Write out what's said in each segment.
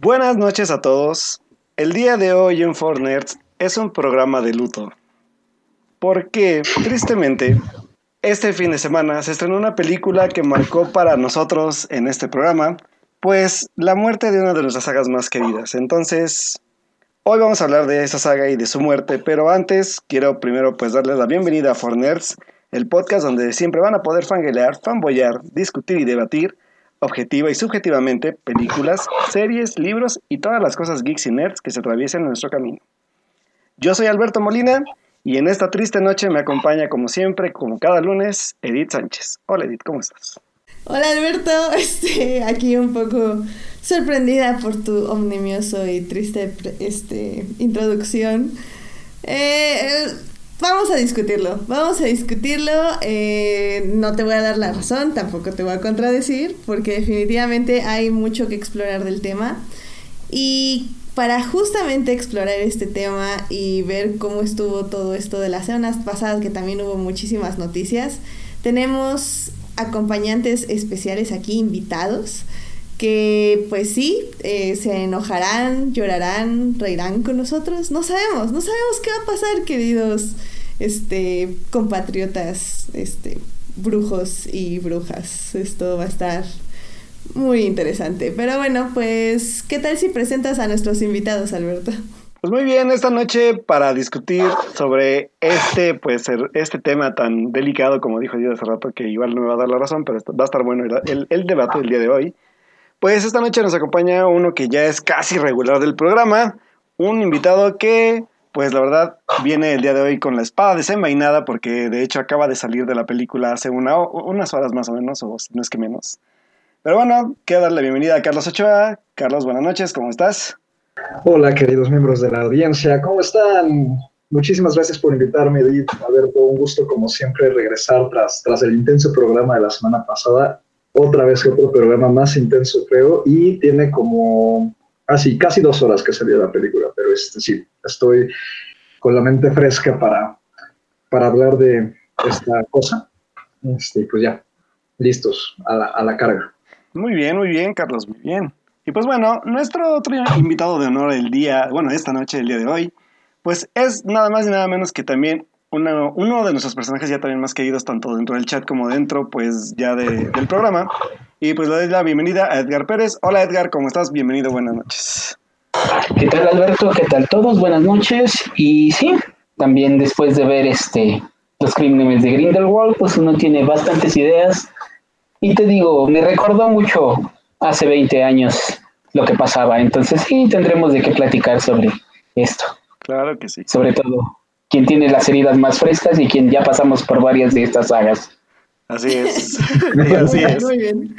Buenas noches a todos. El día de hoy en 4Nerds es un programa de luto, porque tristemente este fin de semana se estrenó una película que marcó para nosotros en este programa, pues la muerte de una de nuestras sagas más queridas. Entonces, hoy vamos a hablar de esa saga y de su muerte, pero antes quiero primero pues darles la bienvenida a 4Nerds, el podcast donde siempre van a poder fangelear, fanboyar, discutir y debatir objetiva y subjetivamente películas, series, libros y todas las cosas geeks y nerds que se atraviesen en nuestro camino. Yo soy Alberto Molina y en esta triste noche me acompaña como siempre, como cada lunes, Edith Sánchez. Hola Edith, ¿cómo estás? Hola Alberto, aquí un poco sorprendida por tu omnimioso y triste introducción. Vamos a discutirlo, no te voy a dar la razón, tampoco te voy a contradecir, porque definitivamente hay mucho que explorar del tema. Y para justamente explorar este tema y ver cómo estuvo todo esto de las semanas pasadas, que también hubo muchísimas noticias, tenemos acompañantes especiales aquí, invitados, que pues sí, se enojarán, llorarán, reirán con nosotros. No sabemos qué va a pasar, queridos compatriotas, brujos y brujas. Esto va a estar muy interesante. Pero bueno, pues, ¿qué tal si presentas a nuestros invitados, Alberto? Pues muy bien, esta noche para discutir sobre este tema tan delicado, como dijo Dios hace rato, que igual no me va a dar la razón, pero va a estar bueno el debate del día de hoy. Pues esta noche nos acompaña uno que ya es casi regular del programa, un invitado que, pues la verdad, viene el día de hoy con la espada desenvainada, porque de hecho acaba de salir de la película hace unas horas más o menos, o no es que menos. Pero bueno, quiero darle la bienvenida a Carlos Ochoa. Carlos, buenas noches, ¿cómo estás? Hola, queridos miembros de la audiencia, ¿cómo están? Muchísimas gracias por invitarme, Edith. Alberto, un gusto como siempre regresar tras el intenso programa de la semana pasada. Otra vez otro programa más intenso, creo, y tiene como casi 2 horas que salió la película, pero sí, estoy con la mente fresca para hablar de esta cosa. Pues ya, listos a la carga. Muy bien, Carlos, muy bien. Y pues bueno, nuestro otro invitado de honor esta noche, el día de hoy, pues es nada más y nada menos que también uno de nuestros personajes ya también más queridos, tanto dentro del chat como dentro, pues, ya del programa. Y pues le doy la bienvenida a Edgar Pérez. Hola Edgar, ¿cómo estás? Bienvenido, buenas noches. ¿Qué tal Alberto? ¿Qué tal todos? Buenas noches. Y sí, también después de ver los crímenes de Grindelwald, pues uno tiene bastantes ideas. Y te digo, me recordó mucho hace 20 años lo que pasaba. Entonces sí, tendremos de qué platicar sobre esto. Claro que sí. Sobre todo quien tiene las heridas más frescas y quien ya pasamos por varias de estas sagas. Así es. Sí, así es. Muy bien.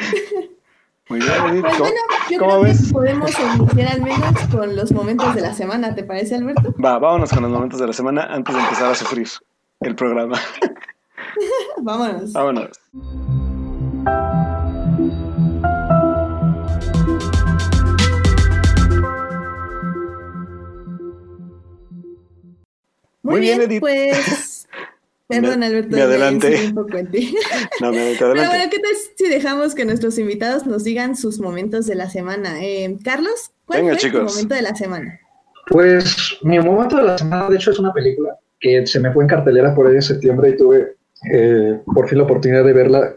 Muy bien. Pues bueno, ¿cómo ves? Que podemos iniciar al menos con los momentos de la semana, ¿te parece, Alberto? Vámonos con los momentos de la semana antes de empezar a sufrir el programa. Vámonos. Muy bien, Edith. Pues, perdón, Alberto. Me adelanté. Un poco en ti. No, me adelanté. Pero bueno, ¿qué tal si dejamos que nuestros invitados nos digan sus momentos de la semana? Carlos, ¿cuál fue tu momento de la semana? Pues, mi momento de la semana, de hecho, es una película que se me fue en cartelera por ahí en septiembre y tuve por fin la oportunidad de verla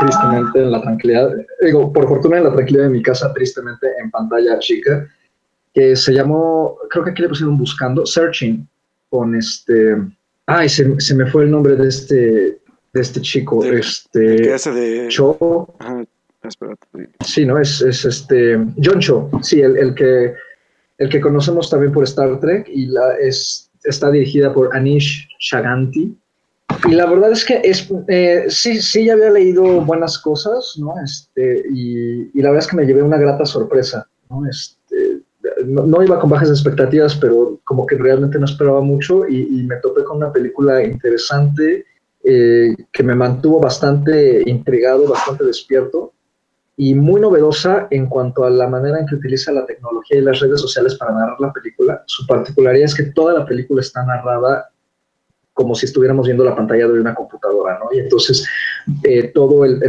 tristemente en la tranquilidad. Digo, por fortuna en la tranquilidad de mi casa, tristemente en pantalla chica, que se llamó, creo que aquí le pusieron Buscando, Searching. Con se me fue el nombre de este chico, ¿qué hace de Cho? Ajá, espérate. Sí, no, es John Cho, sí, el que conocemos también por Star Trek, y está dirigida por Aneesh Chaganty. Y la verdad es que sí ya había leído buenas cosas, ¿no? Y la verdad es que me llevé una grata sorpresa, ¿no? No iba con bajas expectativas, pero como que realmente no esperaba mucho y me topé con una película interesante que me mantuvo bastante intrigado, bastante despierto y muy novedosa en cuanto a la manera en que utiliza la tecnología y las redes sociales para narrar la película. Su particularidad es que toda la película está narrada como si estuviéramos viendo la pantalla de una computadora, ¿no? Y entonces todo el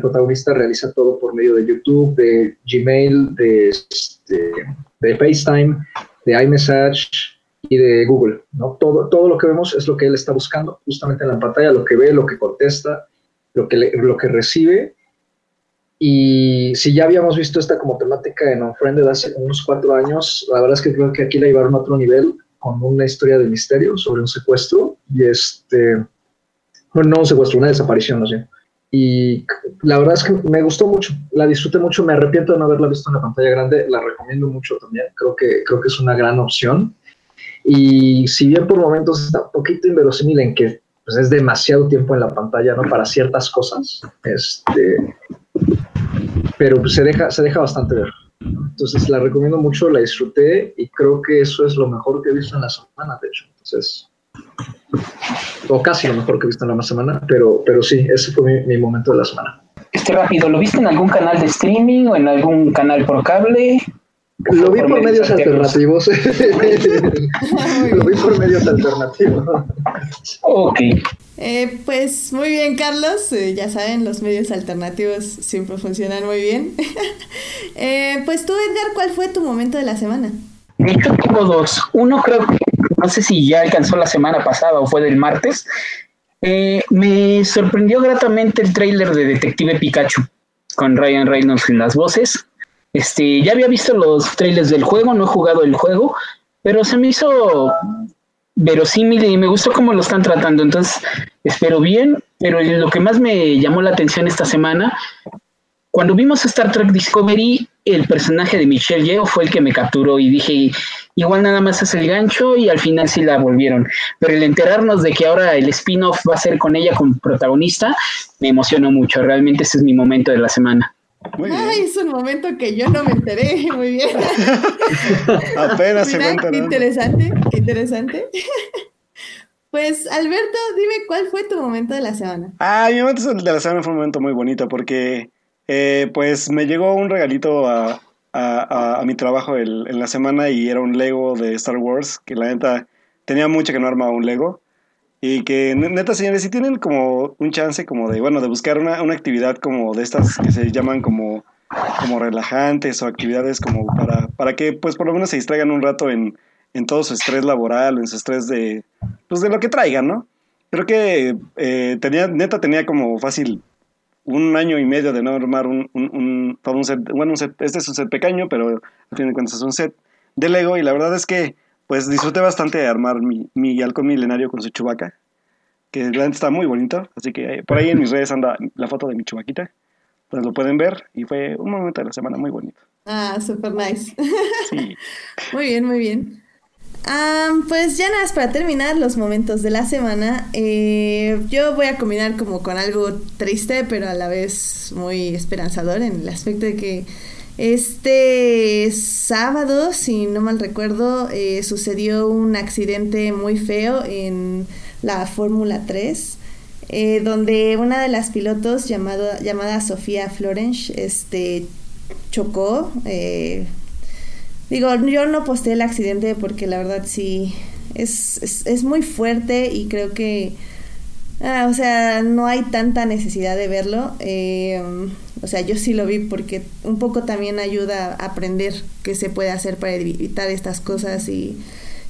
protagonista realiza todo por medio de YouTube, de Gmail, de FaceTime, de iMessage y de Google, ¿no? Todo lo que vemos es lo que él está buscando justamente en la pantalla, lo que ve, lo que contesta, lo que recibe. Y si ya habíamos visto esta como temática en Unfriended hace unos 4 años, la verdad es que creo que aquí la llevaron a otro nivel con una historia de misterio sobre un secuestro y bueno, no un secuestro, una desaparición, no sé. Y la verdad es que me gustó mucho, la disfruté mucho, me arrepiento de no haberla visto en la pantalla grande, la recomiendo mucho también, creo que es una gran opción. Y si bien por momentos está un poquito inverosímil en que pues, es demasiado tiempo en la pantalla, ¿no? Para ciertas cosas, pero se deja bastante ver. Entonces la recomiendo mucho, la disfruté y creo que eso es lo mejor que he visto en la semana, de hecho. Entonces, o casi lo mejor que he visto en la semana, pero sí, ese fue mi momento de la semana. Rápido, ¿lo viste en algún canal de streaming o en algún canal por cable? Lo vi por medios alternativos. Lo vi por medios alternativos. Ok. Pues muy bien, Carlos. Ya saben, los medios alternativos siempre funcionan muy bien. Pues tú, Edgar, ¿cuál fue tu momento de la semana? Yo tengo 2. Uno creo que, no sé si ya alcanzó la semana pasada o fue del martes. Me sorprendió gratamente el tráiler de Detective Pikachu con Ryan Reynolds en las voces. Ya había visto los trailers del juego, no he jugado el juego, pero se me hizo verosímil y me gustó cómo lo están tratando, entonces espero bien, pero lo que más me llamó la atención esta semana, cuando vimos Star Trek Discovery, el personaje de Michelle Yeoh fue el que me capturó y dije, igual nada más es el gancho y al final sí la volvieron, pero el enterarnos de que ahora el spin-off va a ser con ella como protagonista, me emocionó mucho, realmente ese es mi momento de la semana. Muy bien. Ay, es un momento que yo no me enteré. Muy bien. Apenas se cuenta. Qué interesante, qué interesante. Pues, Alberto, dime cuál fue tu momento de la semana. Mi momento de la semana fue un momento muy bonito porque, pues, me llegó un regalito a mi trabajo en la semana y era un Lego de Star Wars que la neta tenía mucho que no armaba un Lego. Y que, neta, señores, si tienen como un chance como de buscar una actividad como de estas que se llaman como relajantes o actividades como para que, pues, por lo menos se distraigan un rato en todo su estrés laboral, en su estrés de lo que traigan, ¿no? Creo que tenía como fácil 1 año y medio de no armar un set, bueno, un set, este es un set pequeño, pero al fin de cuentas es un set de Lego y la verdad es que pues disfruté bastante de armar mi halcón milenario con su Chewbacca, que la neta está muy bonito, así que por ahí en mis redes anda la foto de mi Chewbaquita, pues lo pueden ver, y fue un momento de la semana muy bonito. Super nice. Sí. Muy bien, muy bien. Pues ya nada más para terminar los momentos de la semana, yo voy a combinar como con algo triste, pero a la vez muy esperanzador en el aspecto de que este sábado, si no mal recuerdo, sucedió un accidente muy feo en la Fórmula 3, donde una de las pilotos llamada Sofía Florensch chocó. Digo, yo no posteé el accidente porque la verdad sí es muy fuerte y creo que o sea, no hay tanta necesidad de verlo. O sea, yo sí lo vi porque un poco también ayuda a aprender qué se puede hacer para evitar estas cosas. Y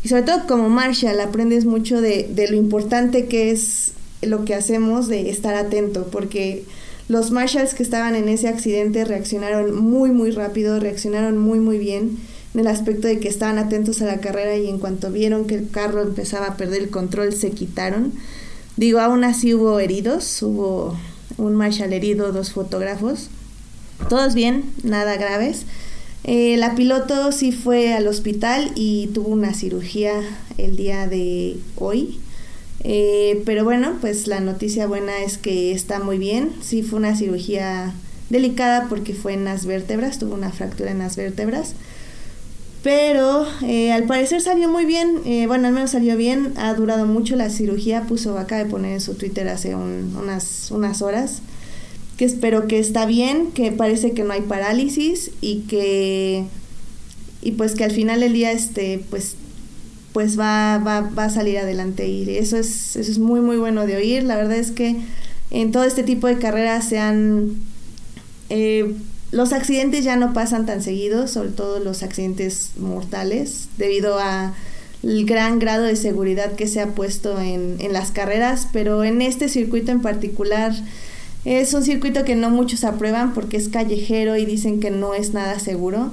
sobre todo como Marshall, aprendes mucho de lo importante que es lo que hacemos de estar atento. Porque los Marshalls que estaban en ese accidente reaccionaron muy, muy rápido, reaccionaron muy, muy bien. En el aspecto de que estaban atentos a la carrera y en cuanto vieron que el carro empezaba a perder el control, se quitaron. Digo, aún así hubo heridos, hubo un marshal herido, 2 fotógrafos. Todos bien, nada graves. La piloto sí fue al hospital y tuvo una cirugía el día de hoy. Pero bueno, pues la noticia buena es que está muy bien. Sí fue una cirugía delicada porque fue en las vértebras, tuvo una fractura en las vértebras. Pero al parecer salió muy bien, bueno, al menos salió bien, ha durado mucho la cirugía, acaba de poner en su Twitter hace unas horas, que espero que está bien, que parece que no hay parálisis y pues que al final del día pues va a salir adelante y eso es muy muy bueno de oír. La verdad es que en todo este tipo de carreras se han... los accidentes ya no pasan tan seguidos, sobre todo los accidentes mortales, debido a el gran grado de seguridad que se ha puesto en las carreras, pero en este circuito en particular es un circuito que no muchos aprueban porque es callejero y dicen que no es nada seguro.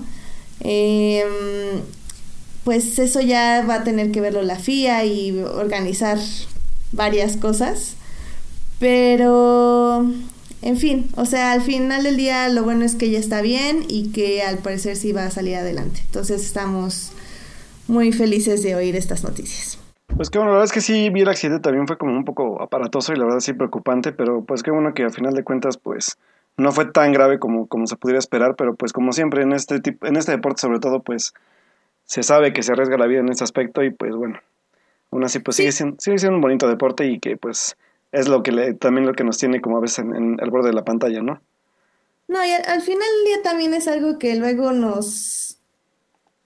Pues eso ya va a tener que verlo la FIA y organizar varias cosas, pero en fin, o sea, al final del día lo bueno es que ya está bien y que al parecer sí va a salir adelante, entonces estamos muy felices de oír estas noticias. Pues qué bueno, la verdad es que sí vi el accidente, también fue como un poco aparatoso y la verdad sí preocupante, pero pues qué bueno que al final de cuentas pues no fue tan grave como se pudiera esperar, pero pues como siempre en este deporte sobre todo pues se sabe que se arriesga la vida en este aspecto y pues bueno, aún así pues sí. sigue siendo un bonito deporte y que pues es lo que también lo que nos tiene como a veces en el borde de la pantalla, ¿no? No, y al final del día también es algo que luego nos...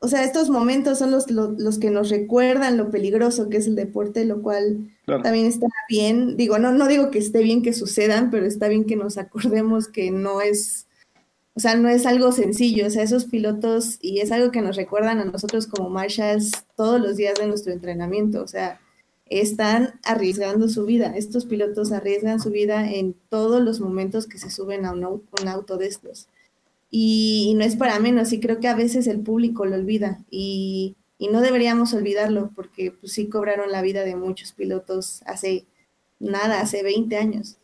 O sea, estos momentos son los que nos recuerdan lo peligroso que es el deporte, lo cual claro, también está bien. Digo, no digo que esté bien que sucedan, pero está bien que nos acordemos que no es... O sea, no es algo sencillo. O sea, esos pilotos, y es algo que nos recuerdan a nosotros como marshals todos los días de nuestro entrenamiento. O sea, están arriesgando su vida. Estos pilotos arriesgan su vida en todos los momentos que se suben a un auto de estos. Y no es para menos, y creo que a veces el público lo olvida, y no deberíamos olvidarlo, porque pues, sí cobraron la vida de muchos pilotos hace 20 años.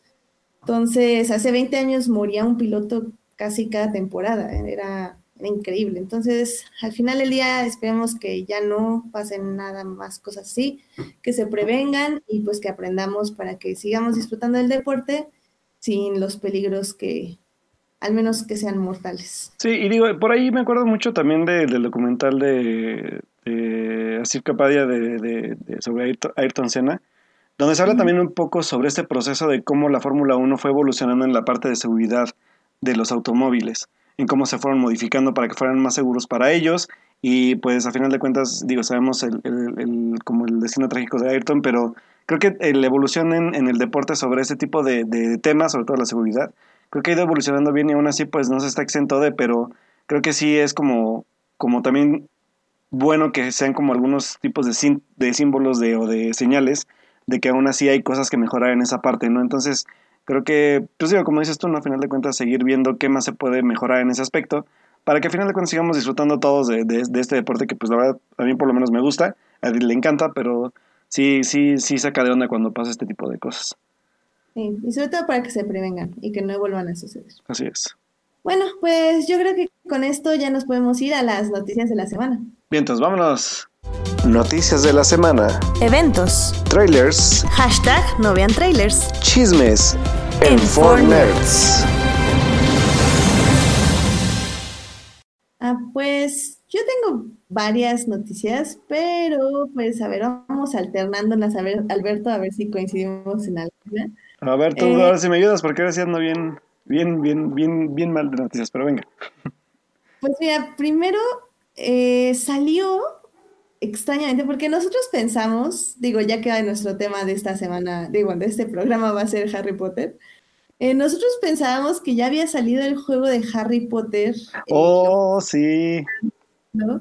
Entonces, hace 20 años moría un piloto casi cada temporada, era increíble. Entonces, al final del día esperemos que ya no pasen nada más cosas así, que se prevengan y pues que aprendamos para que sigamos disfrutando del deporte sin los peligros que... al menos que sean mortales. Sí, y digo, por ahí me acuerdo mucho también del documental de Asif Kapadia sobre Ayrton Senna, donde se habla también un poco sobre este proceso de cómo la Fórmula 1 fue evolucionando en la parte de seguridad de los automóviles, en cómo se fueron modificando para que fueran más seguros para ellos, y pues a final de cuentas, digo, sabemos como el destino trágico de Ayrton, pero creo que la evolución en el deporte sobre este tipo de temas, sobre todo la seguridad, creo que ha ido evolucionando bien y aún así pues no se está exento pero creo que sí es como también bueno que sean como algunos tipos de símbolos o de señales de que aún así hay cosas que mejorar en esa parte, ¿no? Entonces creo que, pues digo, como dices tú, ¿no? Al final de cuentas seguir viendo qué más se puede mejorar en ese aspecto para que al final de cuentas sigamos disfrutando todos de este deporte que pues la verdad a mí por lo menos me gusta, a él le encanta, pero sí saca de onda cuando pasa este tipo de cosas. Sí, y sobre todo para que se prevengan y que no vuelvan a suceder. Así es. Bueno, pues yo creo que con esto ya nos podemos ir a las noticias de la semana. Bien, entonces vámonos. Noticias de la semana. Eventos. Trailers. Hashtag no vean trailers. Chismes. En 4Nerds. Pues yo tengo varias noticias, pero pues a ver, vamos alternándolas. A ver, Alberto, a ver si coincidimos en alguna. A ver, tú ahora si me ayudas, porque ahora sí ando bien mal de noticias, pero venga. Pues mira, primero salió extrañamente, porque nosotros pensamos, digo, ya que nuestro tema de esta semana, digo, de este programa va a ser Harry Potter, nosotros pensábamos que ya había salido el juego de Harry Potter. ¡Oh, sí! ¿No?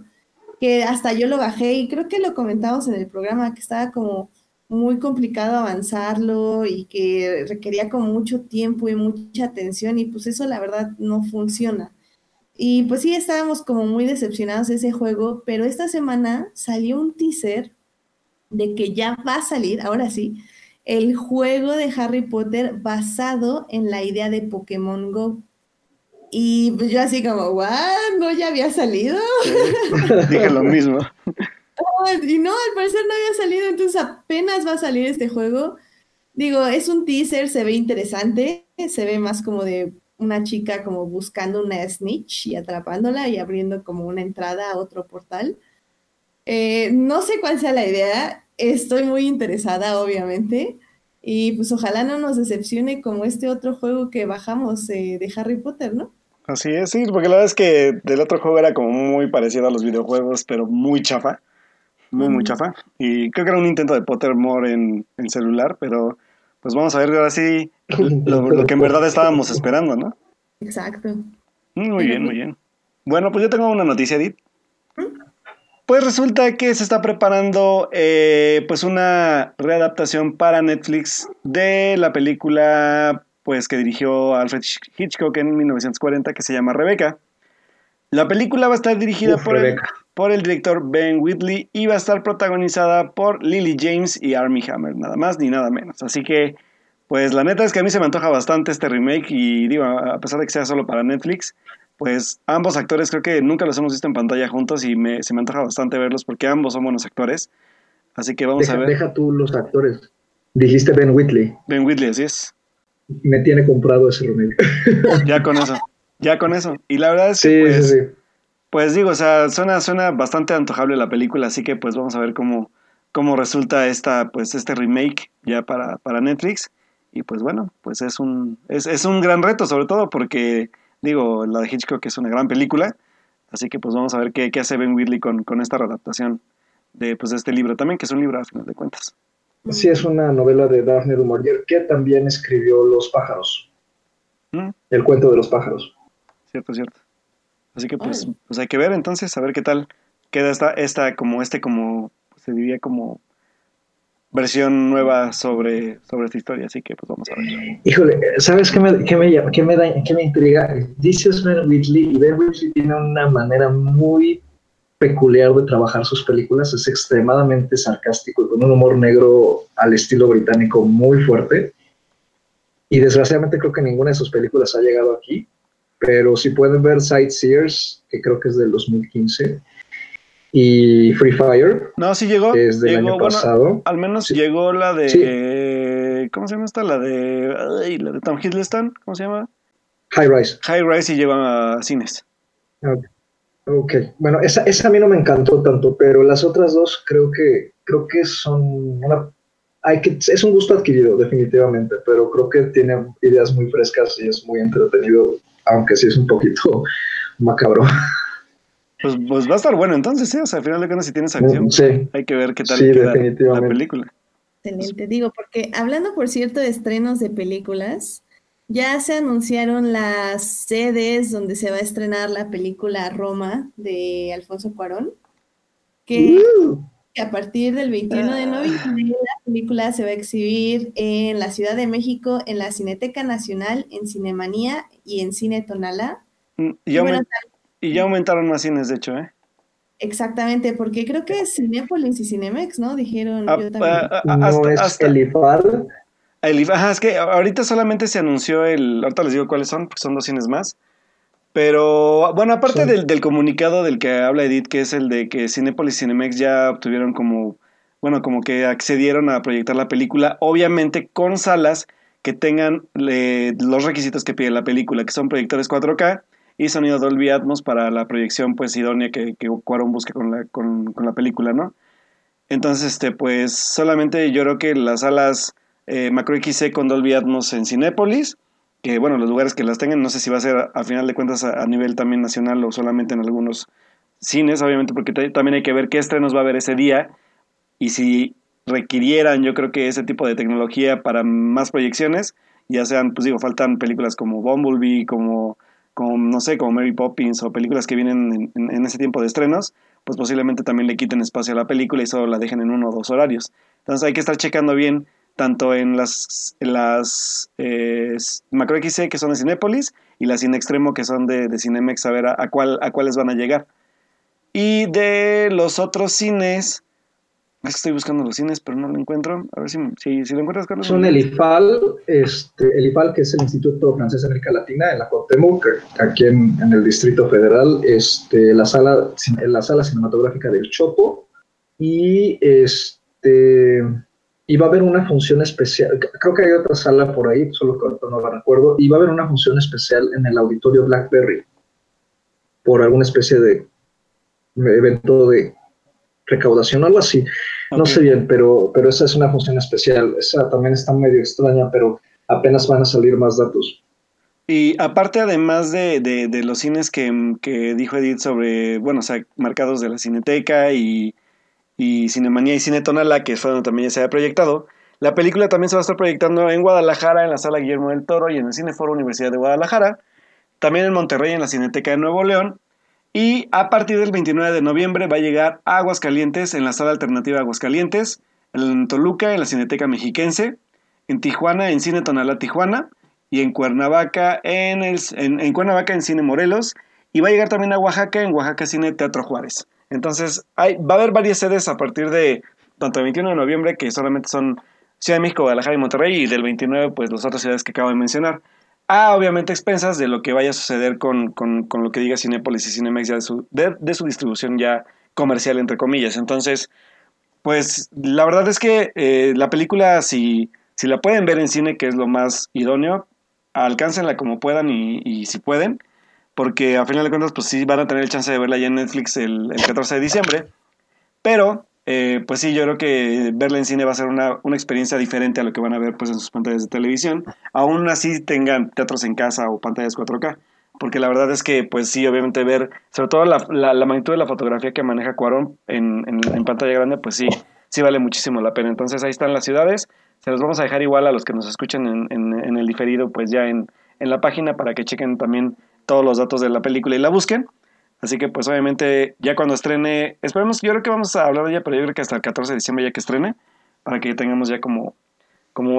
Que hasta yo lo bajé y creo que lo comentamos en el programa, que estaba como muy complicado avanzarlo y que requería como mucho tiempo y mucha atención, y pues eso la verdad no funciona. Y pues sí, estábamos como muy decepcionados de ese juego, pero esta semana salió un teaser de que ya va a salir, ahora sí, el juego de Harry Potter basado en la idea de Pokémon Go. Y pues yo así como, ¿what? ¿No ya había salido? Dije lo mismo. Y no, al parecer no había salido, entonces apenas va a salir este juego. Digo, es un teaser, se ve interesante, se ve más como de una chica como buscando una snitch y atrapándola y abriendo como una entrada a otro portal. No sé cuál sea la idea, estoy muy interesada obviamente, y pues ojalá no nos decepcione como este otro juego que bajamos de Harry Potter, ¿no? Así es, sí, porque la verdad es que del otro juego era como muy parecido a los videojuegos, pero muy chafa. Muy chafa, y creo que era un intento de Pottermore en celular, pero pues vamos a ver ahora sí lo que en verdad estábamos esperando, ¿no? Exacto. Muy bien, muy bien. Bueno, pues yo tengo una noticia, Edith. Pues resulta que se está preparando pues una readaptación para Netflix de la película pues que dirigió Alfred Hitchcock en 1940, que se llama Rebeca. La película va a estar dirigida por el director Ben Wheatley y va a estar protagonizada por Lily James y Armie Hammer, nada más ni nada menos. Así que, pues la neta es que a mí se me antoja bastante este remake y digo, a pesar de que sea solo para Netflix, pues ambos actores creo que nunca los hemos visto en pantalla juntos y se me antoja bastante verlos porque ambos son buenos actores. Así que vamos a ver. Deja tú los actores. Dijiste Ben Wheatley. Ben Wheatley, así es. Me tiene comprado ese remedio. Ya con eso. Y la verdad es que pues digo, o sea, suena bastante antojable la película, así que pues vamos a ver cómo resulta este remake ya para Netflix. Y pues bueno, pues es un gran reto, sobre todo porque digo, la de Hitchcock es una gran película, así que pues vamos a ver qué hace Ben Wheatley con esta readaptación de pues este libro también, que es un libro a final de cuentas. Sí, es una novela de Daphne du Maurier, que también escribió Los pájaros. El cuento de los pájaros. Cierto. Así que pues hay que ver entonces, a ver qué tal queda esta como se diría como versión nueva sobre esta historia, así que pues vamos a ver. Híjole, ¿sabes qué me intriga? Dices Ben Wheatley, y Ben Wheatley tiene una manera muy peculiar de trabajar sus películas, es extremadamente sarcástico y con un humor negro al estilo británico muy fuerte, y desgraciadamente creo que ninguna de sus películas ha llegado aquí, pero si pueden ver Sightseers, que creo que es del 2015, y Free Fire. No, sí llegó. Que es del año pasado. Al menos sí llegó la de... Sí. ¿Cómo se llama esta? La de Tom Hiddleston. ¿Cómo se llama? High Rise y lleva a cines. Okay. Bueno, esa a mí no me encantó tanto, pero las otras dos creo que son... es un gusto adquirido, definitivamente, pero creo que tiene ideas muy frescas y es muy entretenido, aunque sí es un poquito macabro. Pues va a estar bueno entonces, sí, o sea, al final de cuentas si tienes acción, sí, hay que ver qué tal queda la película. Excelente, digo, porque hablando por cierto de estrenos de películas, ya se anunciaron las sedes donde se va a estrenar la película Roma de Alfonso Cuarón, que a partir del 21 de noviembre la película se va a exhibir en la Ciudad de México, en la Cineteca Nacional, en Cinemanía y en Cine Tonalá. Y ya aumentaron más cines, de hecho, ¿eh? Exactamente, porque creo que es Cinépolis y Cinemex, ¿no? Dijeron, yo también. ¿No es el IPAL? El IPAL, ajá, es que ahorita solamente se anunció ahorita les digo cuáles son, porque son dos cines más. Pero, bueno, aparte del comunicado del que habla Edith, que es el de que Cinépolis y Cinemex ya obtuvieron como que accedieron a proyectar la película, obviamente con salas que tengan los requisitos que pide la película, que son proyectores 4K, y sonido Dolby Atmos para la proyección pues idónea que Cuarón busque con la película, ¿no? Entonces, pues solamente yo creo que las salas Macro XC con Dolby Atmos en Cinépolis, que bueno, los lugares que las tengan, no sé si va a ser a final de cuentas a nivel también nacional o solamente en algunos cines, obviamente porque también hay que ver qué estrenos va a haber ese día y si requirieran yo creo que ese tipo de tecnología para más proyecciones, ya sean, pues digo, faltan películas como Bumblebee, como Mary Poppins o películas que vienen en ese tiempo de estrenos, pues posiblemente también le quiten espacio a la película y solo la dejen en uno o dos horarios. Entonces hay que estar checando bien tanto en las Macro XC, que son de Cinépolis, y las Cine Extremo, que son de Cinemex, a ver a cuáles van a llegar. Y de los otros cines, es que estoy buscando los cines, pero no lo encuentro. A ver si lo encuentras, Carlos. Son el IPAL, que es el Instituto Francés de América Latina, en la Cuauhtémoc, aquí en el Distrito Federal, la sala cinematográfica del Chopo, y y va a haber una función especial, creo que hay otra sala por ahí, solo que ahorita no la recuerdo, y va a haber una función especial en el Auditorio Blackberry, por alguna especie de evento de recaudación, algo así, no sé bien, pero esa es una función especial, esa también está medio extraña, pero apenas van a salir más datos. Y aparte, además de los cines que dijo Edith sobre, bueno, o sea, marcados de la Cineteca y Cinemanía y Cine Tonalá, que fue donde también ya se había proyectado, La película también se va a estar proyectando en Guadalajara, en la Sala Guillermo del Toro y en el Cineforo Universidad de Guadalajara. También en Monterrey, en la Cineteca de Nuevo León. Y a partir del 29 de noviembre va a llegar a Aguascalientes, en la Sala Alternativa Aguascalientes, en Toluca, en la Cineteca Mexiquense, en Tijuana, en Cine Tonalá Tijuana, y en Cuernavaca, en Cuernavaca, en Cine Morelos, y va a llegar también a Oaxaca, en Oaxaca Cine Teatro Juárez. Entonces, va a haber varias sedes a partir de tanto el 21 de noviembre, que solamente son Ciudad de México, Guadalajara y Monterrey, y del 29, pues las otras ciudades que acabo de mencionar. Obviamente expensas de lo que vaya a suceder con lo que diga Cinépolis y Cinemex ya de su distribución ya comercial, entre comillas. Entonces, pues la verdad es que la película, si la pueden ver en cine, que es lo más idóneo, alcáncenla como puedan y si pueden, porque a final de cuentas, pues sí van a tener el chance de verla ya en Netflix el 14 de diciembre, pero pues sí, yo creo que verla en cine va a ser una experiencia diferente a lo que van a ver pues en sus pantallas de televisión, aún así tengan teatros en casa o pantallas 4K, porque la verdad es que pues sí, obviamente ver, sobre todo la magnitud de la fotografía que maneja Cuarón en pantalla grande, pues sí vale muchísimo la pena. Entonces ahí están las ciudades, se los vamos a dejar igual a los que nos escuchan en el diferido, pues ya en la página, para que chequen también todos los datos de la película y la busquen. Así que pues obviamente ya cuando estrene, esperemos, yo creo que vamos a hablar de ella, pero yo creo que hasta el 14 de diciembre ya que estrene, para que tengamos ya como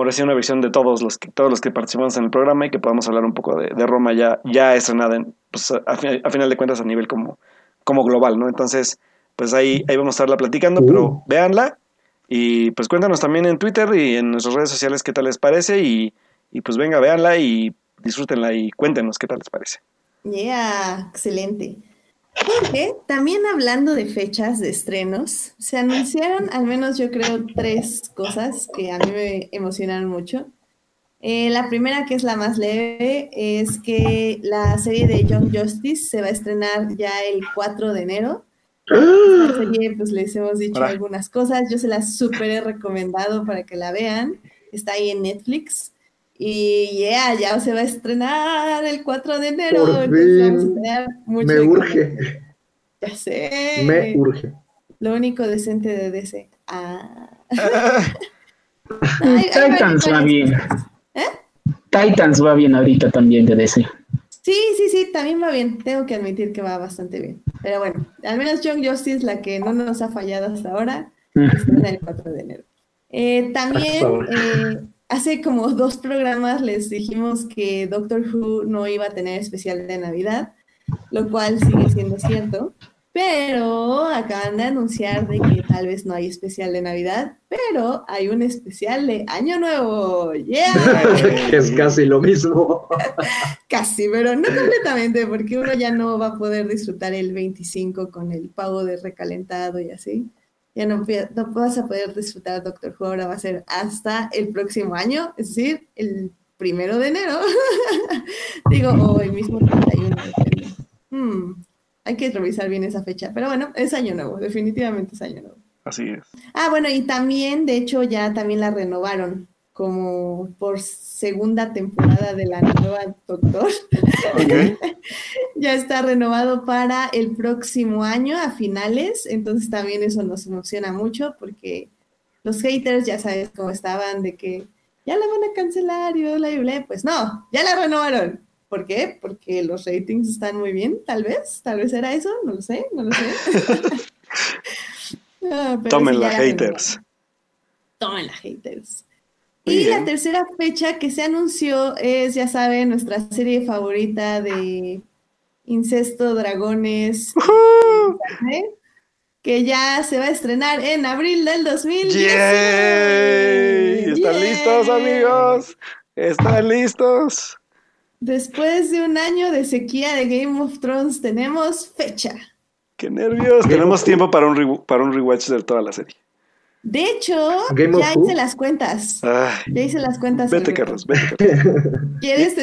recién una versión de todos los que participamos en el programa y que podamos hablar un poco de Roma ya estrenada, pues a final de cuentas a nivel como global, ¿no? Entonces pues ahí vamos a estarla platicando, pero véanla y pues cuéntanos también en Twitter y en nuestras redes sociales qué tal les parece y pues venga, véanla y disfrútenla y cuéntenos qué tal les parece. Yeah, excelente. Jorge, también hablando de fechas de estrenos, se anunciaron al menos yo creo 3 cosas que a mí me emocionaron mucho. La primera, que es la más leve, es que la serie de Young Justice se va a estrenar ya el 4 de enero. Esta serie, pues les hemos dicho algunas cosas, yo se las súper he recomendado para que la vean, está ahí en Netflix. Y ya se va a estrenar el 4 de enero. Por fin. Mucho me urge. Ya sé. Me urge. Lo único decente de DC. Titans va bien. ¿Eh? Titans va bien ahorita también de DC. Sí, también va bien. Tengo que admitir que va bastante bien. Pero bueno, al menos Young Justice, la que no nos ha fallado hasta ahora, estrena el 4 de enero. También... Hace como 2 programas les dijimos que Doctor Who no iba a tener especial de Navidad, lo cual sigue siendo cierto, pero acaban de anunciar de que tal vez no hay especial de Navidad, pero hay un especial de Año Nuevo. ¡Yeah! Que es casi lo mismo. Casi, pero no completamente, porque uno ya no va a poder disfrutar el 25 con el pavo de recalentado y así. Ya no vas a poder disfrutar Doctor Who, ahora va a ser hasta el próximo año, es decir, el 1 de enero. Digo, el mismo 31 de enero. Hay que revisar bien esa fecha, pero bueno, es Año Nuevo, definitivamente es Año Nuevo. Así es. Bueno, y también, de hecho, ya también la renovaron como por segunda temporada de la nueva Doctor. Okay. Ya está renovado para el próximo año, a finales, entonces también eso nos emociona mucho, porque los haters, ya sabes cómo estaban, de que ya la van a cancelar, y pues no, ya la renovaron. ¿Por qué? Porque los ratings están muy bien, tal vez era eso, no lo sé. Tómenla, haters. Tómenla, haters. Y la tercera fecha que se anunció es, ya saben, nuestra serie favorita de incesto, dragones, que ya se va a estrenar en abril del 2019. ¡Yay! ¿Están listos, amigos? ¿Están listos? Después de un año de sequía de Game of Thrones, tenemos fecha. ¡Qué nervios! Tenemos tiempo para un rewatch de toda la serie. De hecho, ya hice las cuentas. Vete, Carlos, vete. ¿Quieres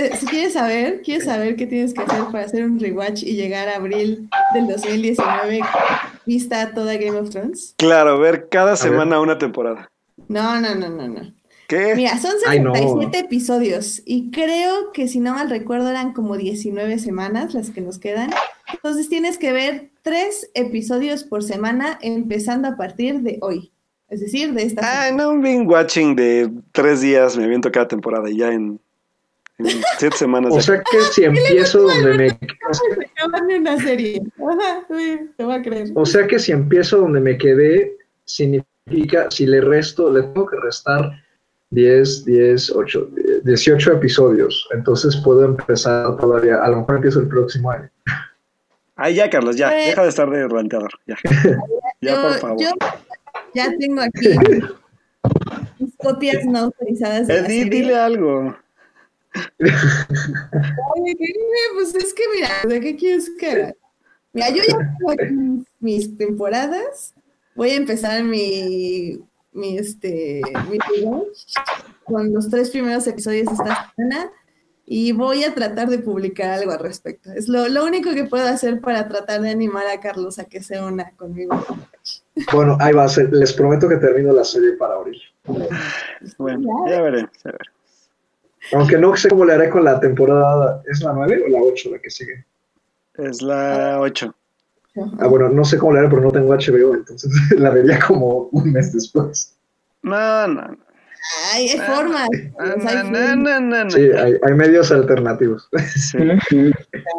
saber qué tienes que hacer para hacer un rewatch y llegar a abril del 2019 vista toda Game of Thrones? Claro, ver cada semana una temporada. No. ¿Qué? Mira, son 77 episodios y creo que, si no mal recuerdo, eran como 19 semanas las que nos quedan. Entonces tienes que ver 3 episodios por semana empezando a partir de hoy. Es decir, de esta... no, un binge watching de 3 días, me aviento cada temporada y ya en 7 semanas. O sea que si empiezo donde me quedé... una serie. Ajá, sí, te voy a creer. O sea que si empiezo donde me quedé, significa, si le resto, le tengo que restar 18 episodios. Entonces puedo empezar todavía, a lo mejor empiezo el próximo año. Ay, ya, Carlos, ya, deja de estar de ranteador, ya. Ya, por favor. Yo ya tengo aquí mis copias no autorizadas. Edith, dile algo. Ay, pues es que mira, ¿de qué quieres que haga? Mira, yo ya tengo aquí mis temporadas. Voy a empezar mi video con los 3 primeros episodios esta semana y voy a tratar de publicar algo al respecto. Es lo único que puedo hacer para tratar de animar a Carlos a que se una conmigo. Bueno, ahí va a ser. Les prometo que termino la serie para abril. Bueno, ya veré. Aunque no sé cómo le haré con la temporada. ¿Es la 9 o la 8 la que sigue? Es la 8. Ah, bueno, no sé cómo le haré, pero no tengo HBO, entonces la vería como un mes después. No. Ay, hay formas. No. Sí, hay medios alternativos. Sí.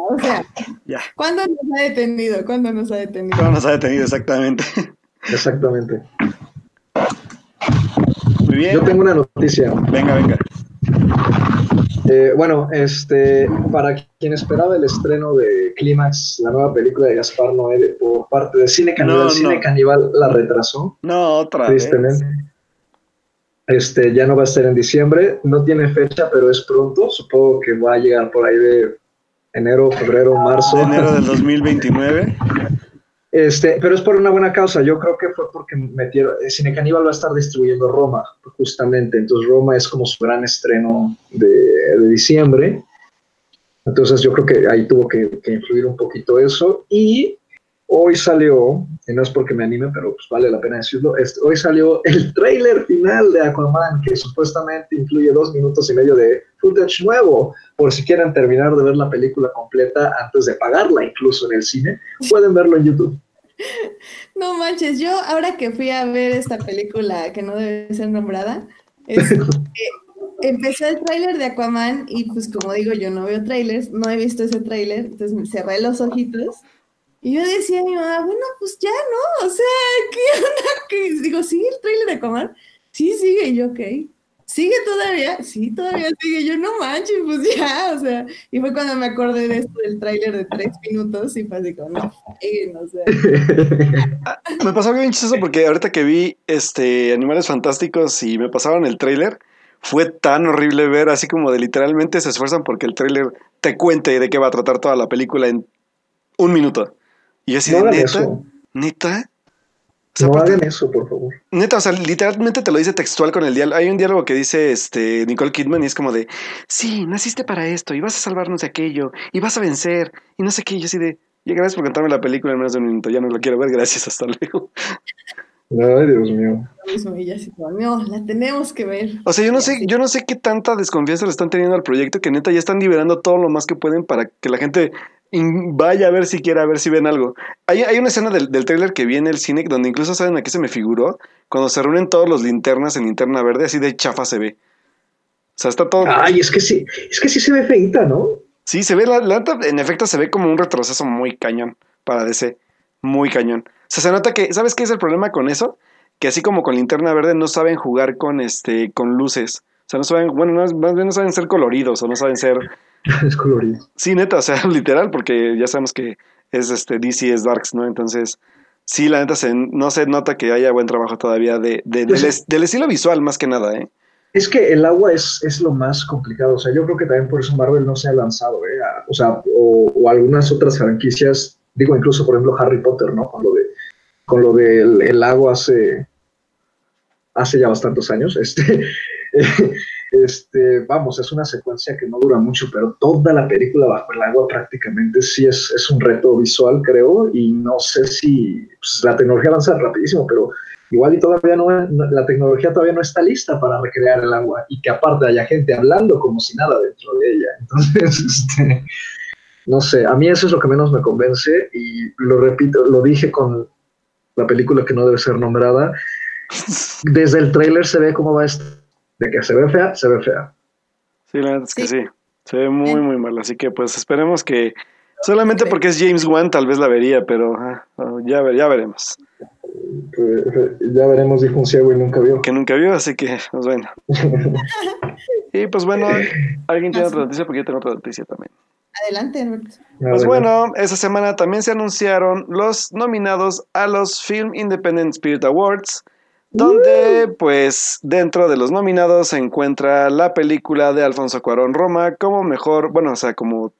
O sea, ya. ¿Cuándo nos ha detenido? ¿Cuándo nos ha detenido, exactamente? Exactamente. Muy bien. Yo tengo una noticia. Venga. Bueno, para quien esperaba el estreno de Clímax, la nueva película de Gaspar Noé por parte de Cine Caníbal, Cine Caníbal la retrasó. No, otra vez. Tristemente. Ya no va a ser en diciembre, no tiene fecha, pero es pronto. Supongo que va a llegar por ahí de enero, febrero, marzo. De enero del 2029. Pero es por una buena causa. Yo creo que fue porque metieron... Cine Caníbal va a estar distribuyendo Roma, justamente. Entonces Roma es como su gran estreno de diciembre. Entonces yo creo que ahí tuvo que influir un poquito eso. Y hoy salió, y no es porque me anime, pero pues vale la pena decirlo, hoy salió el tráiler final de Aquaman, que supuestamente incluye 2 minutos y medio de footage nuevo, por si quieren terminar de ver la película completa antes de pagarla, incluso en el cine, pueden verlo en YouTube. No manches, yo ahora que fui a ver esta película, que no debe ser nombrada, empecé el tráiler de Aquaman, y pues como digo, yo no veo trailers, no he visto ese tráiler, entonces me cerré los ojitos. Y yo decía a mi mamá, bueno, pues ya, ¿no? O sea, ¿qué onda? ¿Qué? Digo, ¿sigue el tráiler de Aquaman? Sí, sigue. Y yo, ok. ¿Sigue todavía? Sí, todavía sigue. Yo, no manches, pues ya, o sea. Y fue cuando me acordé de esto del tráiler de 3 minutos y fue así como, no, o sea. Me pasó bien chistoso porque ahorita que vi Animales Fantásticos y me pasaron el tráiler, fue tan horrible ver así como de literalmente se esfuerzan porque el tráiler te cuente de qué va a tratar toda la película en 1 minuto. Y yo así, no hagan eso. ¿Neta? O sea, no hagan eso, por favor. Neta, o sea, literalmente te lo dice textual con el diálogo. Hay un diálogo que dice Nicole Kidman y es como de, sí, naciste para esto y vas a salvarnos de aquello y vas a vencer y no sé qué. Y yo así de, gracias por contarme la película en menos de 1 minuto. Ya no lo quiero ver, gracias, hasta luego. Ay, Dios mío. No, la tenemos que ver. O sea, yo no sé qué tanta desconfianza le están teniendo al proyecto que neta ya están liberando todo lo más que pueden para que la gente... vaya a ver si quiere, a ver si ven algo. Hay una escena del tráiler que vi en el cine donde incluso, ¿saben a qué se me figuró? Cuando se reúnen todos los linternas en Linterna Verde, así de chafa se ve. O sea, está todo... Ay, es que sí se ve feita, ¿no? Sí, se ve, en efecto se ve como un retroceso muy cañón para DC, muy cañón. O sea, se nota que, ¿sabes qué es el problema con eso? Que así como con Linterna Verde no saben jugar con luces. O sea, no saben, bueno, más bien no saben ser coloridos o no saben ser... Es colorido. Sí, neta, o sea, literal, porque ya sabemos que es DC, es Darks, ¿no? Entonces, sí, la neta, no se nota que haya buen trabajo todavía del estilo visual, más que nada, ¿eh? Es que el agua es lo más complicado, o sea, yo creo que también por eso Marvel no se ha lanzado, ¿eh? O sea, o algunas otras franquicias, digo, incluso, por ejemplo, Harry Potter, ¿no? Con lo de el agua hace ya bastantes años, vamos, es una secuencia que no dura mucho, pero toda la película bajo el agua prácticamente sí es un reto visual, creo, y no sé si pues, la tecnología avanza rapidísimo, pero igual y todavía no, la tecnología todavía no está lista para recrear el agua, y que aparte haya gente hablando como si nada dentro de ella, entonces, no sé, a mí eso es lo que menos me convence, y lo repito, lo dije con la película que no debe ser nombrada, Desde el tráiler se ve cómo va esto. De que se ve fea, se ve fea. Sí, la verdad es que sí. Se ve muy, muy mal. Así que pues esperemos que... Solamente porque es James Wan tal vez la vería, pero ya veremos. Ya veremos, dijo un ciego y nunca vio. Que nunca vio, así que, pues bueno. Y pues bueno, ¿alguien tiene otra noticia? Porque yo tengo otra noticia también. Adelante, Alberto. Pues bueno, esta semana también se anunciaron los nominados a los Film Independent Spirit Awards, donde pues dentro de los nominados se encuentra la película de Alfonso Cuarón, Roma, como mejor, bueno, o sea, como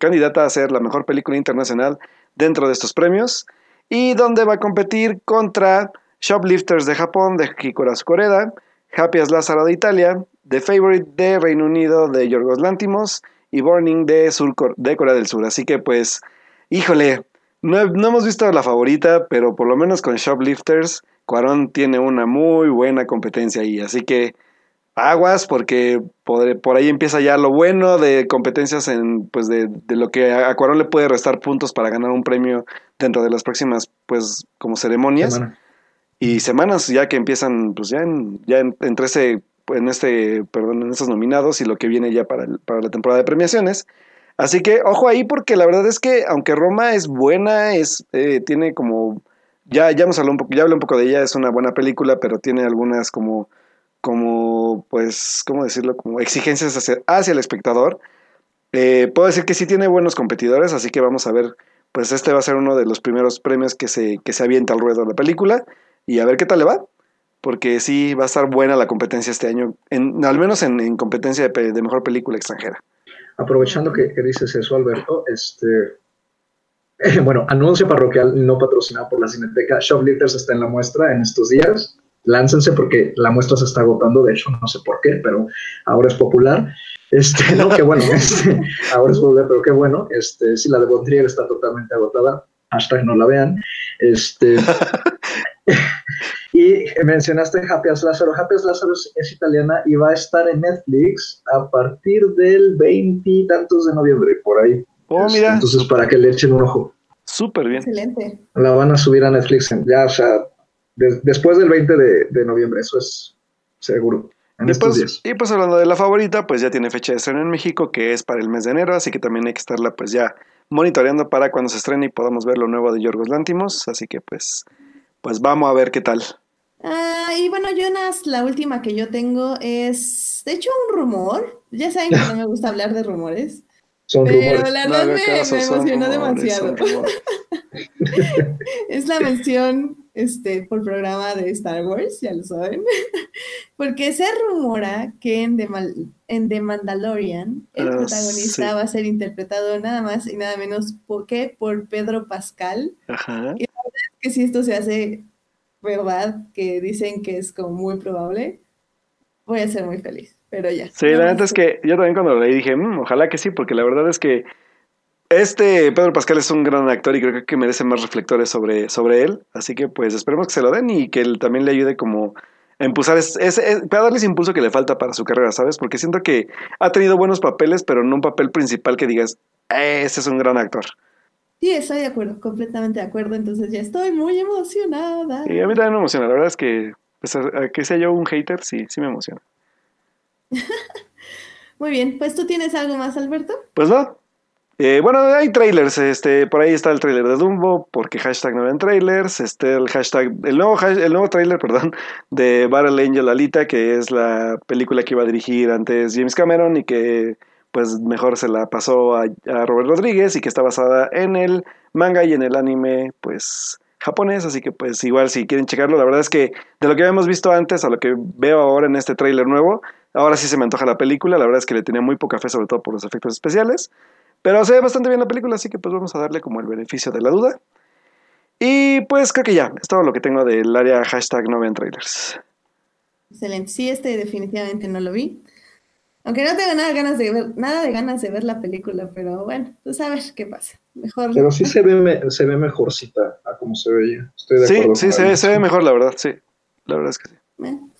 candidata a ser la mejor película internacional dentro de estos premios, y donde va a competir contra Shoplifters de Japón, de Hikaru Koreeda, Happy as Lazaro de Italia, The Favorite de Reino Unido, de Yorgos Lanthimos, y Burning de Corea del Sur. Así que pues, híjole, no hemos visto la favorita, pero por lo menos con Shoplifters, Cuarón tiene una muy buena competencia ahí, así que aguas, porque por ahí empieza ya lo bueno de competencias en, pues de lo que a Cuarón le puede restar puntos para ganar un premio dentro de las próximas, pues, como ceremonias y semanas, ya que empiezan, pues en estos nominados y lo que viene ya para la temporada de premiaciones. Así que ojo ahí, porque la verdad es que aunque Roma es buena, tiene como ya hemos hablado un poco de ella, es una buena película, pero tiene algunas como pues, ¿cómo decirlo? Como exigencias hacia el espectador. Puedo decir que sí tiene buenos competidores, así que vamos a ver, pues este va a ser uno de los primeros premios que se avienta al ruedo la película, y a ver qué tal le va, porque sí va a estar buena la competencia este año, al menos en competencia de mejor película extranjera. Aprovechando que dices eso, Alberto, bueno, anuncio parroquial no patrocinado por la Cineteca, Shoplifters está en la muestra en estos días. Láncense porque la muestra se está agotando, de hecho no sé por qué, pero ahora es popular. Ahora es popular, pero qué bueno. Sí, la de Bontrier está totalmente agotada, hashtag no la vean. Y mencionaste Happy as Lazaro. Happy as Lazaro es italiana y va a estar en Netflix a partir del 20 y tantos de noviembre, por ahí. Oh, mira. Entonces, para que le echen un ojo. Súper bien. Excelente. La van a subir a Netflix, ya, o sea, después del 20 de noviembre, eso es seguro. Y pues hablando de la favorita, pues ya tiene fecha de estreno en México, que es para el mes de enero, así que también hay que estarla pues ya monitoreando para cuando se estrene y podamos ver lo nuevo de Yorgos Lanthimos, así que pues vamos a ver qué tal. Y bueno, Jonas, la última que yo tengo es, de hecho, un rumor. Ya saben que no me gusta hablar de rumores. Son pero rumores. La verdad me emocionó demasiado. Es la mención por programa de Star Wars, ya lo saben, porque se rumora que en The Mandalorian el protagonista va a ser interpretado nada más y nada menos que por Pedro Pascal. Ajá. Y la verdad es que si esto se hace verdad, que dicen que es como muy probable, voy a ser muy feliz, pero ya. Sí, la verdad es que yo también cuando lo leí dije, ojalá que sí, porque la verdad es que Pedro Pascal es un gran actor y creo que merece más reflectores sobre él. Así que pues esperemos que se lo den y que él también le ayude como a impulsar, para darle ese impulso que le falta para su carrera, ¿sabes? Porque siento que ha tenido buenos papeles, pero no un papel principal que digas, ese es un gran actor. Sí, estoy de acuerdo, completamente de acuerdo. Entonces ya estoy muy emocionada. Y a mí también me emociona, la verdad es que pues, a que sea yo un hater, sí me emociona. Muy bien, pues ¿tú tienes algo más, Alberto? Pues no. Bueno, hay trailers, por ahí está el trailer de Dumbo, porque hashtag no ven trailers, el nuevo trailer, perdón, de Battle Angel Alita, que es la película que iba a dirigir antes James Cameron y que pues mejor se la pasó a Robert Rodríguez, y que está basada en el manga y en el anime pues japonés, así que pues igual si quieren checarlo, la verdad es que de lo que habíamos visto antes a lo que veo ahora en este trailer nuevo, ahora sí se me antoja la película, la verdad es que le tenía muy poca fe, sobre todo por los efectos especiales. Pero se ve bastante bien la película, así que pues vamos a darle como el beneficio de la duda. Y pues creo que ya, es todo lo que tengo del área hashtag no vean trailers. Excelente, sí, definitivamente no lo vi. Aunque no tengo nada de ganas de ver la película, pero bueno, pues a ver qué pasa. Mejor. Pero sí se ve mejorcita a como se veía. Estoy de acuerdo. Sí, se ve mejor, la verdad, sí. La verdad es que sí.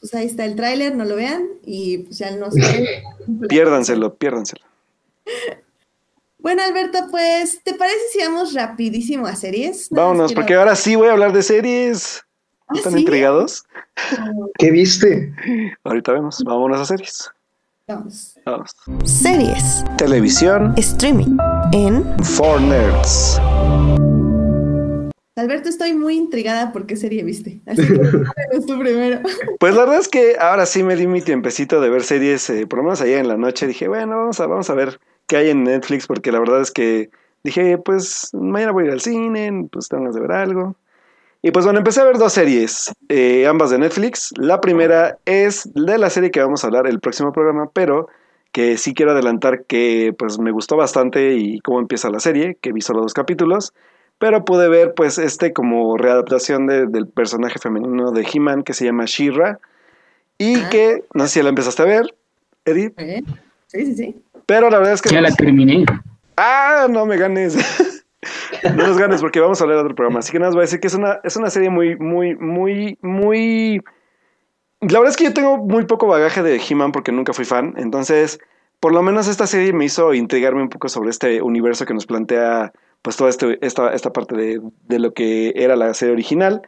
Pues ahí está el tráiler, no lo vean y pues ya no sé. Piérdanselo. Bueno, Alberto, pues, ¿te parece si vamos rapidísimo a series? Vámonos, porque ahora sí voy a hablar de series. ¿Están intrigados? ¿Qué viste? Ahorita vemos. Vámonos a series. Vamos. Series. Televisión. Streaming. En 4Nerds. Alberto, estoy muy intrigada por qué serie viste. Así que eres tú primero. Pues la verdad es que ahora sí me di mi tiempecito de ver series, por lo menos ayer en la noche. Dije, bueno, vamos a ver qué hay en Netflix, porque la verdad es que dije, pues mañana voy a ir al cine, pues tengo ganas de ver algo. Y pues bueno, empecé a ver dos series, ambas de Netflix. La primera es de la serie que vamos a hablar el próximo programa, pero que sí quiero adelantar que pues me gustó bastante y cómo empieza la serie, que vi solo 2 capítulos. Pero pude ver pues como readaptación del personaje femenino de He-Man que se llama She-Ra. Y que, no sé si la empezaste a ver, Edith. Sí. Pero la verdad es que... Ya la terminé. ¡Ah! No me ganes. No nos ganes porque vamos a hablar de otro programa. Así que nada más voy a decir que es una serie muy... La verdad es que yo tengo muy poco bagaje de He-Man porque nunca fui fan. Entonces, por lo menos esta serie me hizo intrigarme un poco sobre este universo que nos plantea... pues toda esta parte de lo que era la serie original.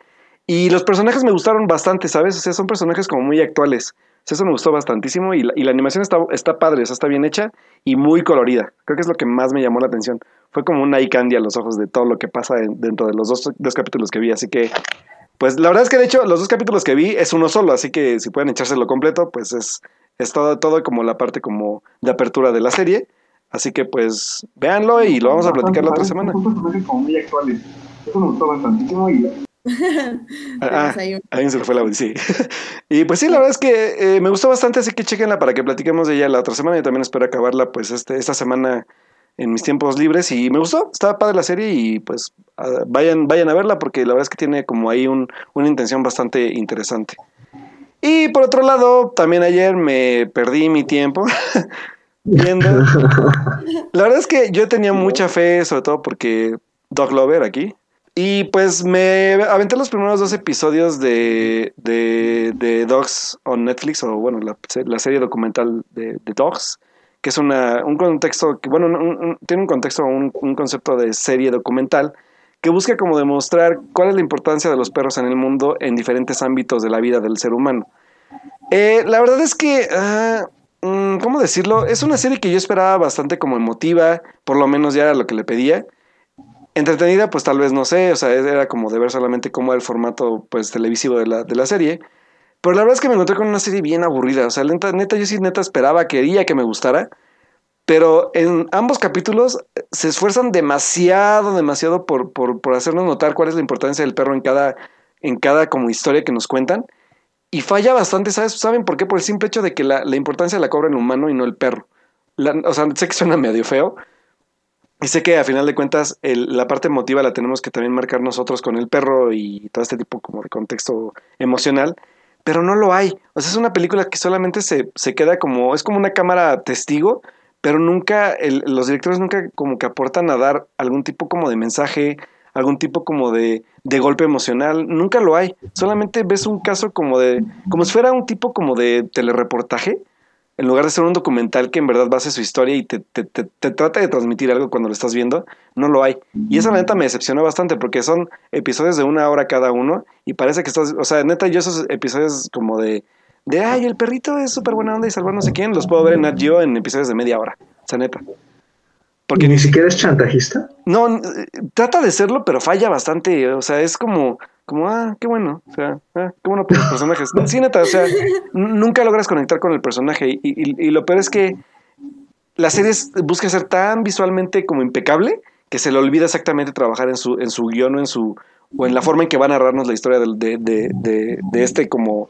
Y los personajes me gustaron bastante, ¿sabes? O sea, son personajes como muy actuales. O sea, eso me gustó bastantísimo. Y la animación está padre, o sea, está bien hecha y muy colorida. Creo que es lo que más me llamó la atención. Fue como un eye candy a los ojos de todo lo que pasa dentro de los dos capítulos que vi. Así que, pues la verdad es que de hecho, los 2 capítulos que vi es uno solo. Así que si pueden echárselo completo, pues es todo como la parte como de apertura de la serie. Así que pues véanlo y lo vamos a platicar la otra semana. Son personajes como muy actuales. Eso me gustó bastantísimo. Alguien se le fue la voz, sí. Y pues sí, la verdad es que me gustó bastante, así que chequenla para que platiquemos de ella la otra semana. Yo también espero acabarla pues esta semana en mis tiempos libres. Y me gustó, estaba padre la serie y pues vayan a verla porque la verdad es que tiene como ahí una intención bastante interesante. Y por otro lado, también ayer me perdí mi tiempo... viendo. La verdad es que yo tenía mucha fe, sobre todo porque Doug Lover aquí. Y pues me aventé los primeros 2 episodios de Dogs on Netflix, o bueno, la serie documental de Dogs, que es un contexto, que, bueno, tiene un contexto, un concepto de serie documental que busca como demostrar cuál es la importancia de los perros en el mundo en diferentes ámbitos de la vida del ser humano. La verdad es que... ¿cómo decirlo? Es una serie que yo esperaba bastante como emotiva, por lo menos ya era lo que le pedía. Entretenida, pues tal vez no sé, o sea, era como de ver solamente cómo era el formato pues televisivo de la serie. Pero la verdad es que me encontré con una serie bien aburrida, o sea, neta, yo sí neta esperaba, quería que me gustara. Pero en ambos capítulos se esfuerzan demasiado por hacernos notar cuál es la importancia del perro en cada como historia que nos cuentan. Y falla bastante, ¿sabes? ¿Saben por qué? Por el simple hecho de que la importancia la cobra el humano y no el perro. O sea, sé que suena medio feo. Y sé que a final de cuentas la parte emotiva la tenemos que también marcar nosotros con el perro y todo este tipo como de contexto emocional. Pero no lo hay. O sea, es una película que solamente se queda como... Es como una cámara testigo, pero nunca... Los directores nunca como que aportan a dar algún tipo como de mensaje... algún tipo como de golpe emocional, nunca lo hay. Solamente ves un caso como si fuera un tipo como de telereportaje, en lugar de ser un documental que en verdad base su historia y te trata de transmitir algo cuando lo estás viendo, no lo hay. Y esa la neta me decepcionó bastante, porque son episodios de 1 hora cada uno, y parece que estás, o sea, neta, yo esos episodios como de ay, el perrito es súper buena onda y salvar no sé quién, los puedo ver en Nat Geo en episodios de media hora, o sea, neta. Porque ni siquiera es chantajista. No, trata de serlo, pero falla bastante. O sea, es como qué bueno. O sea, qué bueno por los personajes. Sí, neta, o sea, nunca logras conectar con el personaje. Y lo peor es que la serie busca ser tan visualmente como impecable que se le olvida exactamente trabajar en su guión o en la forma en que va a narrarnos la historia de este como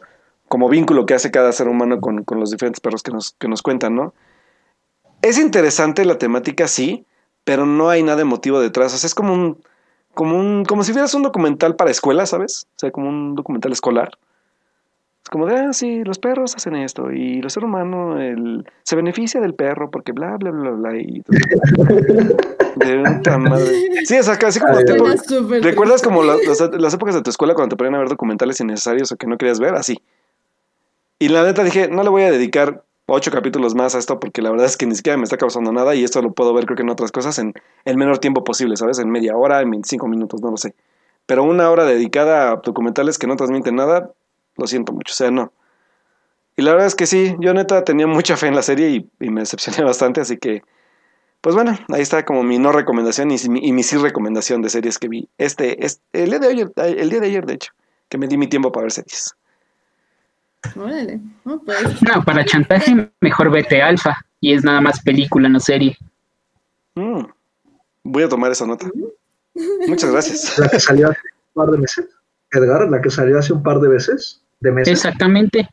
vínculo que hace cada ser humano con los diferentes perros que nos cuentan, ¿no? Es interesante la temática, sí, pero no hay nada emotivo detrás. O sea, es como si vieras un documental para escuela, ¿sabes? O sea, como un documental escolar. Es como de, sí, los perros hacen esto y el ser humano se beneficia del perro porque bla, bla, bla, bla. Y todo. De puta madre. Sí, o sea, casi como... ¿Recuerdas como las épocas de tu escuela cuando te ponían a ver documentales innecesarios o que no querías ver? Así. Y la neta dije, no le voy a dedicar 8 capítulos más a esto porque la verdad es que ni siquiera me está causando nada y esto lo puedo ver creo que en otras cosas en el menor tiempo posible, ¿sabes? En media hora, en 25 minutos, no lo sé. Pero una hora dedicada a documentales que no transmiten nada, lo siento mucho, o sea, no. Y la verdad es que sí, yo neta tenía mucha fe en la serie y me decepcioné bastante, así que, pues bueno, ahí está como mi no recomendación y mi sí recomendación de series que vi el día de ayer, de hecho, que me di mi tiempo para ver series. Órale, no, pues. No, para chantaje mejor vete Alfa, y es nada más película, no serie. Voy a tomar esa nota. Muchas gracias. La que salió hace un par de meses, Edgar, la que salió hace un par de veces, de meses. Exactamente.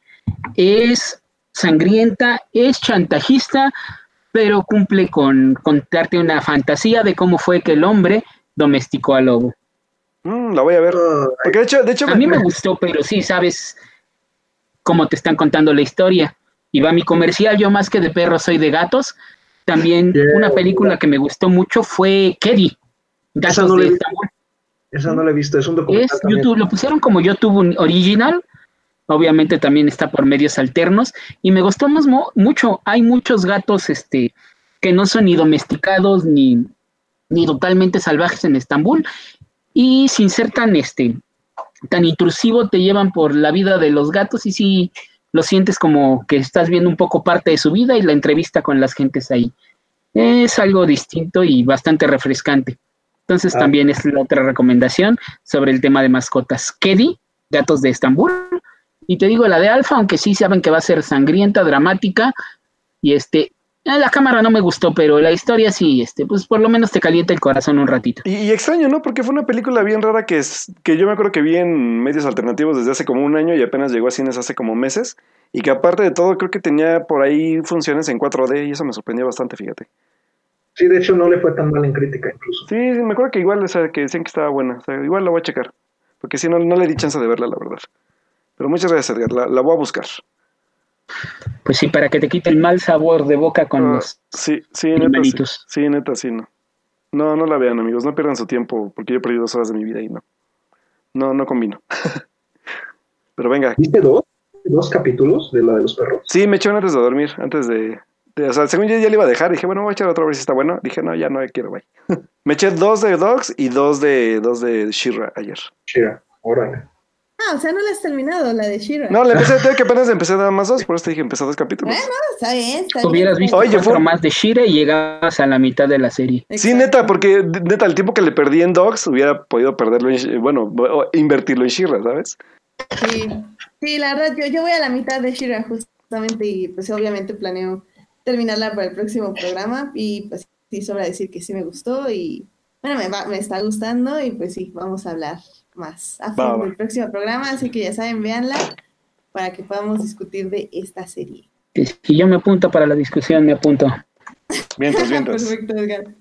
Es sangrienta, es chantajista, pero cumple con contarte una fantasía de cómo fue que el hombre domesticó al lobo. La voy a ver. Porque de hecho a mí me gustó, pero sí, sabes cómo te están contando la historia. Y va mi comercial, yo más que de perros soy de gatos. También una película que me gustó mucho fue Keddy. Esa no, la he visto, es un documental. Es YouTube, lo pusieron como YouTube Original. Obviamente también está por medios alternos. Y me gustó más mucho. Hay muchos gatos que no son ni domesticados ni totalmente salvajes en Estambul. Y sin ser tan intrusivo, te llevan por la vida de los gatos. Y sí, lo sientes como que estás viendo un poco parte de su vida y la entrevista con las gentes ahí. Es algo distinto y bastante refrescante. Entonces también es la otra recomendación sobre el tema de mascotas. Keddy, Gatos de Estambul. Y te digo la de Alfa, aunque sí saben que va a ser sangrienta, dramática. Y la cámara no me gustó, pero la historia sí, pues por lo menos te calienta el corazón un ratito. Y extraño, ¿no? Porque fue una película bien rara que yo me acuerdo que vi en medios alternativos desde hace como un año y apenas llegó a cines hace como meses. Y que aparte de todo, creo que tenía por ahí funciones en 4D y eso me sorprendió bastante, fíjate. Sí, de hecho no le fue tan mal en crítica incluso. Sí, me acuerdo que igual, o sea, que decían que estaba buena. O sea, igual la voy a checar, porque si no le di chance de verla, la verdad. Pero muchas gracias, Edgar, la voy a buscar. Pues sí, para que te quite el mal sabor de boca con los... Sí, neta, sí, no. No la vean, amigos, no pierdan su tiempo, porque yo he perdido 2 horas de mi vida y no combino. Pero venga. ¿Viste dos capítulos de la de los perros? Sí, me eché una antes de dormir, o sea, según yo ya le iba a dejar, dije, bueno, voy a echar otra vez si está bueno. Dije, no, ya no quiero, güey. Me eché 2 de Dogs y 2 de She-Ra ayer. She-Ra, órale. O sea, no la has terminado, la de She-Ra. No, la empecé, tengo que apenas empecé nada más 2, por eso te dije, empecé 2 capítulos. Bueno, está bien. Hubieras visto otro más de She-Ra y llegabas a la mitad de la serie. Exacto. Sí, neta, porque neta, el tiempo que le perdí en Dogs hubiera podido perderlo, invertirlo en She-Ra, ¿sabes? Sí, la verdad, yo voy a la mitad de She-Ra justamente y pues obviamente planeo terminarla para el próximo programa y pues sí, sobra decir que sí me gustó y bueno, me está gustando y pues sí, vamos a hablar más a fondo del próximo programa, así que ya saben, véanla para que podamos discutir de esta serie. Y yo me apunto para la discusión, vientos. Perfecto, Edgar.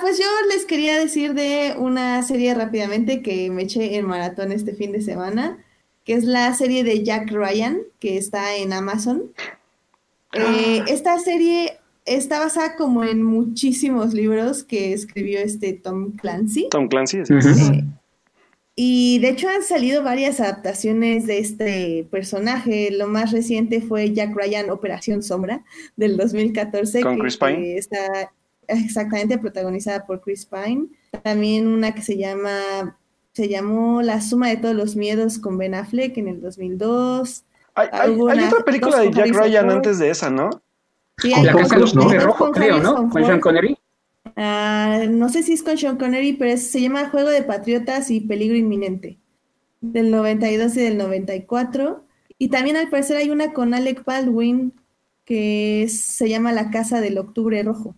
Pues yo les quería decir de una serie rápidamente que me eché en maratón este fin de semana, que es la serie de Jack Ryan, que está en Amazon. Esta serie está basada como en muchísimos libros que escribió Tom Clancy. Tom Clancy, sí. Y de hecho han salido varias adaptaciones de este personaje. Lo más reciente fue Jack Ryan Operación Sombra del 2014. Con Chris Pine. Está exactamente protagonizada por Chris Pine. También una que se llamó La suma de todos los miedos con Ben Affleck en el 2002. Hay otra película de Jack Ryan antes de esa, ¿no? Sí, con la Casa de los Nombres Rojos, creo, ¿no? ¿Con Sean Connery? No sé si es con Sean Connery, pero se llama Juego de Patriotas y Peligro Inminente, del 92 y del 94. Y también al parecer hay una con Alec Baldwin que se llama La Casa del Octubre Rojo.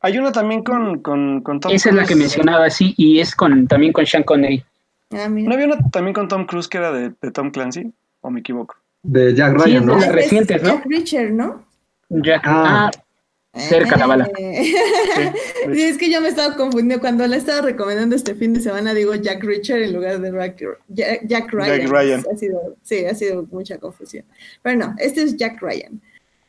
Hay una también con Tom Cruise. Esa es la que mencionaba, sí, y es también con Sean Connery. ¿No había una también con Tom Cruise que era de Tom Clancy? ¿O me equivoco? De Jack Ryan, ¿no? De las recientes, ¿no? Jack Reacher, ¿no? Jack. Cerca la bala. Sí, es que yo me estaba confundiendo. Cuando la estaba recomendando este fin de semana, digo Jack Reacher en lugar de Jack Ryan. Jack Ryan. Ha sido mucha confusión. Pero no, este es Jack Ryan.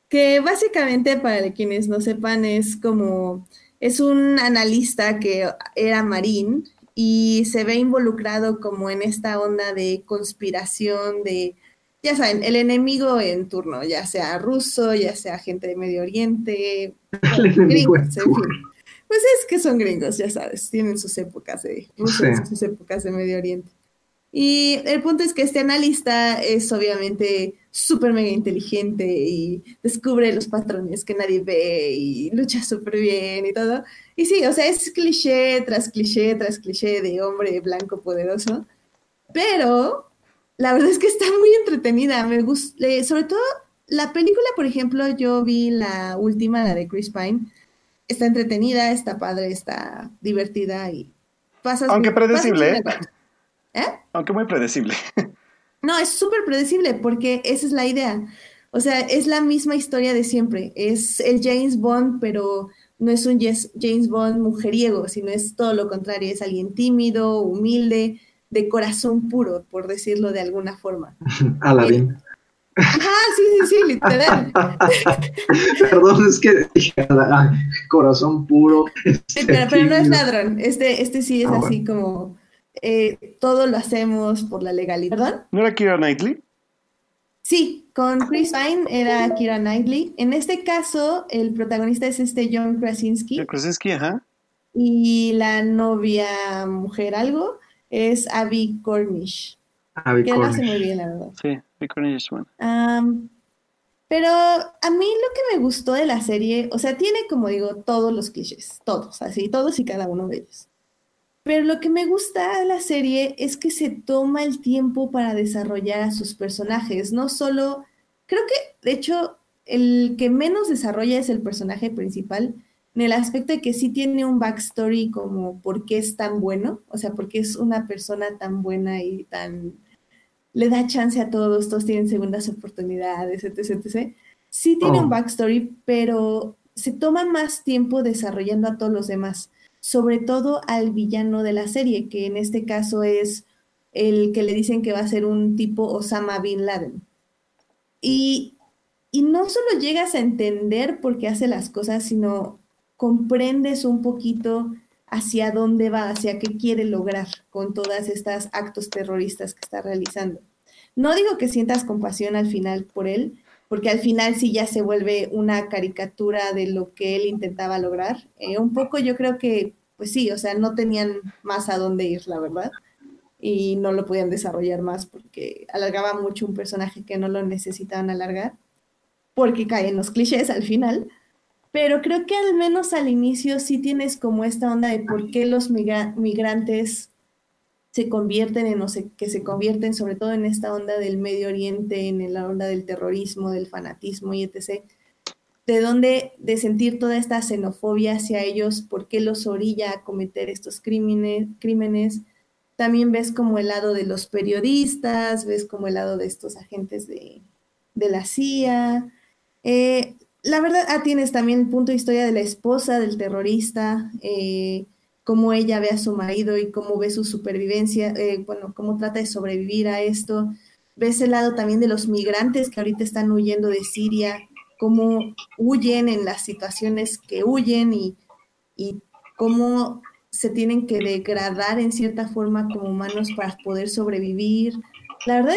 Que básicamente, para quienes no sepan, es un analista que era marín y se ve involucrado como en esta onda de conspiración de... Ya saben, el enemigo en turno, ya sea ruso, ya sea gente de Medio Oriente, gringos, en fin. Pues es que son gringos, ya sabes, tienen sus épocas de Rusia, sí, sus épocas de Medio Oriente. Y el punto es que este analista es obviamente súper mega inteligente y descubre los patrones que nadie ve y lucha súper bien y todo. Y sí, o sea, es cliché tras cliché tras cliché de hombre blanco poderoso, pero la verdad es que está muy entretenida. Me gusta, sobre todo la película, por ejemplo, yo vi la última, la de Chris Pine. Está entretenida, está padre, está divertida y pasas... Aunque predecible, pasas. ¿Eh? Aunque muy predecible. No, es súper predecible porque esa es la idea. O sea, es la misma historia de siempre. Es el James Bond, pero no es un James Bond mujeriego, sino es todo lo contrario. Es alguien tímido, humilde, de corazón puro, por decirlo de alguna forma. Aladdin. Ajá, sí, literal. Perdón, es que dije corazón puro. Pero no es ladrón. Este sí es así bueno. Como... todo lo hacemos por la legalidad. ¿Perdón? ¿No era Keira Knightley? Sí, con Chris Pine era Keira Knightley. En este caso, el protagonista es John Krasinski. John Krasinski, ajá. Y la novia mujer algo es Abby Cornish. Abby Cornish. Que lo hace muy bien, la verdad. Sí, Abby Cornish es buena. Pero a mí lo que me gustó de la serie, o sea, tiene, como digo, todos los clichés. Todos, así, todos y cada uno de ellos. Pero lo que me gusta de la serie es que se toma el tiempo para desarrollar a sus personajes. No solo, creo que, de hecho, el que menos desarrolla es el personaje principal, en el aspecto de que sí tiene un backstory como por qué es tan bueno, o sea, por qué es una persona tan buena y tan... le da chance a todos, todos tienen segundas oportunidades, etc. Sí tiene un backstory, pero se toma más tiempo desarrollando a todos los demás. Sobre todo al villano de la serie, que en este caso es el que le dicen que va a ser un tipo Osama Bin Laden. Y no solo llegas a entender por qué hace las cosas, sino comprendes un poquito hacia dónde va, hacia qué quiere lograr con todas estas actos terroristas que está realizando. No digo que sientas compasión al final por él, porque al final sí ya se vuelve una caricatura de lo que él intentaba lograr. Un poco yo creo que, pues sí, o sea, no tenían más a dónde ir, la verdad, y no lo podían desarrollar más porque alargaba mucho un personaje que no lo necesitaban alargar, porque caen los clichés al final. Pero creo que al menos al inicio sí tienes como esta onda de por qué los migrantes se convierten en, o sea, que se convierten sobre todo en esta onda del Medio Oriente, en la onda del terrorismo, del fanatismo y etc. De dónde, de sentir toda esta xenofobia hacia ellos, por qué los orilla a cometer estos crímenes. También ves como el lado de los periodistas, ves como el lado de estos agentes de la CIA. La verdad, tienes también el punto de historia de la esposa del terrorista, cómo ella ve a su marido y cómo ve su supervivencia, cómo trata de sobrevivir a esto. Ves el lado también de los migrantes que ahorita están huyendo de Siria, cómo huyen en las situaciones que huyen y cómo se tienen que degradar en cierta forma como humanos para poder sobrevivir. La verdad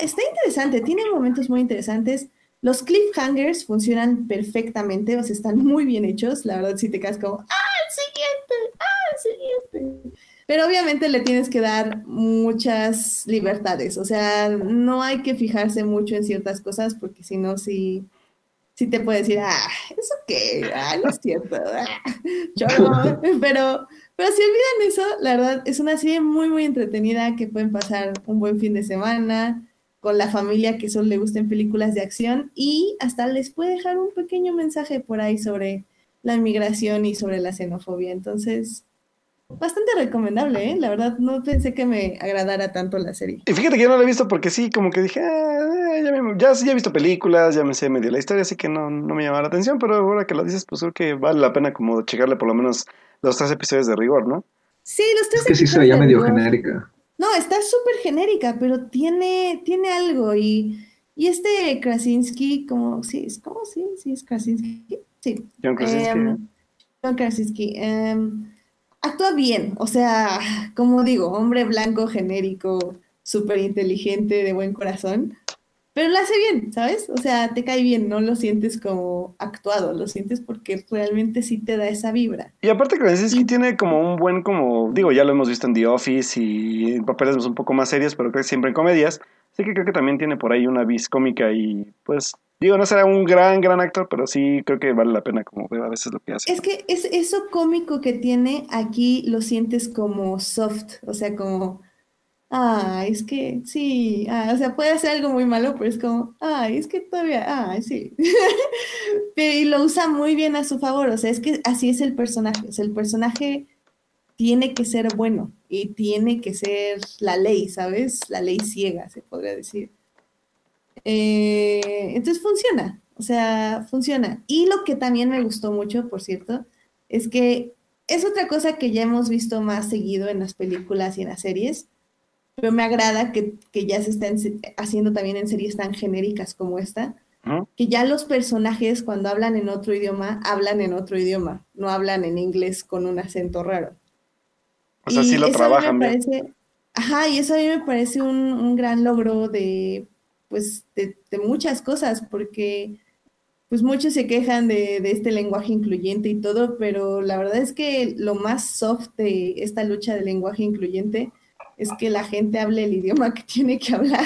está interesante, tiene momentos muy interesantes. Los cliffhangers funcionan perfectamente, o sea, están muy bien hechos. La verdad, si te quedas como, ¡ah, el siguiente! Pero obviamente le tienes que dar muchas libertades. O sea, no hay que fijarse mucho en ciertas cosas, porque si no, sí te puede decir, ¿eso qué? No es cierto. Chorro. Pero si olvidan eso, la verdad, es una serie muy, muy entretenida que pueden pasar un buen fin de semana con la familia que solo le gusten películas de acción, y hasta les puede dejar un pequeño mensaje por ahí sobre la inmigración y sobre la xenofobia. Entonces, bastante recomendable, ¿eh? La verdad, no pensé que me agradara tanto la serie. Y fíjate que yo no la he visto porque sí, como que dije, ya he visto películas, ya me sé medio la historia, así que no me llamaba la atención, pero ahora que lo dices, pues creo que vale la pena como checarle por lo menos los 3 episodios de rigor, ¿no? Sí, los 3 episodios. Es que sí se veía medio genérica. No, está súper genérica, pero tiene algo. Y Krasinski, es Krasinski. Sí. John Krasinski. John Krasinski. Actúa bien, o sea, como digo, hombre blanco, genérico, súper inteligente, de buen corazón. Pero lo hace bien, ¿sabes? O sea, te cae bien, no lo sientes como actuado, lo sientes porque realmente sí te da esa vibra. Y aparte que sí tiene como un buen, como, digo, ya lo hemos visto en The Office y en papeles un poco más serios, pero creo que siempre en comedias. Así que creo que también tiene por ahí una vis cómica y pues, digo, no será un gran actor, pero sí creo que vale la pena como ver a veces lo que hace. Es que es eso cómico que tiene aquí lo sientes como soft, o sea, como... Ay, es que sí, o sea, puede hacer algo muy malo, pero es como, ay, es que todavía, ay, sí. Pero y lo usa muy bien a su favor, o sea, es que así es el personaje, o sea, el personaje tiene que ser bueno y tiene que ser la ley, ¿sabes? La ley ciega, se podría decir. Entonces funciona, o sea, funciona. Y lo que también me gustó mucho, por cierto, es que es otra cosa que ya hemos visto más seguido en las películas y en las series, pero me agrada que ya se están haciendo también en series tan genéricas como esta, que ya los personajes cuando hablan en otro idioma, no hablan en inglés con un acento raro. O sea, y sí lo trabajan bien. Ajá, y eso a mí me parece un gran logro de, pues, de muchas cosas, porque pues muchos se quejan de este lenguaje incluyente y todo, pero la verdad es que lo más soft de esta lucha del lenguaje incluyente es que la gente hable el idioma que tiene que hablar.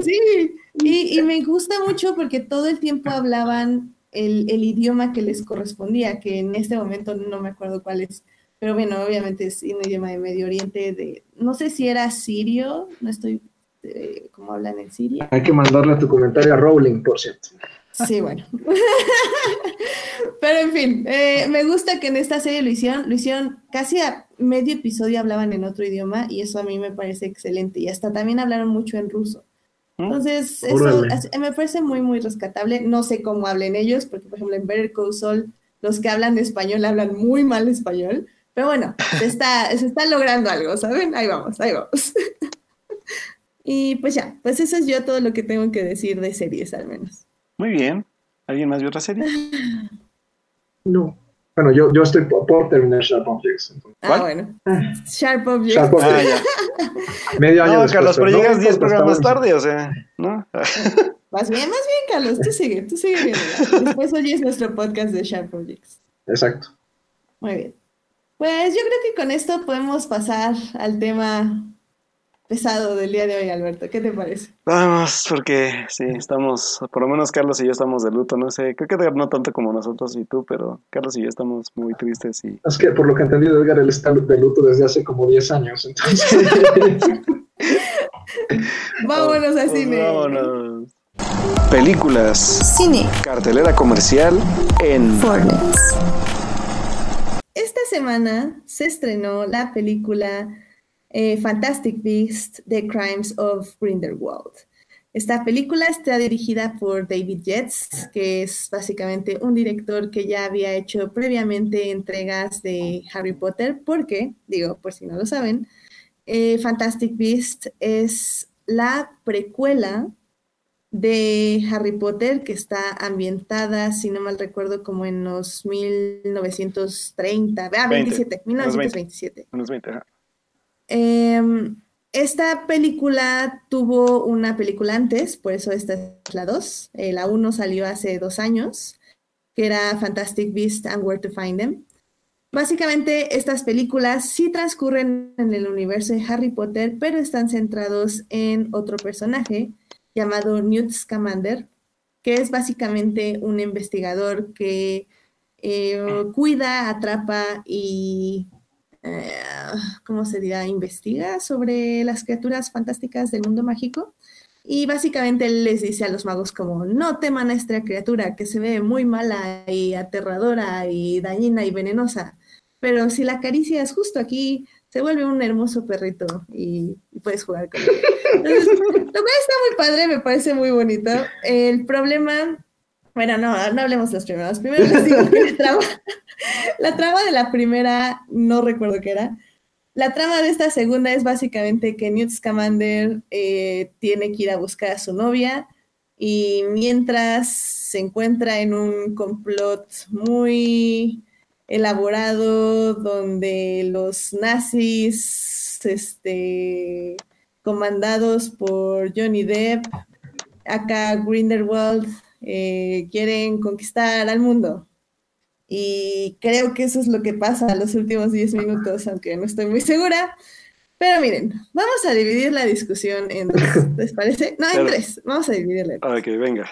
Sí, y me gusta mucho porque todo el tiempo hablaban el idioma que les correspondía, que en este momento no me acuerdo cuál es, pero bueno, obviamente es un idioma de Medio Oriente, no sé si era sirio, no estoy, ¿cómo hablan en Siria? Hay que mandarle tu comentario a Rowling, por cierto. Sí, bueno. Pero en fin, me gusta que en esta serie lo hicieron casi a medio episodio hablaban en otro idioma y eso a mí me parece excelente. Y hasta también hablaron mucho en ruso. Entonces, eso me parece muy, muy rescatable. No sé cómo hablen ellos, porque por ejemplo en Better Call Saul, los que hablan español hablan muy mal español. Pero bueno, se está logrando algo, ¿saben? Ahí vamos. Y pues ya, pues eso es yo todo lo que tengo que decir de series al menos. Muy bien. ¿Alguien más vio otra serie? No. Bueno, yo estoy por terminar Sharp Objects. Entonces. ¿Cuál? Bueno. Sharp Objects. Ah, medio año después. Carlos, pero llegas 10 programas tarde, o sea, ¿no? Más bien, Carlos, tú sigue viendo. Después oyes nuestro podcast de Sharp Objects. Exacto. Muy bien. Pues yo creo que con esto podemos pasar al tema pesado del día de hoy, Alberto. ¿Qué te parece? Vamos, porque sí, estamos, por lo menos Carlos y yo estamos de luto, no sé, creo que Edgar no tanto como nosotros y tú, pero Carlos y yo estamos muy tristes. Y... Es que por lo que he entendido, Edgar, él está de luto desde hace como 10 años, entonces... Vámonos al cine. Vámonos. Películas. Cine. Cartelera comercial en... Fornets. Esta semana se estrenó la película... Fantastic Beasts: The Crimes of Grindelwald. Esta película está dirigida por David Yates, que es básicamente un director que ya había hecho previamente entregas de Harry Potter, porque, digo, por si no lo saben, Fantastic Beasts es la precuela de Harry Potter que está ambientada, si no mal recuerdo, como en los 1927. Esta película tuvo una película antes, por eso esta es la 2. La 1 salió hace 2 años, que era Fantastic Beasts and Where to Find Them. Básicamente, estas películas sí transcurren en el universo de Harry Potter, pero están centrados en otro personaje llamado Newt Scamander, que es básicamente un investigador que cuida, atrapa y... ¿cómo se dirá? Investiga sobre las criaturas fantásticas del mundo mágico y básicamente él les dice a los magos como no teman a esta criatura que se ve muy mala y aterradora y dañina y venenosa, pero si la acaricias justo aquí se vuelve un hermoso perrito y puedes jugar con él. Entonces, lo cual está muy padre, me parece muy bonito. El problema... Bueno, no hablemos de los primeros. Primero les digo que la trama de la primera, no recuerdo qué era. La trama de esta segunda es básicamente que Newt Scamander tiene que ir a buscar a su novia y mientras se encuentra en un complot muy elaborado donde los nazis comandados por Johnny Depp, acá Grindelwald, quieren conquistar al mundo. Y creo que eso es lo que pasa en los últimos 10 minutos, aunque no estoy muy segura. Pero miren, vamos a dividir la discusión en dos, ¿les parece? No, en tres. Vamos a dividirla en tres. Ok, venga.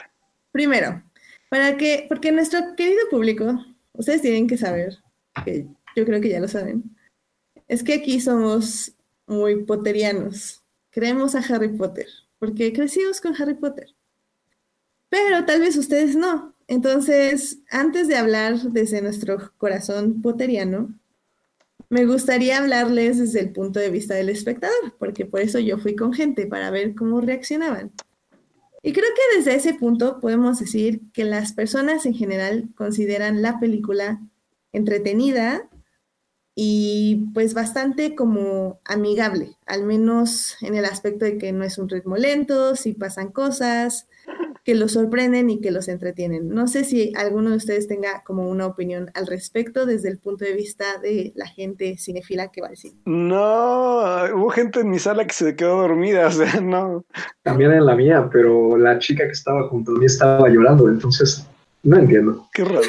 Primero, porque nuestro querido público, ustedes tienen que saber, que yo creo que ya lo saben, es que aquí somos muy potterianos. Creemos a Harry Potter, porque crecimos con Harry Potter. Pero tal vez ustedes no. Entonces, antes de hablar desde nuestro corazón potteriano, me gustaría hablarles desde el punto de vista del espectador, porque por eso yo fui con gente, para ver cómo reaccionaban. Y creo que desde ese punto podemos decir que las personas en general consideran la película entretenida y pues bastante como amigable, al menos en el aspecto de que no es un ritmo lento, sí pasan cosas que los sorprenden y que los entretienen. No sé si alguno de ustedes tenga como una opinión al respecto desde el punto de vista de la gente cinéfila que va al cine. No, hubo gente en mi sala que se quedó dormida, o sea, no. También en la mía, pero la chica que estaba junto a mí estaba llorando, entonces no entiendo. Qué raro,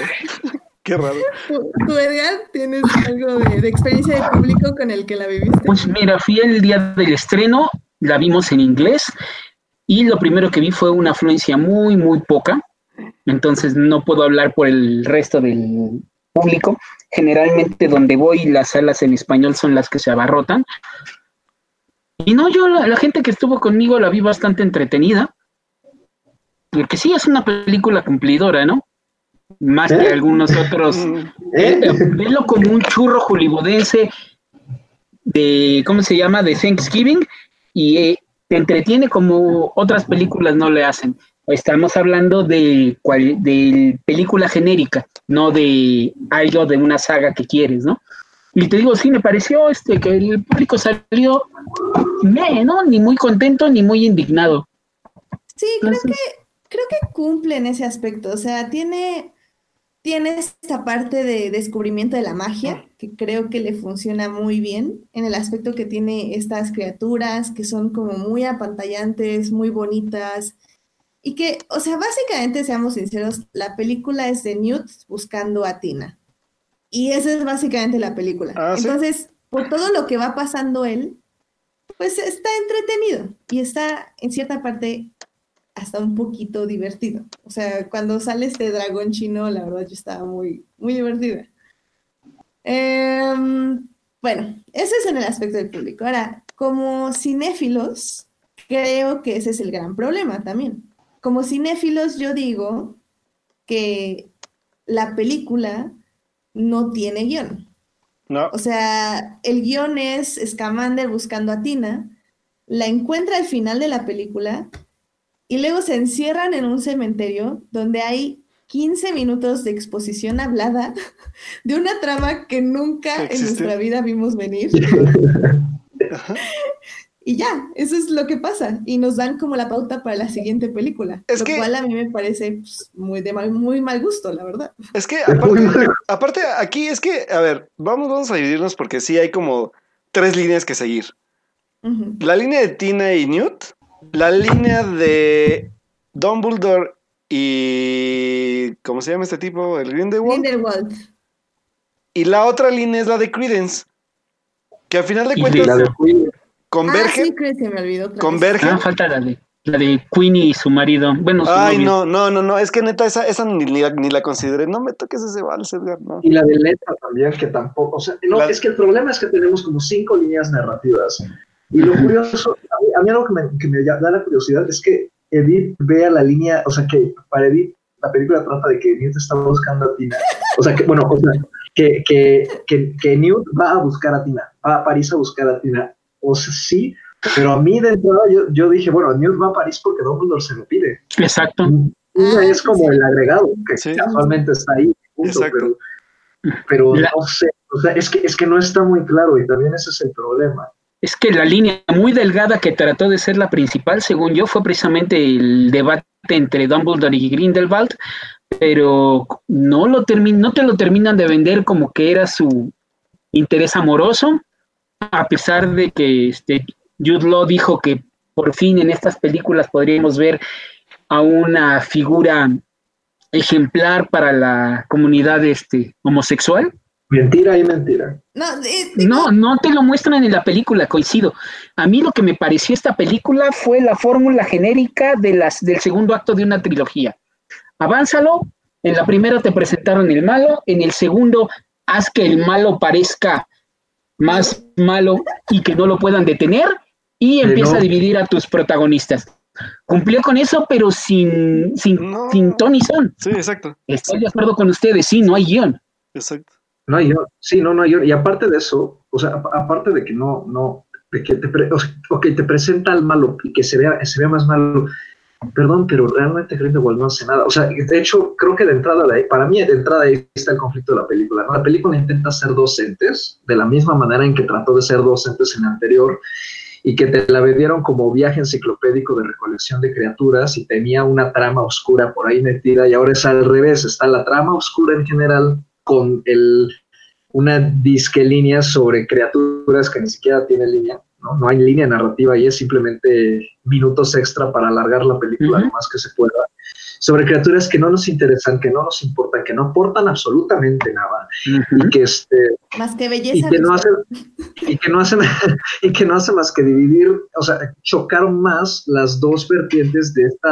qué raro. ¿Tú, Edgar, tienes algo de experiencia de público con el que la viviste? Pues mira, fui el día del estreno, la vimos en inglés, y lo primero que vi fue una afluencia muy, muy poca. Entonces no puedo hablar por el resto del público. Generalmente donde voy, las salas en español son las que se abarrotan. Y no, yo la gente que estuvo conmigo la vi bastante entretenida. Porque sí, es una película cumplidora, ¿no? Más que algunos otros. Velo como un churro hollywoodense de, ¿cómo se llama? De Thanksgiving. Y... te entretiene como otras películas no le hacen. Estamos hablando de película genérica, no de algo de una saga que quieres, ¿no? Y te digo, sí, me pareció que el público salió ¿no? Ni muy contento ni muy indignado. Sí, creo que cumple en ese aspecto. O sea, tiene esta parte de descubrimiento de la magia, que creo que le funciona muy bien, en el aspecto que tiene estas criaturas, que son como muy apantallantes, muy bonitas, y que, o sea, básicamente, seamos sinceros, la película es de Newt buscando a Tina, y esa es básicamente la película. ¿Sí? Entonces, por todo lo que va pasando él, pues está entretenido, y está, en cierta parte, hasta un poquito divertido. O sea, cuando sale este dragón chino, la verdad yo estaba muy, muy divertida. Bueno, ese es en el aspecto del público. Ahora, como cinéfilos, creo que ese es el gran problema también. Como cinéfilos, yo digo que la película no tiene guión. No. O sea, el guión es Scamander buscando a Tina, la encuentra al final de la película... Y luego se encierran en un cementerio donde hay 15 minutos de exposición hablada de una trama que nunca en nuestra vida vimos venir. Y ya, eso es lo que pasa. Y nos dan como la pauta para la siguiente película. Lo cual a mí me parece muy muy mal gusto, la verdad. Es que aparte aquí es que, a ver, vamos a dividirnos porque sí hay como tres líneas que seguir. Uh-huh. La línea de Tina y Newt. La línea de Dumbledore y... ¿Cómo se llama este tipo? ¿El Grindelwald? Y la otra línea es la de Credence. Que al final de cuentas... Convergen... sí, creo que me olvidó. Convergen... No, falta la de Queenie y su marido. Bueno, no. Es que neta, esa ni la consideré. No me toques ese vals, Edgar, no. Y la de Leta también, que tampoco... O sea, es que el problema es que tenemos como 5 líneas narrativas. Y lo curioso... A mí algo que me da la curiosidad es que Edith vea la línea, o sea, que para Edith la película trata de que Newt está buscando a Tina. O sea, que Newt va a buscar a Tina, va a París a buscar a Tina. O sea, sí, pero a mí de entrada yo dije, bueno, Newt va a París porque Dumbledore se lo pide. Exacto. Tina es como el agregado, que casualmente está ahí, punto, pero no sé. O sea, es que no está muy claro y también ese es el problema. Es que la línea muy delgada que trató de ser la principal, según yo, fue precisamente el debate entre Dumbledore y Grindelwald, pero no te lo terminan de vender como que era su interés amoroso, a pesar de que Jude Law dijo que por fin en estas películas podríamos ver a una figura ejemplar para la comunidad homosexual. Mentira y mentira. No te lo muestran en la película, coincido. A mí lo que me pareció esta película fue la fórmula genérica del segundo acto de una trilogía. Avánzalo, en la primera te presentaron el malo, en el segundo haz que el malo parezca más malo y que no lo puedan detener, y empieza a dividir a tus protagonistas. Cumplió con eso, pero sin ton y son. Sí, exacto. Estoy de acuerdo con ustedes, sí, no hay guión. Exacto. No hay guión, sí, no hay guión. Y aparte de eso, o sea, aparte de que te presenta al malo y que se vea más malo. Perdón, pero realmente Grindelwald no hace nada. O sea, de hecho, creo que de entrada ahí está el conflicto de la película, ¿no? La película intenta ser docentes, de la misma manera en que trató de ser docentes en la anterior, y que te la vendieron como viaje enciclopédico de recolección de criaturas y tenía una trama oscura por ahí metida, y ahora es al revés, está la trama oscura en general con una disque línea sobre criaturas que ni siquiera tiene línea. No hay línea narrativa y es simplemente minutos extra para alargar la película lo más que se pueda, sobre criaturas que no nos interesan, que no nos importan, que no aportan absolutamente nada, y que más que belleza y que no hacen más que dividir, o sea, chocar más las dos vertientes de este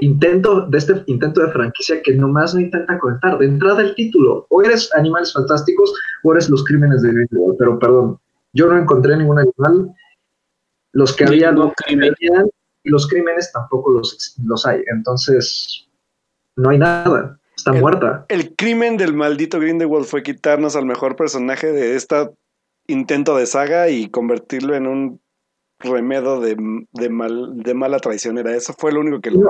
intento de franquicia que nomás no intenta conectar. De entrada el título, o eres Animales Fantásticos o eres Los Crímenes de Grindelwald, pero perdón, yo no encontré ningún animal. Los que había no tenían, y los crímenes tampoco los hay. Entonces, no hay nada. Está muerta. El crimen del maldito Grindelwald fue quitarnos al mejor personaje de este intento de saga y convertirlo en un remedo de mala traición. Era eso, fue lo único que lo...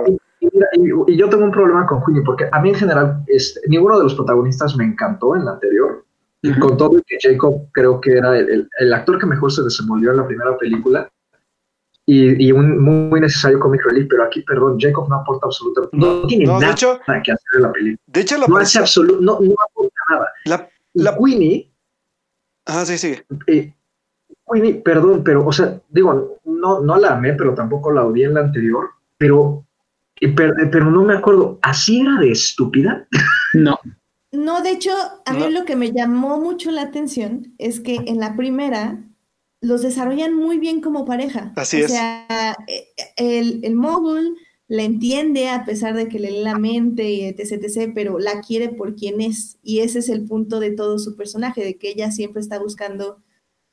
Y yo tengo un problema con Juni, porque a mí en general ninguno de los protagonistas me encantó en la anterior. Y con todo que Jacob creo que era el actor que mejor se desenvolvió en la primera película y un muy necesario comic relief, pero aquí, perdón, Jacob no aporta absolutamente nada que hacer en la película. De hecho, no aporta nada. La Winnie... Ah, sí. Winnie, perdón, pero, o sea, digo, no la amé, pero tampoco la odié en la anterior, pero no me acuerdo, ¿así era de estúpida? No. No, de hecho, a mí lo que me llamó mucho la atención es que en la primera los desarrollan muy bien como pareja. Así es. O sea, el mogul la entiende a pesar de que le lee la mente y etc., pero la quiere por quien es. Y ese es el punto de todo su personaje, de que ella siempre está buscando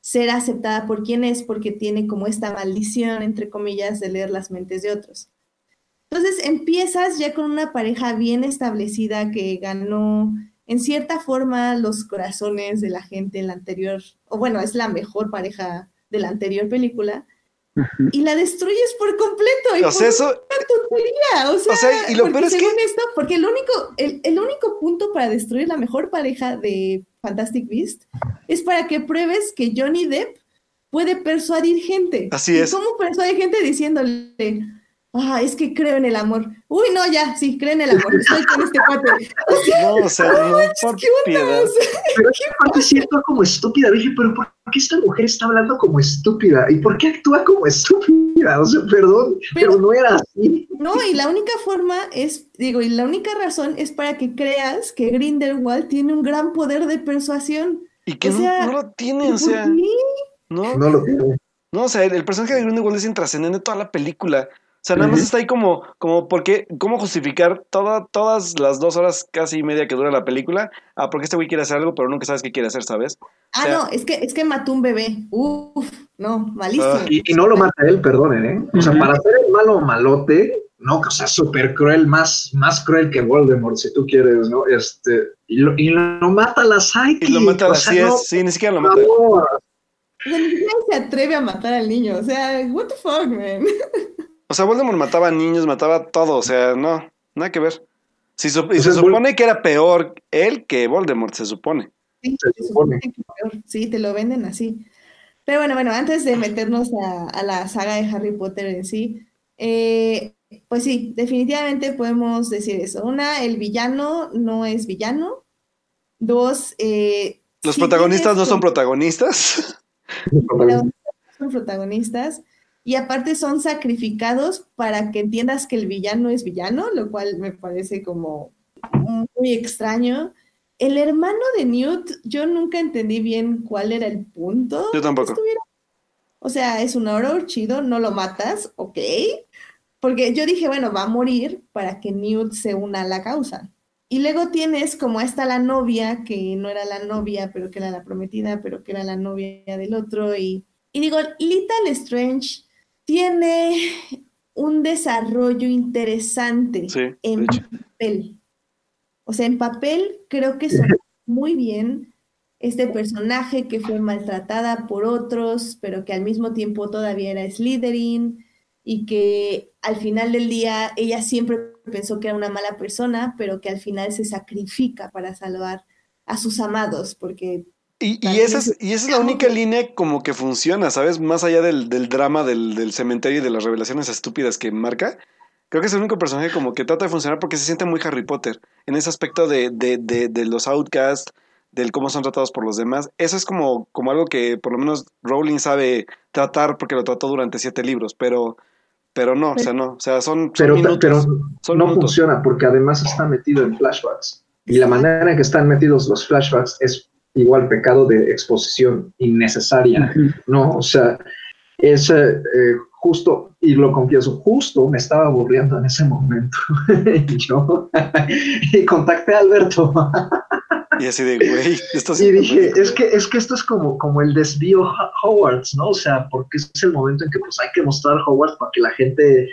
ser aceptada por quien es, porque tiene como esta maldición, entre comillas, de leer las mentes de otros. Entonces empiezas ya con una pareja bien establecida que ganó en cierta forma los corazones de la gente en la anterior, o bueno, es la mejor pareja de la anterior película, y la destruyes por completo. Y o sea, eso... una tontería. O sea, y lo peor es que... esto, porque el único punto para destruir la mejor pareja de Fantastic Beasts es para que pruebes que Johnny Depp puede persuadir gente. Así es. ¿Y cómo persuade gente? Diciéndole... Ah, es que creo en el amor. Uy, no, ya, sí, creo en el amor. Estoy con este cuate. Pero es que aparte sí actúa como estúpida. Dije, pero ¿por qué esta mujer está hablando como estúpida? ¿Y por qué actúa como estúpida? O sea, perdón, pero no era así. No, y la única forma es, y la única razón es para que creas que Grindelwald tiene un gran poder de persuasión. Y que no lo tiene, o sea. No lo tiene. No, o sea, el personaje de Grindelwald es intrascendente toda la película. O sea, nada más está ahí como porque, ¿cómo justificar todas las 2 horas casi y media que dura la película? Ah, porque este güey quiere hacer algo, pero nunca sabes qué quiere hacer, ¿sabes? Ah, o sea, no, es que mató un bebé. Uf, no, malísimo. Y no lo mata él, perdonen, ¿eh? O sea, para ser el malo malote, no, o sea, súper cruel, más cruel que Voldemort, si tú quieres, ¿no? Y lo mata la Psyche. Y lo mata la Psyche, sí, ni siquiera lo mata. O sea, ni siquiera se atreve a matar al niño, o sea, what the fuck, man. O sea, Voldemort mataba a niños, mataba todo, o sea, no, nada que ver. Se supone que era peor él que Voldemort, se supone. Sí, se supone que peor. Sí, te lo venden así. Pero bueno, antes de meternos a la saga de Harry Potter en sí, pues sí, definitivamente podemos decir eso. Una, el villano no es villano. Dos, los protagonistas no son protagonistas. son protagonistas y aparte son sacrificados para que entiendas que el villano es villano, lo cual me parece como muy extraño. El hermano de Newt, yo nunca entendí bien cuál era el punto. Yo tampoco. O sea, es un horror chido, no lo matas, ok. Porque yo dije, bueno, va a morir para que Newt se una a la causa. Y luego tienes como esta la novia, que no era la novia, pero que era la prometida, pero que era la novia del otro. Y digo, Little Strange tiene un desarrollo interesante sí, en papel. O sea, en papel creo que sonó muy bien este personaje que fue maltratada por otros, pero que al mismo tiempo todavía era Slytherin y que al final del día ella siempre pensó que era una mala persona, pero que al final se sacrifica para salvar a sus amados, porque... Y esa es la única línea como que funciona, ¿sabes? Más allá del drama del cementerio y de las revelaciones estúpidas que marca, creo que es el único personaje como que trata de funcionar porque se siente muy Harry Potter, en ese aspecto de los outcasts, del cómo son tratados por los demás. Eso es como algo que por lo menos Rowling sabe tratar porque lo trató durante 7 libros, pero son minutos. Pero no funciona porque además está metido en flashbacks y la manera en que están metidos los flashbacks es igual pecado de exposición innecesaria, ¿no? O sea, es justo, y lo confieso, justo me estaba aburriendo en ese momento. Y contacté a Alberto. Y así de, güey, y dije, es que esto es como el desvío Hogwarts, ¿no? O sea, porque es el momento en que pues hay que mostrar Hogwarts para que la gente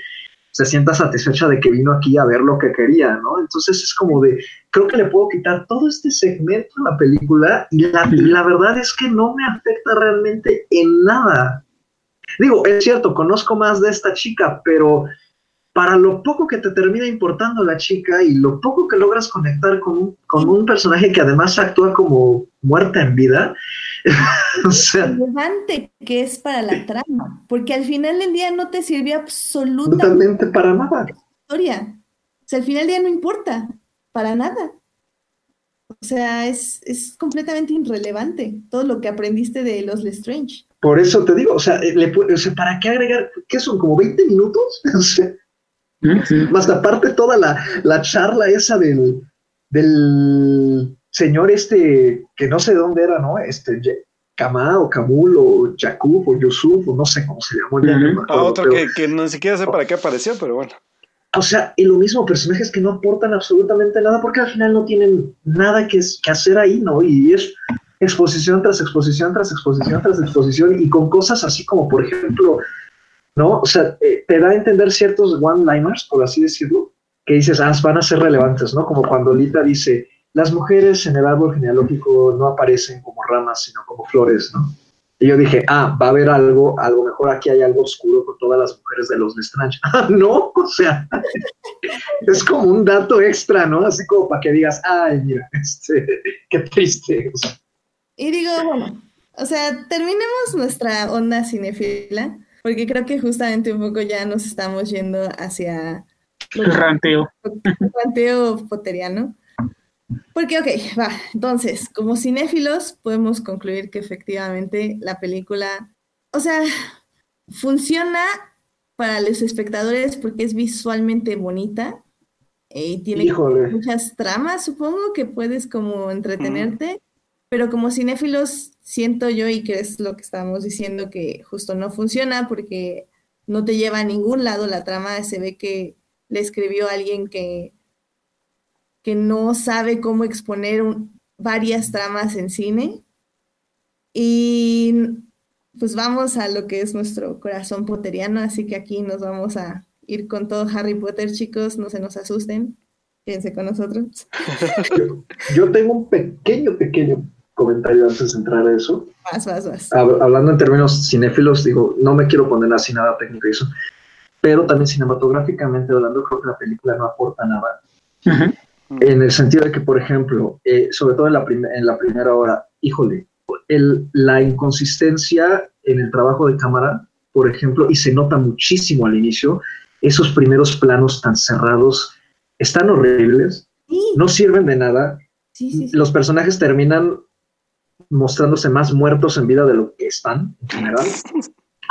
se sienta satisfecha de que vino aquí a ver lo que quería, ¿no? Entonces es como de, creo que le puedo quitar todo este segmento a la película y la verdad es que no me afecta realmente en nada. Digo, es cierto, conozco más de esta chica, pero para lo poco que te termina importando la chica y lo poco que logras conectar con un personaje que además actúa como muerta en vida. O sea, lo relevante que es para la trama, porque al final del día no te sirve absolutamente para nada. Historia. O sea, al final del día no importa, para nada. O sea, es completamente irrelevante todo lo que aprendiste de los Lestrange. Por eso te digo, o sea, ¿para qué agregar? ¿Qué son, como 20 minutos? O sea, sí. Más aparte toda la charla esa del señor este, que no sé dónde era, ¿no? Kamá o Kamul o Yakub o Yusuf o no sé cómo se llamó. Que ni siquiera sé para qué apareció, pero bueno. O sea, y lo mismo, personajes que no aportan absolutamente nada porque al final no tienen nada que hacer ahí, ¿no? Y es exposición tras exposición tras exposición tras exposición y con cosas así como, por ejemplo... ¿no? O sea, te da a entender ciertos one-liners, por así decirlo, que dices, van a ser relevantes, ¿no? Como cuando Lita dice, las mujeres en el árbol genealógico no aparecen como ramas, sino como flores, ¿no? Y yo dije, va a haber algo, a lo mejor aquí hay algo oscuro con todas las mujeres de los Lestrange. No, o sea, es como un dato extra, ¿no? Así como para que digas, mira, qué triste. O sea. Y digo, bueno, o sea, terminemos nuestra onda cinefila. Porque creo que justamente un poco ya nos estamos yendo hacia... el ranteo. El ranteo potteriano. Porque, ok, va. Entonces, como cinéfilos, podemos concluir que efectivamente la película... o sea, funciona para los espectadores porque es visualmente bonita. Y tiene muchas tramas, supongo, que puedes como entretenerte. Pero como cinéfilos... siento yo, y que es lo que estábamos diciendo, que justo no funciona porque no te lleva a ningún lado la trama. Se ve que le escribió a alguien que no sabe cómo exponer varias tramas en cine. Y pues vamos a lo que es nuestro corazón potteriano, así que aquí nos vamos a ir con todo Harry Potter, chicos, no se nos asusten, quédense con nosotros. Yo tengo un pequeño comentario antes de entrar a eso. Vas. Hablando en términos cinéfilos, digo, no me quiero poner así nada técnico y eso, pero también cinematográficamente hablando, creo que la película no aporta nada. Uh-huh. En el sentido de que, por ejemplo, sobre todo en la primera hora, la inconsistencia en el trabajo de cámara, por ejemplo, y se nota muchísimo al inicio, esos primeros planos tan cerrados están horribles, no sirven de nada. Sí. Los personajes terminan mostrándose más muertos en vida de lo que están en general.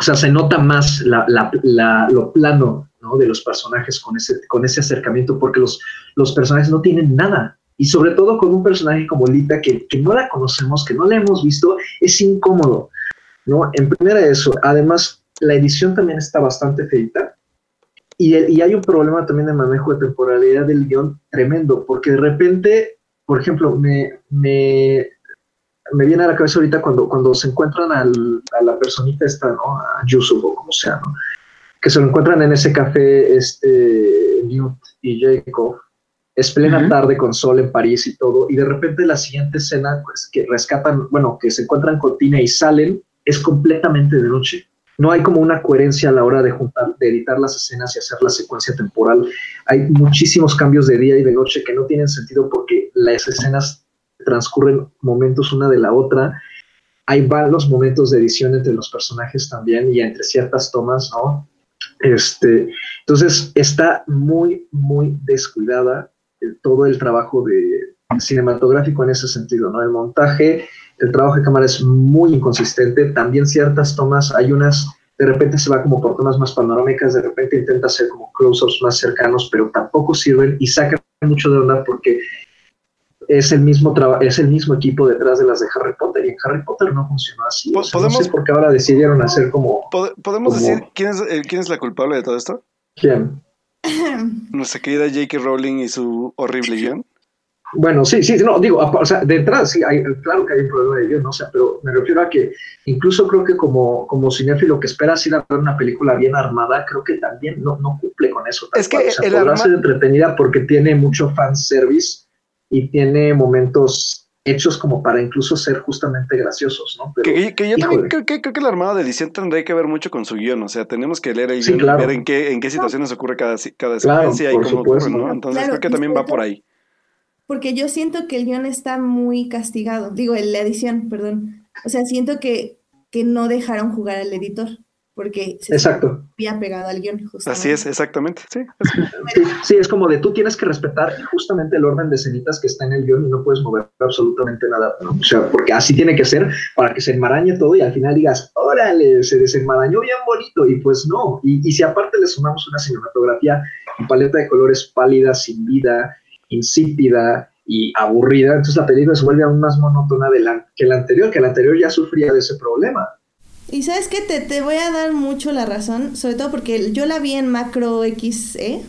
O sea, se nota más lo plano, ¿no?, de los personajes con ese acercamiento, porque los personajes no tienen nada. Y sobre todo con un personaje como Lita, que no la conocemos, que no la hemos visto, es incómodo, ¿no? En primera eso. Además, la edición también está bastante feita. Y hay un problema también de manejo de temporalidad del guión tremendo, porque de repente, por ejemplo, me viene a la cabeza ahorita cuando se encuentran a la personita esta, ¿no?, a Yusuf o como sea, ¿no?, que se lo encuentran en ese café, Newt y Jacob. Es plena tarde con sol en París y todo, y de repente la siguiente escena, pues, que rescatan, bueno, que se encuentran con Tina y salen, es completamente de noche. No hay como una coherencia a la hora de juntar, de editar las escenas y hacer la secuencia temporal. Hay muchísimos cambios de día y de noche que no tienen sentido porque las escenas transcurren momentos una de la otra. Hay varios momentos de edición entre los personajes también y entre ciertas tomas, ¿no? Entonces está muy, muy descuidada todo el trabajo de cinematográfico en ese sentido, ¿no? El montaje, el trabajo de cámara es muy inconsistente, también ciertas tomas, hay unas, de repente se va como por tomas más panorámicas, de repente intenta hacer como close-ups más cercanos, pero tampoco sirven y sacan mucho de onda porque es el mismo equipo detrás de las de Harry Potter, y en Harry Potter no funcionó así. O sea, no sé por qué ahora decidieron hacer como... ¿Podemos decir quién es la culpable de todo esto? ¿Quién? Nuestra querida J.K. Rowling y su horrible guión. Bueno, sí, no, digo, o sea, de entrada sí, claro que hay un problema de guión, ¿no? O sea, pero me refiero a que incluso creo que como cinéfilo que esperas ir a ver una película bien armada, creo que también no cumple con eso. Es que o sea, podrá ser entretenida porque tiene mucho fanservice y tiene momentos hechos como para incluso ser justamente graciosos, ¿no? Pero, que yo también creo que la armada de edición tendría que ver mucho con su guión, o sea, tenemos que leer el guión, claro, y ver en qué situaciones ocurre cada secuencia, claro, y cómo ocurre, ¿no? Entonces claro, creo que también va por ahí. Porque yo siento que el guión está muy castigado, digo, la edición, perdón. O sea, siento que no dejaron jugar al editor, porque se había pegado al guión. Justamente. Así es, exactamente. Sí, es como de tú tienes que respetar justamente el orden de escenitas que está en el guión y no puedes mover absolutamente nada, ¿no? O sea, porque así tiene que ser para que se enmarañe todo y al final digas, órale, se desenmarañó bien bonito, y pues no. Y si aparte le sumamos una cinematografía con paleta de colores pálida, sin vida, insípida y aburrida, entonces la película se vuelve aún más monótona que la anterior ya sufría de ese problema. Y ¿sabes qué? Te voy a dar mucho la razón, sobre todo porque yo la vi en Macro XC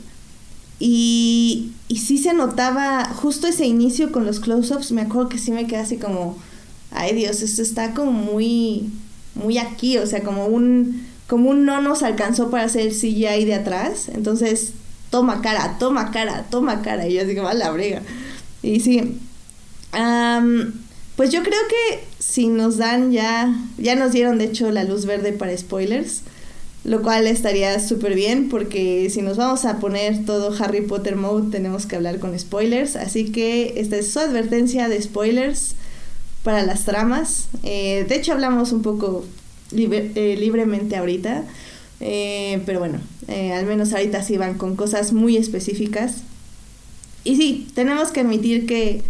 y sí se notaba justo ese inicio con los close-ups, me acuerdo que sí me quedé así como, ay Dios, esto está como muy, muy aquí, o sea, como un no nos alcanzó para hacer el CGI de atrás, entonces toma cara, y yo así que va la brega. Y sí, pues yo creo que si nos dan ya nos dieron de hecho la luz verde para spoilers, lo cual estaría súper bien, porque si nos vamos a poner todo Harry Potter mode, tenemos que hablar con spoilers, así que esta es su advertencia de spoilers para las tramas. De hecho hablamos un poco libremente ahorita, pero bueno, al menos ahorita sí van con cosas muy específicas. Y sí, tenemos que admitir que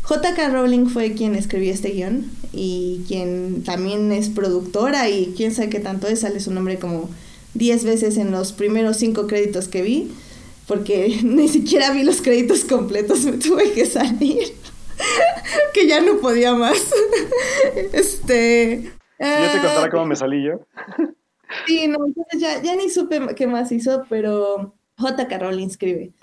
J.K. Rowling fue quien escribió este guión y quien también es productora y quién sabe qué tanto es, sale su nombre como 10 veces en los primeros 5 créditos que vi, porque ni siquiera vi los créditos completos, me tuve que salir que ya no podía más. Ya te contaré cómo me salí yo. Sí, no, entonces ya ni supe qué más hizo, pero J.K. Rowling escribe.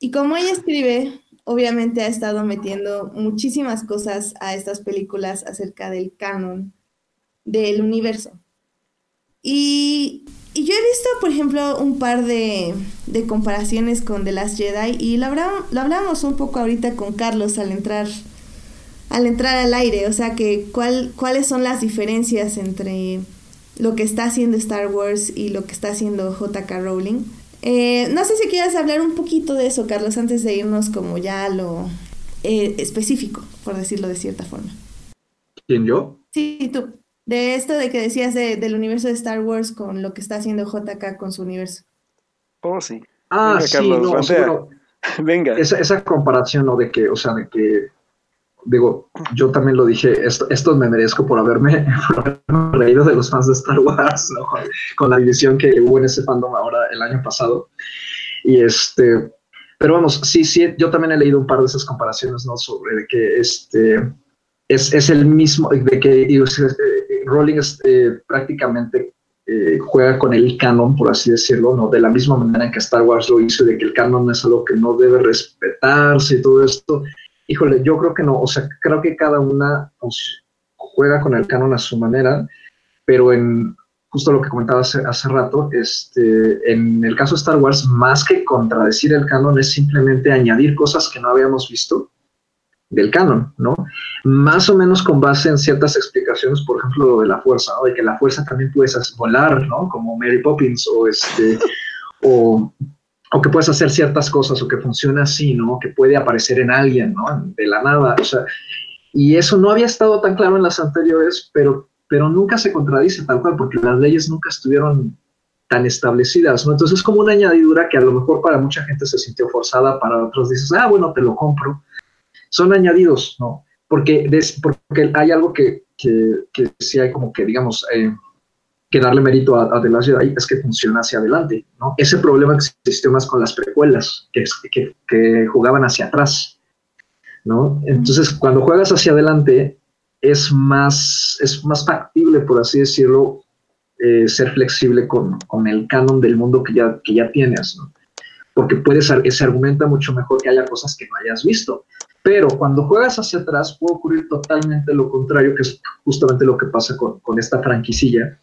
Y como ella escribe, obviamente ha estado metiendo muchísimas cosas a estas películas acerca del canon, del universo. Y yo he visto, por ejemplo, un par de comparaciones con The Last Jedi, y lo hablamos un poco ahorita con Carlos al entrar al aire, o sea, que cuáles son las diferencias entre lo que está haciendo Star Wars y lo que está haciendo J.K. Rowling. No sé si quieras hablar un poquito de eso, Carlos, antes de irnos como ya a lo específico, por decirlo de cierta forma. ¿Quién, yo? Sí, tú. De esto de que decías del universo de Star Wars con lo que está haciendo J.K. con su universo. Oh, sí. Ah, venga, sí, Carlos, no, o sea, bueno, venga. Esa comparación, ¿no? De que, o sea, de que digo, yo también lo dije, esto me merezco por haberme reído de los fans de Star Wars, ¿no? Con la división que hubo en ese fandom ahora el año pasado. Y pero vamos, sí, yo también he leído un par de esas comparaciones, ¿no? Sobre que es el mismo, de que Rowling prácticamente juega con el canon, por así decirlo, ¿no? De la misma manera que Star Wars lo hizo, de que el canon es algo que no debe respetarse y todo esto. Híjole, yo creo que no, o sea, creo que cada una juega con el canon a su manera, pero en justo lo que comentaba hace rato, en el caso de Star Wars, más que contradecir el canon, es simplemente añadir cosas que no habíamos visto del canon, ¿no? Más o menos con base en ciertas explicaciones, por ejemplo, lo de la fuerza, ¿no? De que la fuerza también puedes volar, ¿no? Como Mary Poppins, o que puedes hacer ciertas cosas, o que funciona así, ¿no? Que puede aparecer en alguien, ¿no? De la nada, o sea, y eso no había estado tan claro en las anteriores, pero nunca se contradice tal cual, porque las leyes nunca estuvieron tan establecidas, ¿no? Entonces es como una añadidura que a lo mejor para mucha gente se sintió forzada, para otros dices, ah, bueno, te lo compro. Son añadidos, ¿no? Porque hay algo que sí hay como que, digamos, que darle mérito a The Last Jedi es que funciona hacia adelante, ¿no? Ese problema existió más con las precuelas, que jugaban hacia atrás, ¿no? Entonces, cuando juegas hacia adelante, es más factible, por así decirlo, ser flexible con el canon del mundo que ya tienes, ¿no? Porque se argumenta mucho mejor que haya cosas que no hayas visto. Pero cuando juegas hacia atrás puede ocurrir totalmente lo contrario, que es justamente lo que pasa con esta franquicilla.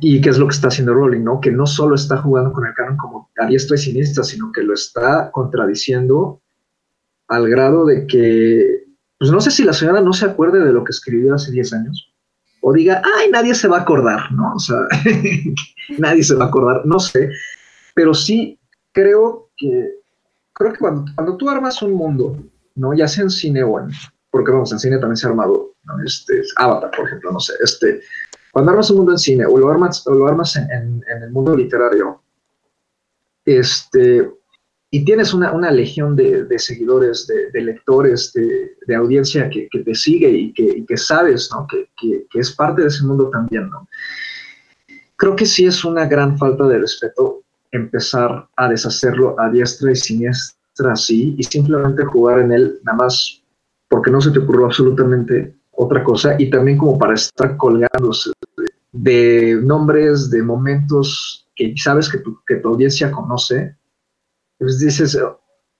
Y que es lo que está haciendo Rowling, ¿no? Que no solo está jugando con el canon como a diestra y siniestra, sino que lo está contradiciendo al grado de que, pues no sé si la señora no se acuerde de lo que escribió hace 10 años, o diga, ay, nadie se va a acordar, ¿no? O sea, nadie se va a acordar, no sé. Pero sí creo que cuando tú armas un mundo, ¿no? Ya sea en cine o porque vamos, en cine también se ha armado, ¿no? Avatar, por ejemplo, no sé, cuando armas un mundo en cine o lo armas en el mundo literario, y tienes una legión de seguidores, de lectores, de audiencia que te sigue y que sabes, ¿no? que es parte de ese mundo también, ¿no? Creo que sí es una gran falta de respeto empezar a deshacerlo a diestra y siniestra así, y simplemente jugar en él nada más porque no se te ocurrió absolutamente otra cosa, y también como para estar colgándose de nombres, de momentos que sabes que tu audiencia conoce. Pues dices,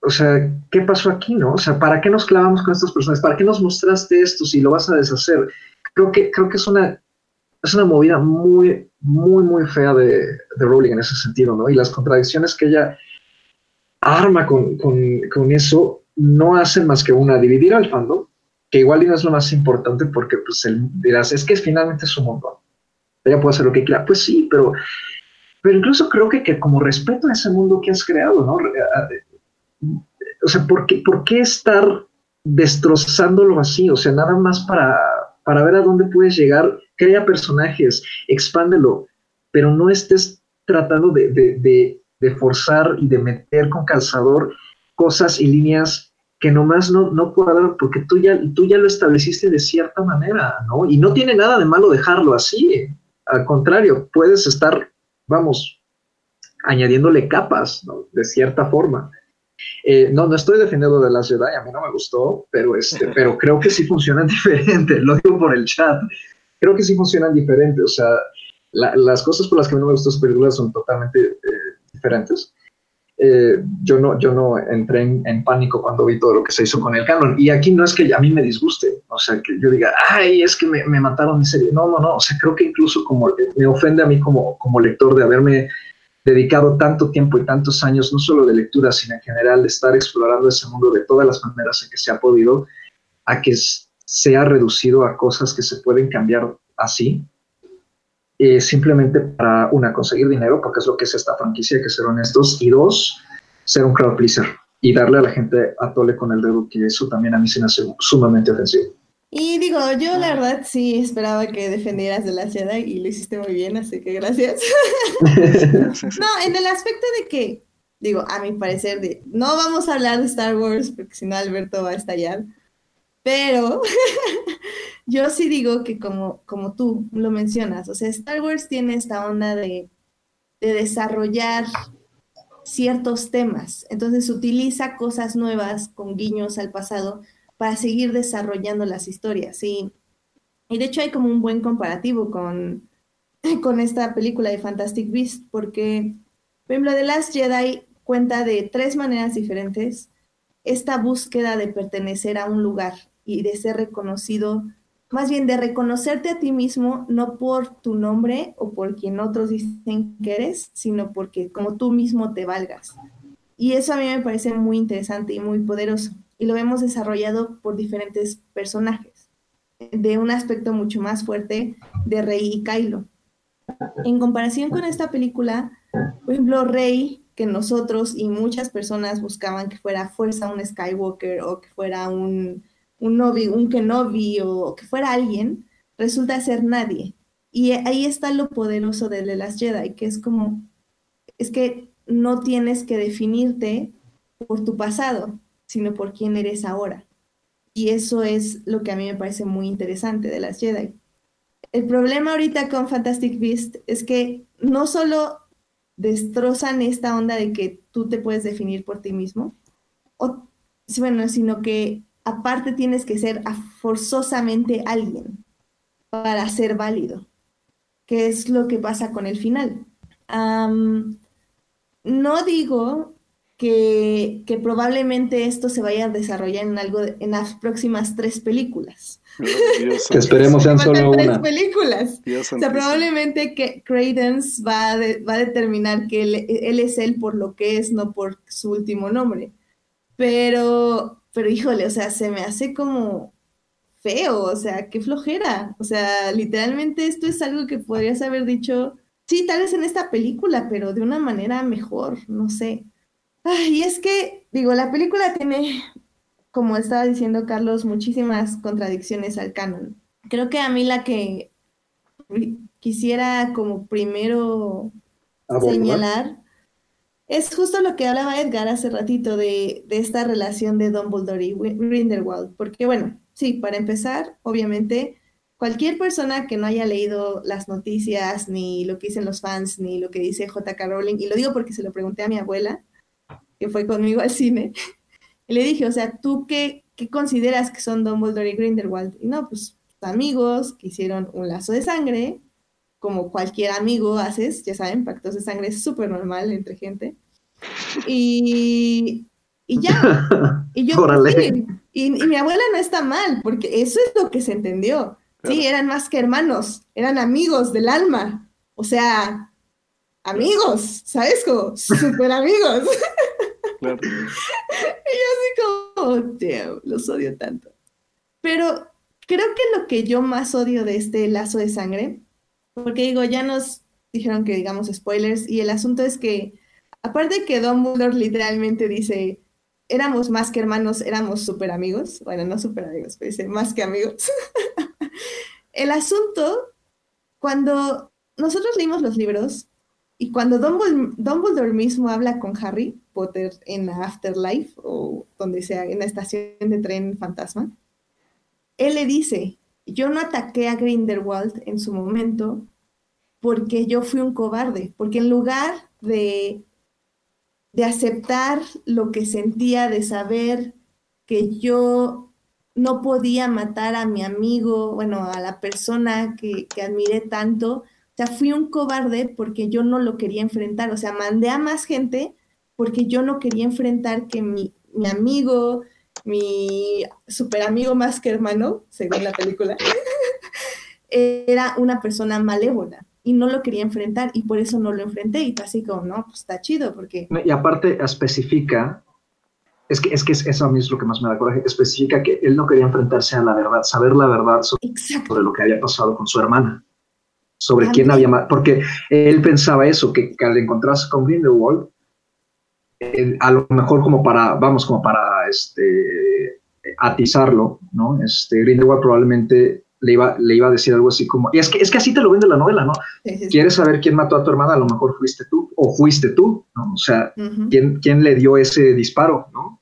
o sea, ¿qué pasó aquí, no? O sea, ¿para qué nos clavamos con estas personas? ¿Para qué nos mostraste esto si lo vas a deshacer? Creo que es una movida muy, muy, muy fea de Rowling en ese sentido, ¿no? Y las contradicciones que ella arma con eso no hacen más que una, dividir al fandom, que igual y no es lo más importante, porque pues dirás, es que finalmente es su mundo, ella puede hacer lo que quiera. Pues sí, pero incluso creo que como respeto a ese mundo que has creado, ¿no? O sea, ¿por qué estar destrozándolo así? O sea, nada más para ver a dónde puedes llegar, crea personajes, expándelo, pero no estés tratando de forzar y de meter con calzador cosas y líneas que nomás no cuadran, porque tú ya lo estableciste de cierta manera, ¿no? Y no tiene nada de malo dejarlo así, al contrario, puedes estar, vamos, añadiéndole capas, ¿no? De cierta forma. No estoy defendiendo de las Jedi, a mí no me gustó, pero creo que sí funcionan diferente, lo digo por el chat, creo que sí funcionan diferente, o sea, las cosas por las que a mí no me gustó las películas son totalmente diferentes. Yo no entré en pánico cuando vi todo lo que se hizo con el canon, y aquí no es que a mí me disguste, o sea, que yo diga, ay, es que me mataron mi serie, no, o sea, creo que incluso como me ofende a mí como lector de haberme dedicado tanto tiempo y tantos años, no solo de lectura, sino en general de estar explorando ese mundo de todas las maneras en que se ha podido, a que sea reducido a cosas que se pueden cambiar así, simplemente para, una, conseguir dinero, porque es lo que es esta franquicia, que ser honestos, y dos, ser un crowd pleaser y darle a la gente a tole con el dedo, que eso también a mí se me hace sumamente ofensivo. Y digo, yo la verdad sí esperaba que defendieras de la ciudad y lo hiciste muy bien, así que gracias. No, en el aspecto de que digo, a mi parecer, de, no vamos a hablar de Star Wars porque si no Alberto va a estallar, pero yo sí digo que como tú lo mencionas, o sea, Star Wars tiene esta onda de desarrollar ciertos temas, entonces utiliza cosas nuevas con guiños al pasado para seguir desarrollando las historias, ¿sí? Y de hecho hay como un buen comparativo con esta película de Fantastic Beasts, porque, por ejemplo, The Last Jedi cuenta de 3 maneras diferentes esta búsqueda de pertenecer a un lugar y de ser reconocido, más bien de reconocerte a ti mismo, no por tu nombre o por quien otros dicen que eres, sino porque como tú mismo te valgas. Y eso a mí me parece muy interesante y muy poderoso. Y lo vemos desarrollado por diferentes personajes, de un aspecto mucho más fuerte de Rey y Kylo. En comparación con esta película, por ejemplo, Rey, que nosotros y muchas personas buscaban que fuera fuerza un Skywalker o que fuera un Kenobi o que fuera alguien, resulta ser nadie. Y ahí está lo poderoso de The Last Jedi, que es como, es que no tienes que definirte por tu pasado, sino por quién eres ahora. Y eso es lo que a mí me parece muy interesante de las Jedi. El problema ahorita con Fantastic Beasts es que no solo destrozan esta onda de que tú te puedes definir por ti mismo, sino que aparte tienes que ser forzosamente alguien para ser válido, que es lo que pasa con el final. No digo que probablemente esto se vaya a desarrollar en las próximas 3 películas. Dios que esperemos sean solo 3 películas. Dios, o sea, probablemente que Credence va a determinar que él es él por lo que es, no por su último nombre. Pero híjole, o sea, se me hace como feo, o sea, qué flojera. O sea, literalmente esto es algo que podrías haber dicho, sí, tal vez en esta película, pero de una manera mejor, no sé. Y es que, digo, la película tiene, como estaba diciendo Carlos, muchísimas contradicciones al canon. Creo que a mí la que quisiera como primero señalar es justo lo que hablaba Edgar hace ratito de esta relación de Dumbledore y Grindelwald. Porque, bueno, sí, para empezar, obviamente, cualquier persona que no haya leído las noticias, ni lo que dicen los fans, ni lo que dice J.K. Rowling, y lo digo porque se lo pregunté a mi abuela, que fue conmigo al cine, y le dije, o sea, ¿tú qué consideras que son Dumbledore y Grindelwald? Y no, pues amigos que hicieron un lazo de sangre, como cualquier amigo haces, ya saben, pactos de sangre es súper normal entre gente, y ya, y yo, y mi abuela no está mal, porque eso es lo que se entendió, sí, eran más que hermanos, eran amigos del alma, o sea, amigos, ¿sabes? Como súper amigos. Claro. Y yo así como, oh, damn, los odio tanto. Pero creo que lo que yo más odio de este lazo de sangre, porque digo, ya nos dijeron que digamos spoilers, y el asunto es que, aparte de que Dumbledore literalmente dice, éramos más que hermanos, éramos súper amigos, bueno, no súper amigos, pero dice, más que amigos. El asunto, cuando nosotros leímos los libros, y cuando Dumbledore mismo habla con Harry Potter en la Afterlife, o donde sea, en la estación de tren fantasma, él le dice, yo no ataqué a Grindelwald en su momento porque yo fui un cobarde, porque en lugar de aceptar lo que sentía, de saber que yo no podía matar a mi amigo, bueno, a la persona que admiré tanto, o sea, fui un cobarde porque yo no lo quería enfrentar. O sea, mandé a más gente porque yo no quería enfrentar que mi amigo, mi super amigo más que hermano, según la película, era una persona malévola y no lo quería enfrentar y por eso no lo enfrenté. Y tú así como, no, pues está chido porque... Y aparte especifica, es que eso a mí es lo que más me da coraje, especifica que él no quería enfrentarse a la verdad, saber la verdad sobre lo que había pasado con su hermana. Sobre quién había matado, porque él pensaba eso, que al encontrarse con Grindelwald, a lo mejor como para atizarlo, ¿no? Grindelwald probablemente le iba a decir algo así como, es que así te lo vende la novela, ¿no? Sí, sí. ¿Quieres saber quién mató a tu hermana? A lo mejor fuiste tú, o fuiste tú, ¿no? O sea, ¿quién le dio ese disparo, no?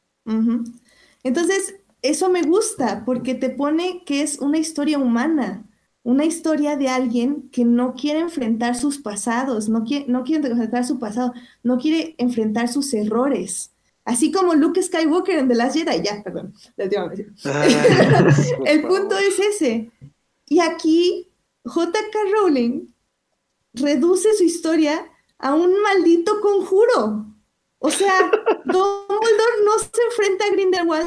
Entonces, eso me gusta, porque te pone que es una historia humana, una historia de alguien que no quiere enfrentar sus pasados, no quiere enfrentar su pasado, no quiere enfrentar sus errores. Así como Luke Skywalker en The Last Jedi, ya, perdón, la última vez. El punto es ese. Y aquí J.K. Rowling reduce su historia a un maldito conjuro. O sea, Dumbledore no se enfrenta a Grindelwald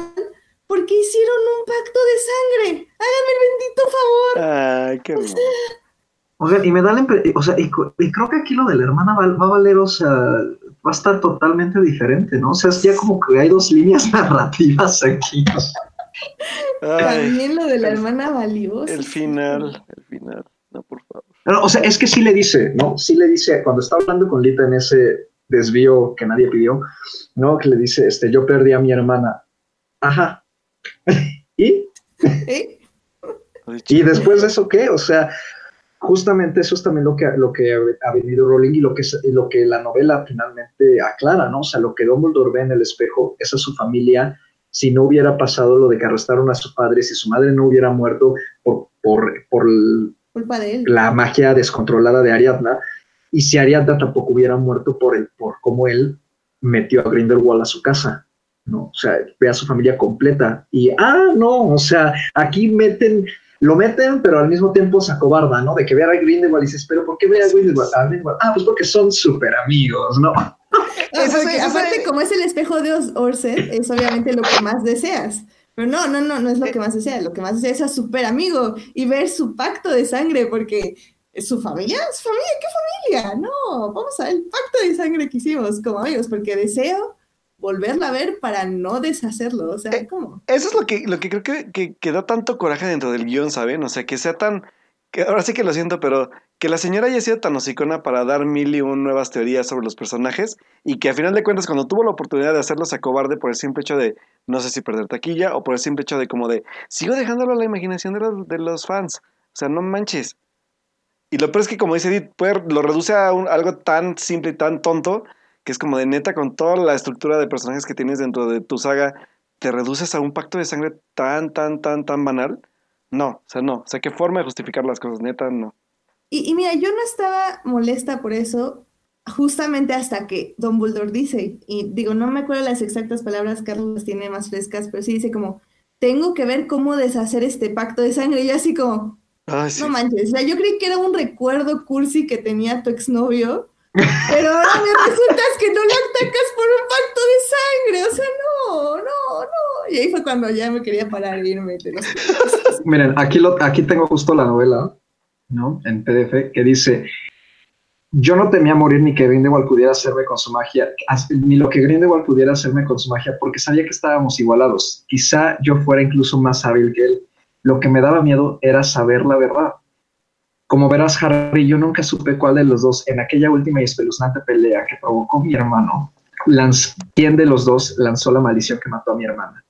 porque hicieron un pacto de sangre. Háganme el bendito favor. Ay, qué bueno. O sea, y me da la impresión, o sea, y creo que aquí lo de la hermana va a valer, o sea, va a estar totalmente diferente, ¿no? O sea, es ya como que hay dos líneas narrativas aquí. También lo de la hermana valiosa. El final, no, por favor. No, o sea, es que sí le dice, ¿no? Sí le dice, cuando está hablando con Lita en ese desvío que nadie pidió, ¿no? Que le dice, yo perdí a mi hermana. Ajá. ¿Y? ¿Eh? ¿Y después de eso qué? O sea, justamente eso es también lo que ha venido Rowling y lo que la novela finalmente aclara, ¿no? O sea, lo que Dumbledore ve en el espejo, esa es su familia. Si no hubiera pasado lo de que arrestaron a su padre, si su madre no hubiera muerto por culpa de él, la magia descontrolada de Ariadna, y si Ariadna tampoco hubiera muerto por cómo él metió a Grindelwald a su casa, ¿no? O sea, ve a su familia completa y, no, o sea, aquí lo meten, pero al mismo tiempo se acobarda, ¿no? De que vea a Grindelwald y dices, ¿pero por qué vea a Grindelwald? Pues porque son súper amigos, ¿no? Aparte, como es el espejo de Orsed, es obviamente lo que más deseas. Pero no es lo que más deseas. Lo que más deseas es a súper amigo y ver su pacto de sangre, porque su familia, ¿qué familia? No, vamos a ver el pacto de sangre que hicimos como amigos, porque deseo volverla a ver para no deshacerlo, o sea, ¿cómo? Eso es lo que creo que da tanto coraje dentro del guión, ¿saben? O sea, que sea tan... Que ahora sí que lo siento, pero que la señora haya sido tan hocicona para dar 1,001 nuevas teorías sobre los personajes y que a final de cuentas cuando tuvo la oportunidad de hacerlo se acobarde por el simple hecho de, no sé si perder taquilla o por el simple hecho de como de, sigo dejándolo a la imaginación de los fans, o sea, no manches. Y lo peor es que como dice Edith, lo reduce a algo tan simple y tan tonto que es como de neta, con toda la estructura de personajes que tienes dentro de tu saga, te reduces a un pacto de sangre tan banal. No, o sea, qué forma de justificar las cosas, neta, no. Y mira, yo no estaba molesta por eso, justamente hasta que Dumbledore dice, y digo, no me acuerdo las exactas palabras, Carlos las tiene más frescas, pero sí dice como, tengo que ver cómo deshacer este pacto de sangre, y yo así como, ay, sí. No manches, o sea, yo creí que era un recuerdo cursi que tenía tu exnovio, pero ahora me resultas que no le atacas por un pacto de sangre, o sea, no. Y ahí fue cuando ya me quería parar y irme. Miren, aquí tengo justo la novela, ¿no? En PDF, que dice, yo no temía morir ni que Grindelwald pudiera hacerme con su magia, ni lo que Grindelwald pudiera hacerme con su magia, porque sabía que estábamos igualados. Quizá yo fuera incluso más hábil que él. Lo que me daba miedo era saber la verdad. Como verás, Harry, yo nunca supe cuál de los dos, en aquella última y espeluznante pelea que provocó mi hermano, ¿quién de los dos lanzó la maldición que mató a mi hermana?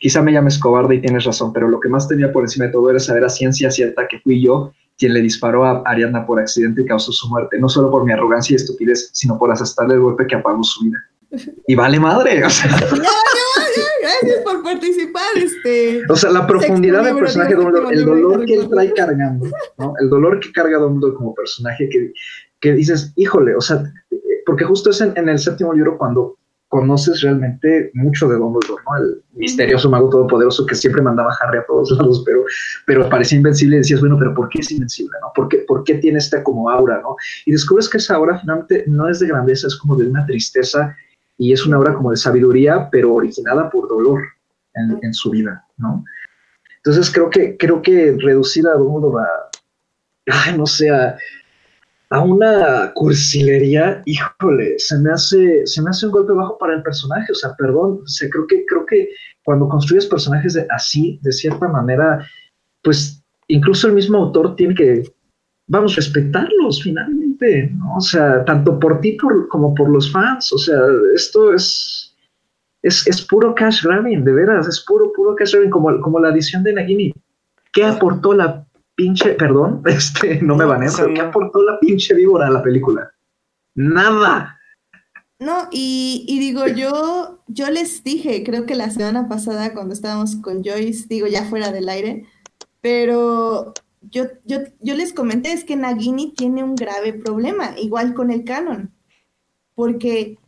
Quizá me llames cobarde y tienes razón, pero lo que más temía por encima de todo era saber a ciencia cierta que fui yo quien le disparó a Ariadna por accidente y causó su muerte, no solo por mi arrogancia y estupidez, sino por asestarle el golpe que apagó su vida. Y vale madre, o sea... Gracias por participar. O sea, la profundidad del personaje de Dumbledore, el dolor que él trae cargando, ¿no? El dolor que carga Dumbledore como personaje, que dices, híjole, o sea, porque justo es en el séptimo libro cuando conoces realmente mucho de Dumbledore, ¿no? El misterioso mago todopoderoso que siempre mandaba a Harry a todos lados, pero parecía invencible y decías, bueno, pero ¿por qué es invencible, no? ¿Por qué tiene esta como aura, no? Y descubres que esa aura finalmente no es de grandeza, es como de una tristeza. Y es una obra como de sabiduría, pero originada por dolor en su vida, ¿no? Entonces creo que reducir a Dumbledore a una cursilería, híjole, se me hace un golpe bajo para el personaje. O sea, perdón, creo que cuando construyes personajes así, de cierta manera, pues incluso el mismo autor tiene que, vamos, respetarlos finalmente, ¿no? O sea, tanto por ti como por los fans. O sea, esto es puro cash grabbing, de veras, es puro cash grabbing, como la edición de Nagini. ¿Qué aportó la pinche... Perdón, no me baneé, pero ¿qué aportó la pinche víbora a la película? Nada. No, y digo, yo les dije, creo que la semana pasada cuando estábamos con Joyce, digo, ya fuera del aire, pero yo les comenté, es que Nagini tiene un grave problema, igual con el canon, porque,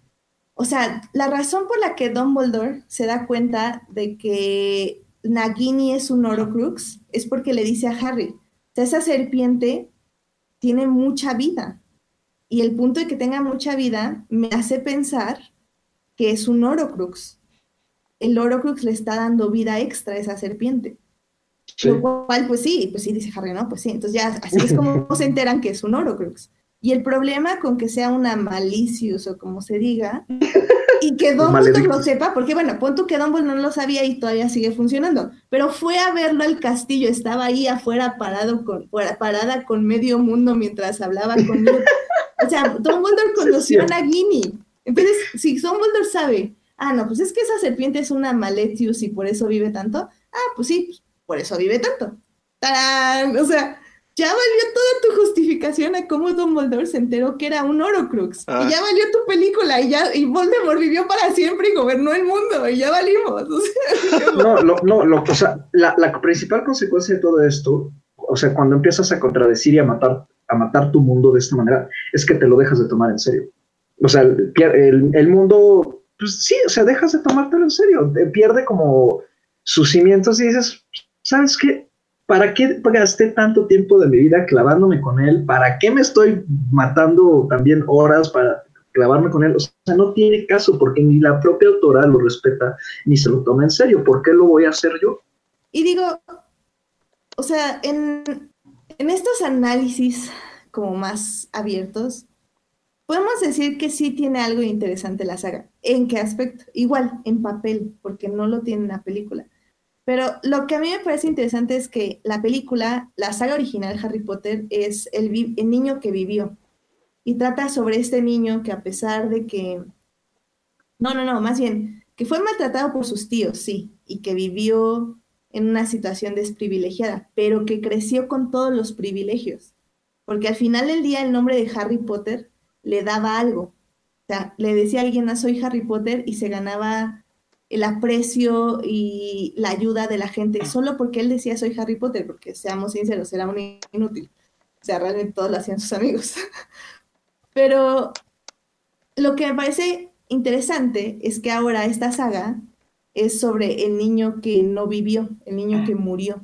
o sea, la razón por la que Dumbledore se da cuenta de que Nagini es un Horcrux es porque le dice a Harry, o sea, esa serpiente tiene mucha vida. Y el punto de que tenga mucha vida me hace pensar que es un Horcrux. El Horcrux le está dando vida extra a esa serpiente. Sí. Lo cual, pues sí, dice Harry, ¿no? Pues sí, entonces ya así es como se enteran que es un Horcrux. Y el problema con que sea una Malicious o como se diga, y que Dumbledore lo sepa, porque bueno, pon tú que Dumbledore no lo sabía y todavía sigue funcionando, pero fue a verlo al castillo, estaba ahí afuera parada con medio mundo mientras hablaba con él. O sea, Dumbledore conoció a Nagini. Entonces, si Dumbledore sabe, no, pues es que esa serpiente es una Maletius y por eso vive tanto. Pues sí, por eso vive tanto. ¡Tarán! O sea, ya valió toda tu justificación a cómo Dumbledore se enteró que era un Horcrux. Y ya valió tu película. Y Voldemort vivió para siempre y gobernó el mundo. Y ya valimos. O sea, o sea, la principal consecuencia de todo esto, o sea, cuando empiezas a contradecir y a matar tu mundo de esta manera, es que te lo dejas de tomar en serio. O sea, el mundo, pues sí, o sea, dejas de tomártelo en serio, pierde como sus cimientos y dices, ¿sabes qué? ¿Para qué gasté tanto tiempo de mi vida clavándome con él? ¿Para qué me estoy matando también horas para clavarme con él? O sea, no tiene caso, porque ni la propia autora lo respeta, ni se lo toma en serio. ¿Por qué lo voy a hacer yo? Y digo, o sea, en estos análisis como más abiertos, podemos decir que sí tiene algo interesante la saga. ¿En qué aspecto? Igual, en papel, porque no lo tiene en la película. Pero lo que a mí me parece interesante es que la película, la saga original Harry Potter, es el niño que vivió. Y trata sobre este niño que a pesar de que... No, más bien, que fue maltratado por sus tíos, sí, y que vivió en una situación desprivilegiada, pero que creció con todos los privilegios. Porque al final del día el nombre de Harry Potter le daba algo. O sea, le decía a alguien, soy Harry Potter, y se ganaba el aprecio y la ayuda de la gente, solo porque él decía, soy Harry Potter, porque seamos sinceros, era un inútil. O sea, realmente todos lo hacían sus amigos. Pero lo que me parece interesante es que ahora esta saga es sobre el niño que no vivió, el niño que murió.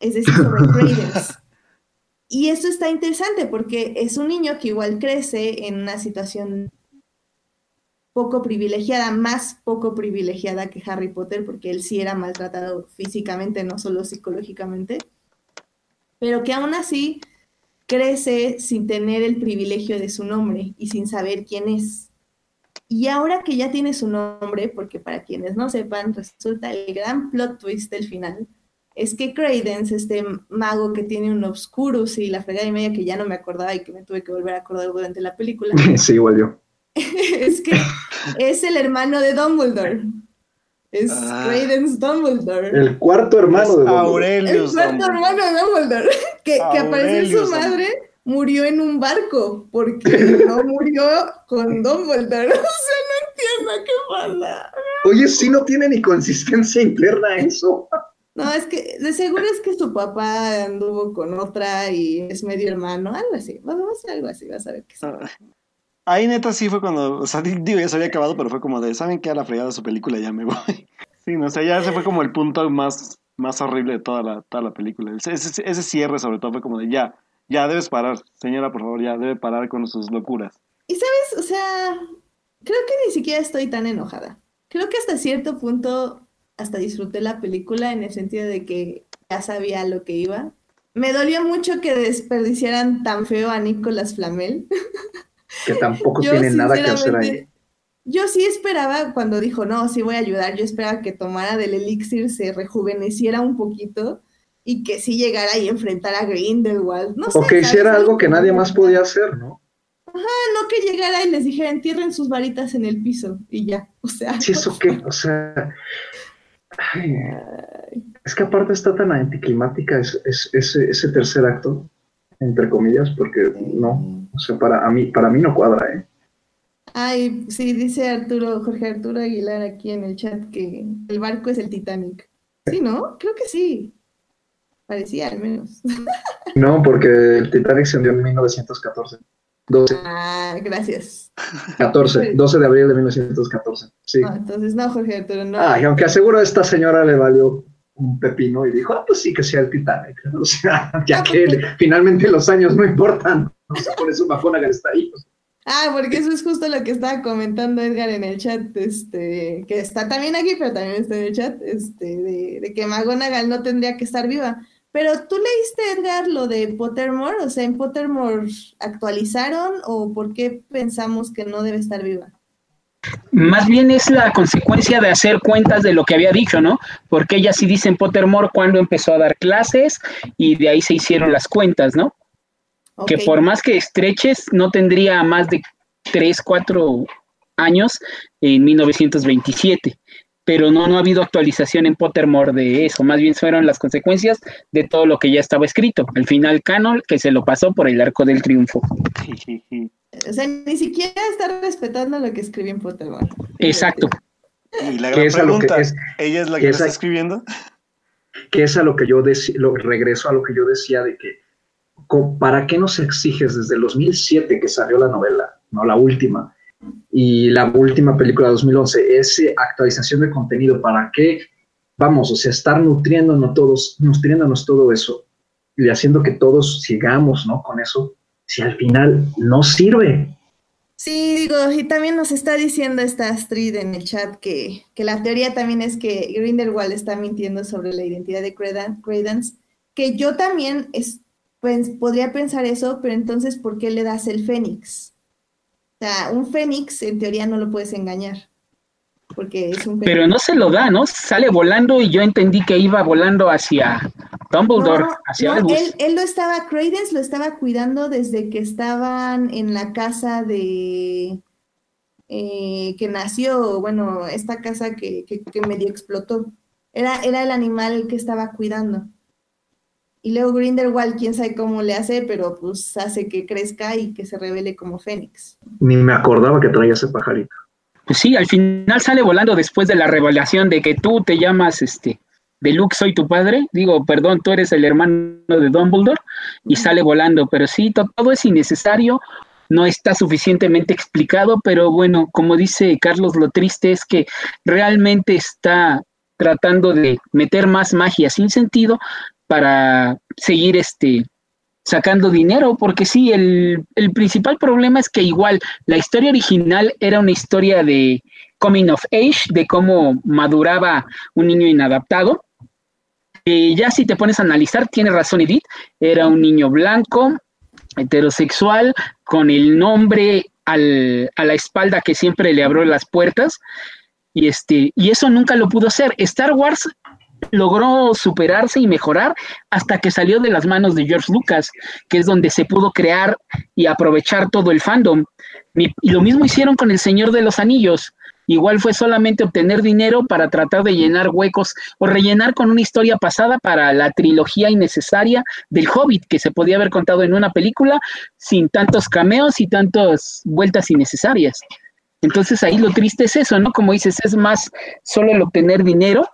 Es decir, sobre Credence. Y eso está interesante porque es un niño que igual crece en una situación poco privilegiada, más poco privilegiada que Harry Potter, porque él sí era maltratado físicamente, no solo psicológicamente, pero que aún así crece sin tener el privilegio de su nombre y sin saber quién es. Y ahora que ya tiene su nombre, porque para quienes no sepan, resulta el gran plot twist del final, es que Credence, este mago que tiene un Obscurus y la fregada y media que ya no me acordaba y que me tuve que volver a acordar durante la película. Sí, igual yo. Es que es el hermano de Dumbledore. Es Credence Dumbledore. El cuarto hermano de Dumbledore. Aurelius Dumbledore. El cuarto hermano de Dumbledore. Que apareció su madre... murió en un barco, porque no murió con Dumbledore. O sea, no entiendo qué pasa. Oye, sí no tiene ni consistencia interna eso. No, es que de seguro es que su papá anduvo con otra y es medio hermano, algo así. Vamos a hacer algo así, vas a ver qué es. Ahí neta sí fue cuando, o sea, digo, ya se había acabado, pero fue como de, ¿saben qué? A la fregada su película, ya me voy. Sí, no, o sea, ya ese fue como el punto más horrible de toda la película. Ese cierre sobre todo fue como de, ya debes parar, señora, por favor, ya debe parar con sus locuras. Y sabes, o sea, creo que ni siquiera estoy tan enojada. Creo que hasta cierto punto hasta disfruté la película en el sentido de que ya sabía lo que iba. Me dolió mucho que desperdiciaran tan feo a Nicolas Flamel. Que tampoco tiene nada que hacer ahí. Yo sí esperaba, cuando dijo, no, sí voy a ayudar, yo esperaba que tomara del elixir, se rejuveneciera un poquito... y que sí llegara y enfrentara a Grindelwald, no sé. O que hiciera algo que nadie más podía hacer, ¿no? Ajá, no que llegara y les dijera, entierren sus varitas en el piso, y ya, o sea. Sí, eso qué, o sea... Ay. Es que aparte está tan anticlimática ese tercer acto, entre comillas, porque no, o sea, para mí no cuadra, ¿eh? Ay, sí, dice Jorge Arturo Aguilar aquí en el chat que el barco es el Titanic. Sí, ¿no? Creo que sí. Parecía, al menos. No, porque el Titanic se hundió en 1914. 12. Ah, gracias. 12 de abril de 1914. Sí. Ah, entonces no, Jorge Arturo, no. Ay, aunque aseguro a esta señora le valió un pepino y dijo, pues sí que sea el Titanic. O sea, ya que finalmente los años no importan. O sea, por eso Mahonagar está ahí. Ah, porque eso es justo lo que estaba comentando Edgar en el chat, que está también aquí, pero también está en el chat, de que McGonagall no tendría que estar viva. Pero tú leíste, Edgar, lo de Pottermore, o sea, ¿en Pottermore actualizaron o por qué pensamos que no debe estar viva? Más bien es la consecuencia de hacer cuentas de lo que había dicho, ¿no? Porque ella sí dice en Pottermore cuando empezó a dar clases y de ahí se hicieron las cuentas, ¿no? Okay. Que por más que estreches, no tendría más de 3, 4 años en 1927, pero no ha habido actualización en Pottermore de eso, más bien fueron las consecuencias de todo lo que ya estaba escrito, al final canon que se lo pasó por el Arco del Triunfo. O sea, ni siquiera está respetando lo que escribí en Pottermore. Exacto. Y la gran pregunta, ¿ella es la que está escribiendo? Que es a lo que yo regreso a lo que yo decía de que ¿para qué nos exiges desde el 2007 que salió la novela, no la última, y la última película de 2011, esa actualización de contenido? ¿Para qué vamos? O sea, estar nutriéndonos todo eso y haciendo que todos sigamos, ¿no? Con eso, si al final no sirve. Sí, digo, y también nos está diciendo esta Astrid en el chat que la teoría también es que Grindelwald está mintiendo sobre la identidad de Credence, que yo también pues podría pensar eso, pero entonces, ¿por qué le das el fénix? O sea, un fénix, en teoría, no lo puedes engañar, porque es un fénix. Pero no se lo da, ¿no? Sale volando y yo entendí que iba volando hacia Dumbledore, hacia Albus. Él Credence lo estaba cuidando desde que estaban en la casa de... que nació, bueno, esta casa que medio explotó. Era el animal que estaba cuidando. Y luego Grindelwald, quién sabe cómo le hace, pero pues hace que crezca y que se revele como Fénix. Ni me acordaba que traía ese pajarito. Pues sí, al final sale volando después de la revelación de que tú te llamas de Luke, soy tu padre. Digo, perdón, tú eres el hermano de Dumbledore y sale volando. Pero sí, todo es innecesario, no está suficientemente explicado, pero bueno, como dice Carlos, lo triste es que realmente está tratando de meter más magia sin sentido para seguir sacando dinero, porque sí, el principal problema es que igual la historia original era una historia de coming of age, de cómo maduraba un niño inadaptado. Ya si te pones a analizar, tiene razón Edith, era un niño blanco, heterosexual, con el nombre a la espalda que siempre le abrió las puertas, y eso nunca lo pudo ser. Star Wars logró superarse y mejorar hasta que salió de las manos de George Lucas, que es donde se pudo crear y aprovechar todo el fandom. Y lo mismo hicieron con El Señor de los Anillos. Igual fue solamente obtener dinero para tratar de llenar huecos o rellenar con una historia pasada para la trilogía innecesaria del Hobbit, que se podía haber contado en una película sin tantos cameos y tantas vueltas innecesarias. Entonces ahí lo triste es eso, ¿no? Como dices, es más solo el obtener dinero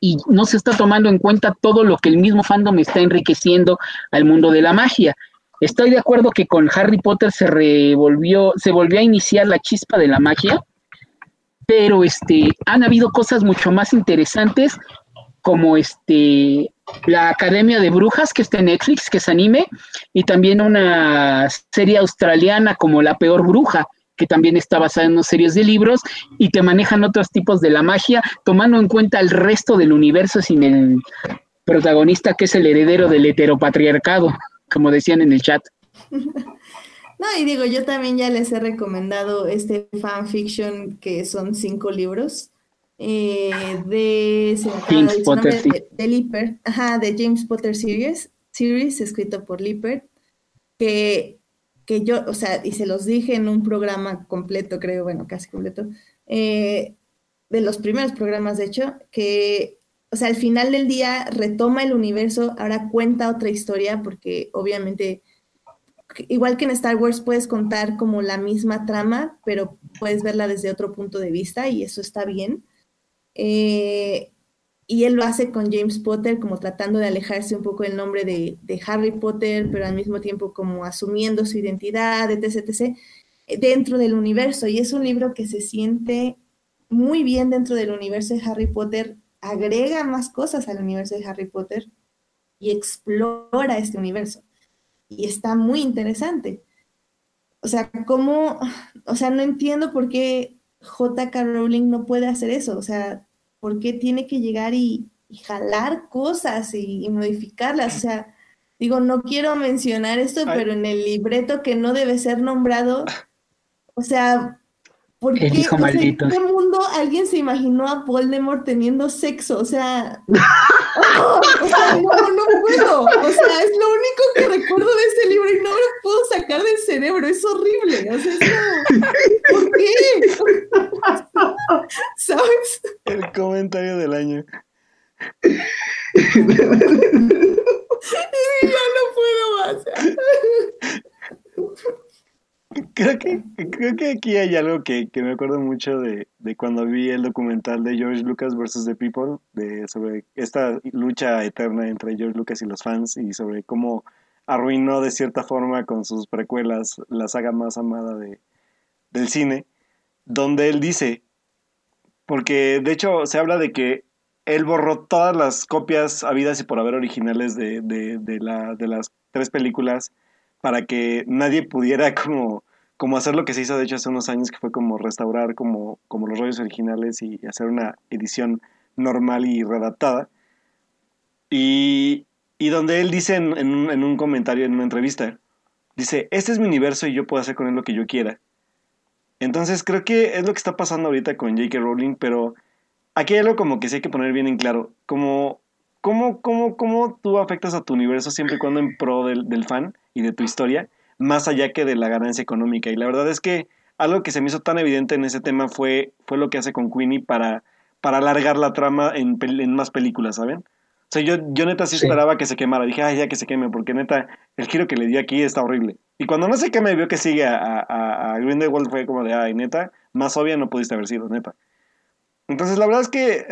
y no se está tomando en cuenta todo lo que el mismo fandom está enriqueciendo al mundo de la magia. Estoy de acuerdo que con Harry Potter se volvió a iniciar la chispa de la magia, pero han habido cosas mucho más interesantes, como la Academia de Brujas, que está en Netflix, que es anime, y también una serie australiana como La Peor Bruja, que también está basada en unos series de libros y que manejan otros tipos de la magia, tomando en cuenta el resto del universo sin el protagonista que es el heredero del heteropatriarcado, como decían en el chat. No, y digo, yo también ya les he recomendado fanfiction, que son 5 libros, de Lippert, de James Potter Series, escrito por Lippert, que yo, o sea, y se los dije en un programa completo, creo, bueno, casi completo, de los primeros programas, de hecho, que, o sea, al final del día retoma el universo, ahora cuenta otra historia, porque obviamente, igual que en Star Wars puedes contar como la misma trama, pero puedes verla desde otro punto de vista y eso está bien. Y él lo hace con James Potter, como tratando de alejarse un poco del nombre de Harry Potter, pero al mismo tiempo como asumiendo su identidad, etc., etc., dentro del universo. Y es un libro que se siente muy bien dentro del universo de Harry Potter, agrega más cosas al universo de Harry Potter y explora este universo. Y está muy interesante. O sea, ¿cómo? O sea, no entiendo por qué J.K. Rowling no puede hacer eso. O sea, ¿por qué tiene que llegar y jalar cosas y modificarlas? O sea, digo, no quiero mencionar esto, pero en el libreto que no debe ser nombrado, o sea, ¿por qué? Hijo, o sea, ¿en qué mundo alguien se imaginó a Voldemort teniendo sexo? O sea, no puedo. O sea, es lo único que recuerdo de este libro y no lo puedo sacar del cerebro. Es horrible. O sea, ¿por qué? ¿Sabes? El comentario del año. Y yo no puedo más. Creo que aquí hay algo que me acuerdo mucho de cuando vi el documental de George Lucas versus The People, sobre esta lucha eterna entre George Lucas y los fans, y sobre cómo arruinó de cierta forma con sus precuelas la saga más amada del cine, donde él dice, porque de hecho se habla de que él borró todas las copias habidas y por haber originales de las tres películas, para que nadie pudiera como hacer lo que se hizo de hecho hace unos años, que fue como restaurar como los rollos originales y hacer una edición normal y readaptada. Y donde él dice en un comentario, en una entrevista, dice, este es mi universo y yo puedo hacer con él lo que yo quiera. Entonces creo que es lo que está pasando ahorita con J.K. Rowling, pero aquí hay algo como que sí hay que poner bien en claro, como ¿Cómo tú afectas a tu universo siempre y cuando en pro del fan y de tu historia, más allá que de la ganancia económica? Y la verdad es que algo que se me hizo tan evidente en ese tema fue lo que hace con Queenie para alargar la trama en más películas, ¿saben? O sea, yo neta sí esperaba que se quemara. Dije, ay, ya que se queme, porque neta, el giro que le di aquí está horrible. Y cuando no se queme, vio que sigue a Grindelwald, fue como de, ay, neta, más obvia no pudiste haber sido, neta. Entonces, la verdad es que...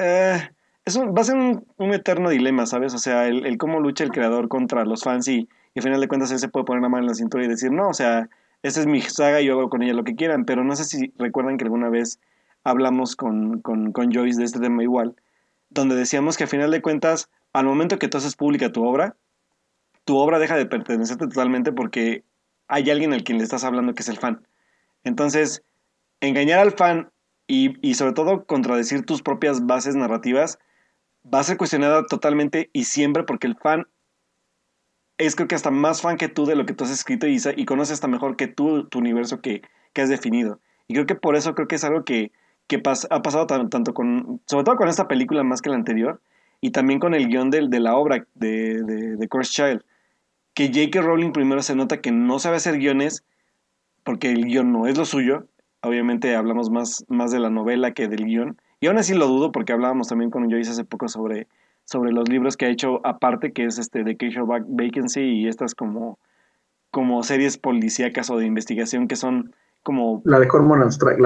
va a ser un eterno dilema, ¿sabes? O sea, el cómo lucha el creador contra los fans y al final de cuentas él se puede poner la mano en la cintura y decir, no, o sea, esta es mi saga y yo hago con ella lo que quieran, pero no sé si recuerdan que alguna vez hablamos con Joyce de este tema igual, donde decíamos que al final de cuentas, al momento que tú haces pública tu obra deja de pertenecerte totalmente porque hay alguien al quien le estás hablando que es el fan. Entonces, engañar al fan y sobre todo contradecir tus propias bases narrativas va a ser cuestionada totalmente y siempre, porque el fan es, creo que hasta más fan que tú de lo que tú has escrito y conoce hasta mejor que tú tu universo que has definido. Y creo que por eso creo que es algo que ha pasado tanto con, sobre todo con esta película más que la anterior, y también con el guión de la obra de Cursed Child, que J.K. Rowling primero se nota que no sabe hacer guiones porque el guión no es lo suyo. Obviamente hablamos más de la novela que del guión. Y aún así lo dudo, porque hablábamos también con Joyce hace poco sobre los libros que ha hecho aparte, que es The Case of Vacancy y estas como series policíacas o de investigación que son como... La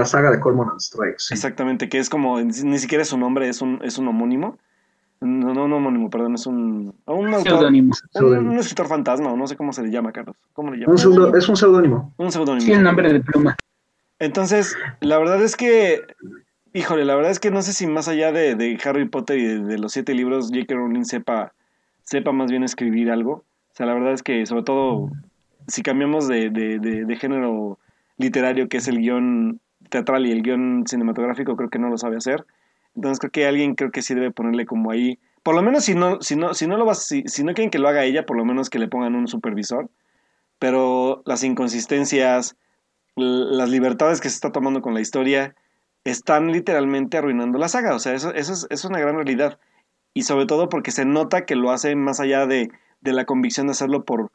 saga de Cormoran Strike. Sí. Exactamente, que es como, ni siquiera es un nombre, es un homónimo. No un homónimo, perdón, es un autor, un escritor fantasma, o no sé cómo se le llama, Carlos. ¿Cómo le llaman? Es un seudónimo. Un seudónimo. Sí, un nombre de pluma. Entonces, la verdad es que... Híjole, la verdad es que no sé si más allá de Harry Potter y de los 7 libros, J.K. Rowling sepa más bien escribir algo. O sea, la verdad es que, sobre todo, si cambiamos de género literario, que es el guión teatral y el guión cinematográfico, creo que no lo sabe hacer. Entonces creo que alguien sí debe ponerle como ahí... Por lo menos si no quieren que lo haga ella, por lo menos que le pongan un supervisor. Pero las inconsistencias, las libertades que se está tomando con la historia... están literalmente arruinando la saga. O sea, eso es una gran realidad. Y sobre todo porque se nota que lo hace más allá de la convicción de hacerlo por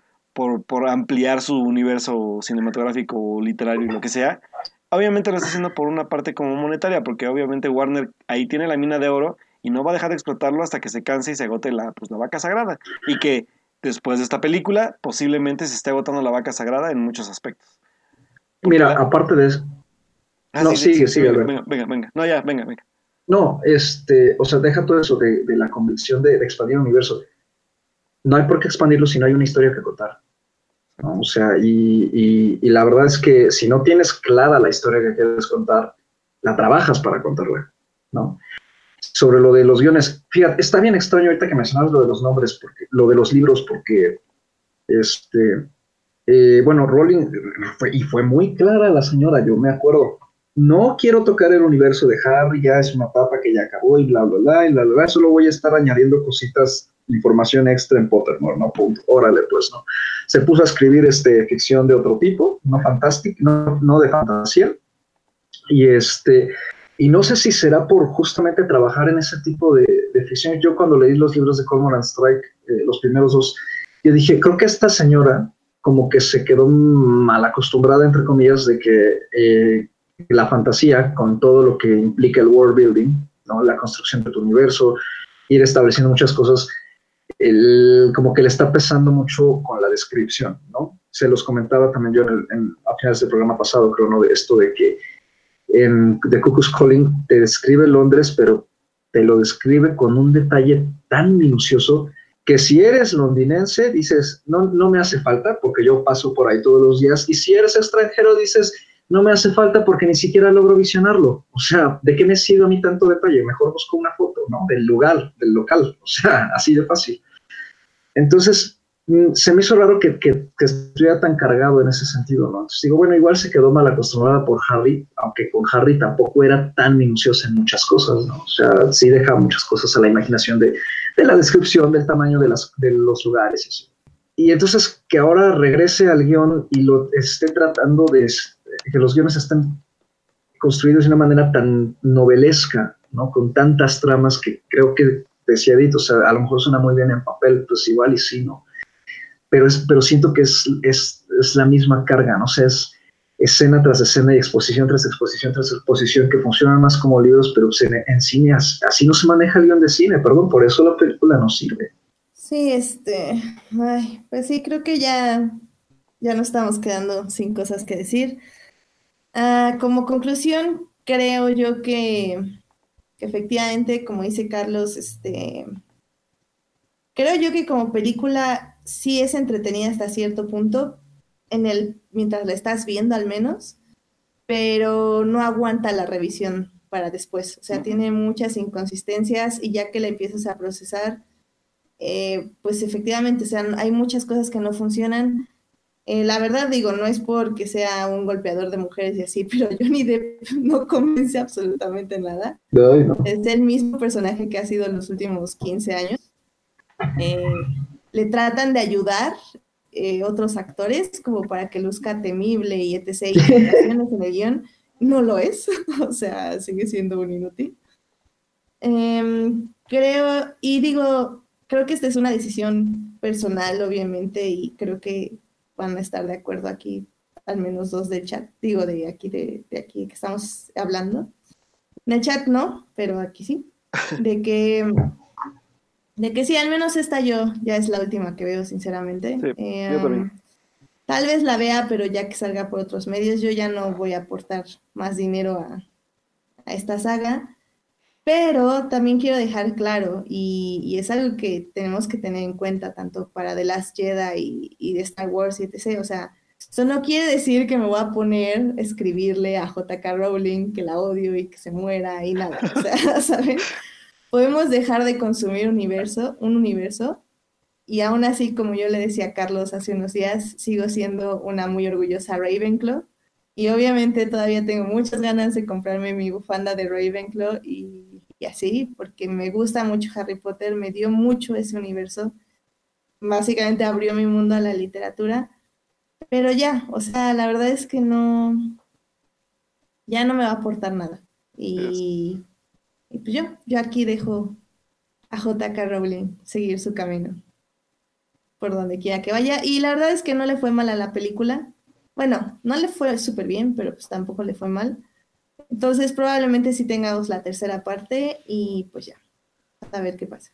ampliar su universo cinematográfico, literario y lo que sea. Obviamente lo está haciendo por una parte como monetaria, porque obviamente Warner ahí tiene la mina de oro y no va a dejar de explotarlo hasta que se canse y se agote la vaca sagrada, y que después de esta película posiblemente se esté agotando la vaca sagrada en muchos aspectos. Mira, aparte de eso... Venga. No, o sea, deja todo eso de la convicción de expandir el universo. No hay por qué expandirlo si no hay una historia que contar, ¿no? O sea, y la verdad es que si no tienes clara la historia que quieres contar, la trabajas para contarla, ¿no? Sobre lo de los guiones, fíjate, está bien extraño ahorita que mencionabas lo de los nombres, porque, lo de los libros, porque, bueno, Rowling, y fue muy clara la señora, yo me acuerdo, no quiero tocar el universo de Harry, ya es una etapa que ya acabó, y bla, bla, bla, solo voy a estar añadiendo cositas, información extra en Pottermore, ¿no? Punto. Órale, pues, ¿no? Se puso a escribir ficción de otro tipo, no de fantasía, y y no sé si será por justamente trabajar en ese tipo de ficción. Yo cuando leí los libros de Cormoran Strike, los primeros dos, yo dije, creo que esta señora como que se quedó mal acostumbrada, entre comillas, de que la fantasía, con todo lo que implica el world building, ¿no? La construcción de tu universo, ir estableciendo muchas cosas, como que le está pesando mucho con la descripción, ¿no? Se los comentaba también yo a finales del programa pasado, creo, ¿no? De esto de que en The Cuckoo's Calling te describe Londres, pero te lo describe con un detalle tan minucioso que si eres londinense dices, no me hace falta porque yo paso por ahí todos los días, y si eres extranjero dices, no me hace falta porque ni siquiera logro visionarlo. O sea, ¿de qué me sirve a mí tanto detalle? Mejor busco una foto, ¿no? Del lugar, del local, o sea, así de fácil. Entonces, se me hizo raro que estuviera tan cargado en ese sentido, ¿no? Entonces digo, bueno, igual se quedó mal acostumbrada por Harry, aunque con Harry tampoco era tan minuciosa en muchas cosas, ¿no? O sea, sí deja muchas cosas a la imaginación de la descripción, del tamaño de los lugares y eso. Y entonces que ahora regrese al guión y lo esté tratando de... que los guiones están construidos de una manera tan novelesca, ¿no? Con tantas tramas que creo que decía Edith, o sea, a lo mejor suena muy bien en papel, pues igual y sí, ¿no? Pero siento que es la misma carga, ¿no? O sea, es escena tras escena y exposición tras exposición tras exposición que funcionan más como libros, pero en cine así no se maneja el guión de cine, perdón, por eso la película no sirve. Sí, ay, pues sí, creo que ya nos estamos quedando sin cosas que decir. Como conclusión, creo yo que efectivamente, como dice Carlos, creo yo que como película sí es entretenida hasta cierto punto, mientras la estás viendo al menos, pero no aguanta la revisión para después. O sea, tiene muchas inconsistencias y ya que la empiezas a procesar, pues efectivamente, o sea, hay muchas cosas que no funcionan. La verdad, digo, no es porque sea un golpeador de mujeres y así, pero Johnny Depp no convence absolutamente nada. Ay, no. Es el mismo personaje que ha sido en los últimos 15 años. Le tratan de ayudar otros actores como para que luzca temible y etc. Y en el guión no lo es, o sea, sigue siendo un inútil. Creo que esta es una decisión personal, obviamente, y creo que van a estar de acuerdo aquí, al menos dos del chat, digo, de aquí que estamos hablando. En el chat no, pero aquí sí. De que sí, al menos esta ya es la última que veo, sinceramente. Sí, yo también. Tal vez la vea, pero ya que salga por otros medios, yo ya no voy a aportar más dinero a esta saga. Pero también quiero dejar claro, y es algo que tenemos que tener en cuenta tanto para The Last Jedi y de Star Wars y etc. O sea, eso no quiere decir que me voy a poner a escribirle a J.K. Rowling que la odio y que se muera y nada. O sea, ¿saben? Podemos dejar de consumir un universo, y aún así, como yo le decía a Carlos hace unos días, sigo siendo una muy orgullosa Ravenclaw. Y obviamente todavía tengo muchas ganas de comprarme mi bufanda de Ravenclaw y así, porque me gusta mucho Harry Potter, me dio mucho ese universo, básicamente abrió mi mundo a la literatura, pero ya, o sea, la verdad es que no, ya no me va a aportar nada. Y pues yo aquí dejo a J.K. Rowling seguir su camino, por donde quiera que vaya, y la verdad es que no le fue mal a la película. Bueno, no le fue súper bien, pero pues tampoco le fue mal. Entonces probablemente sí tengamos la tercera parte y pues ya. a ver qué pasa.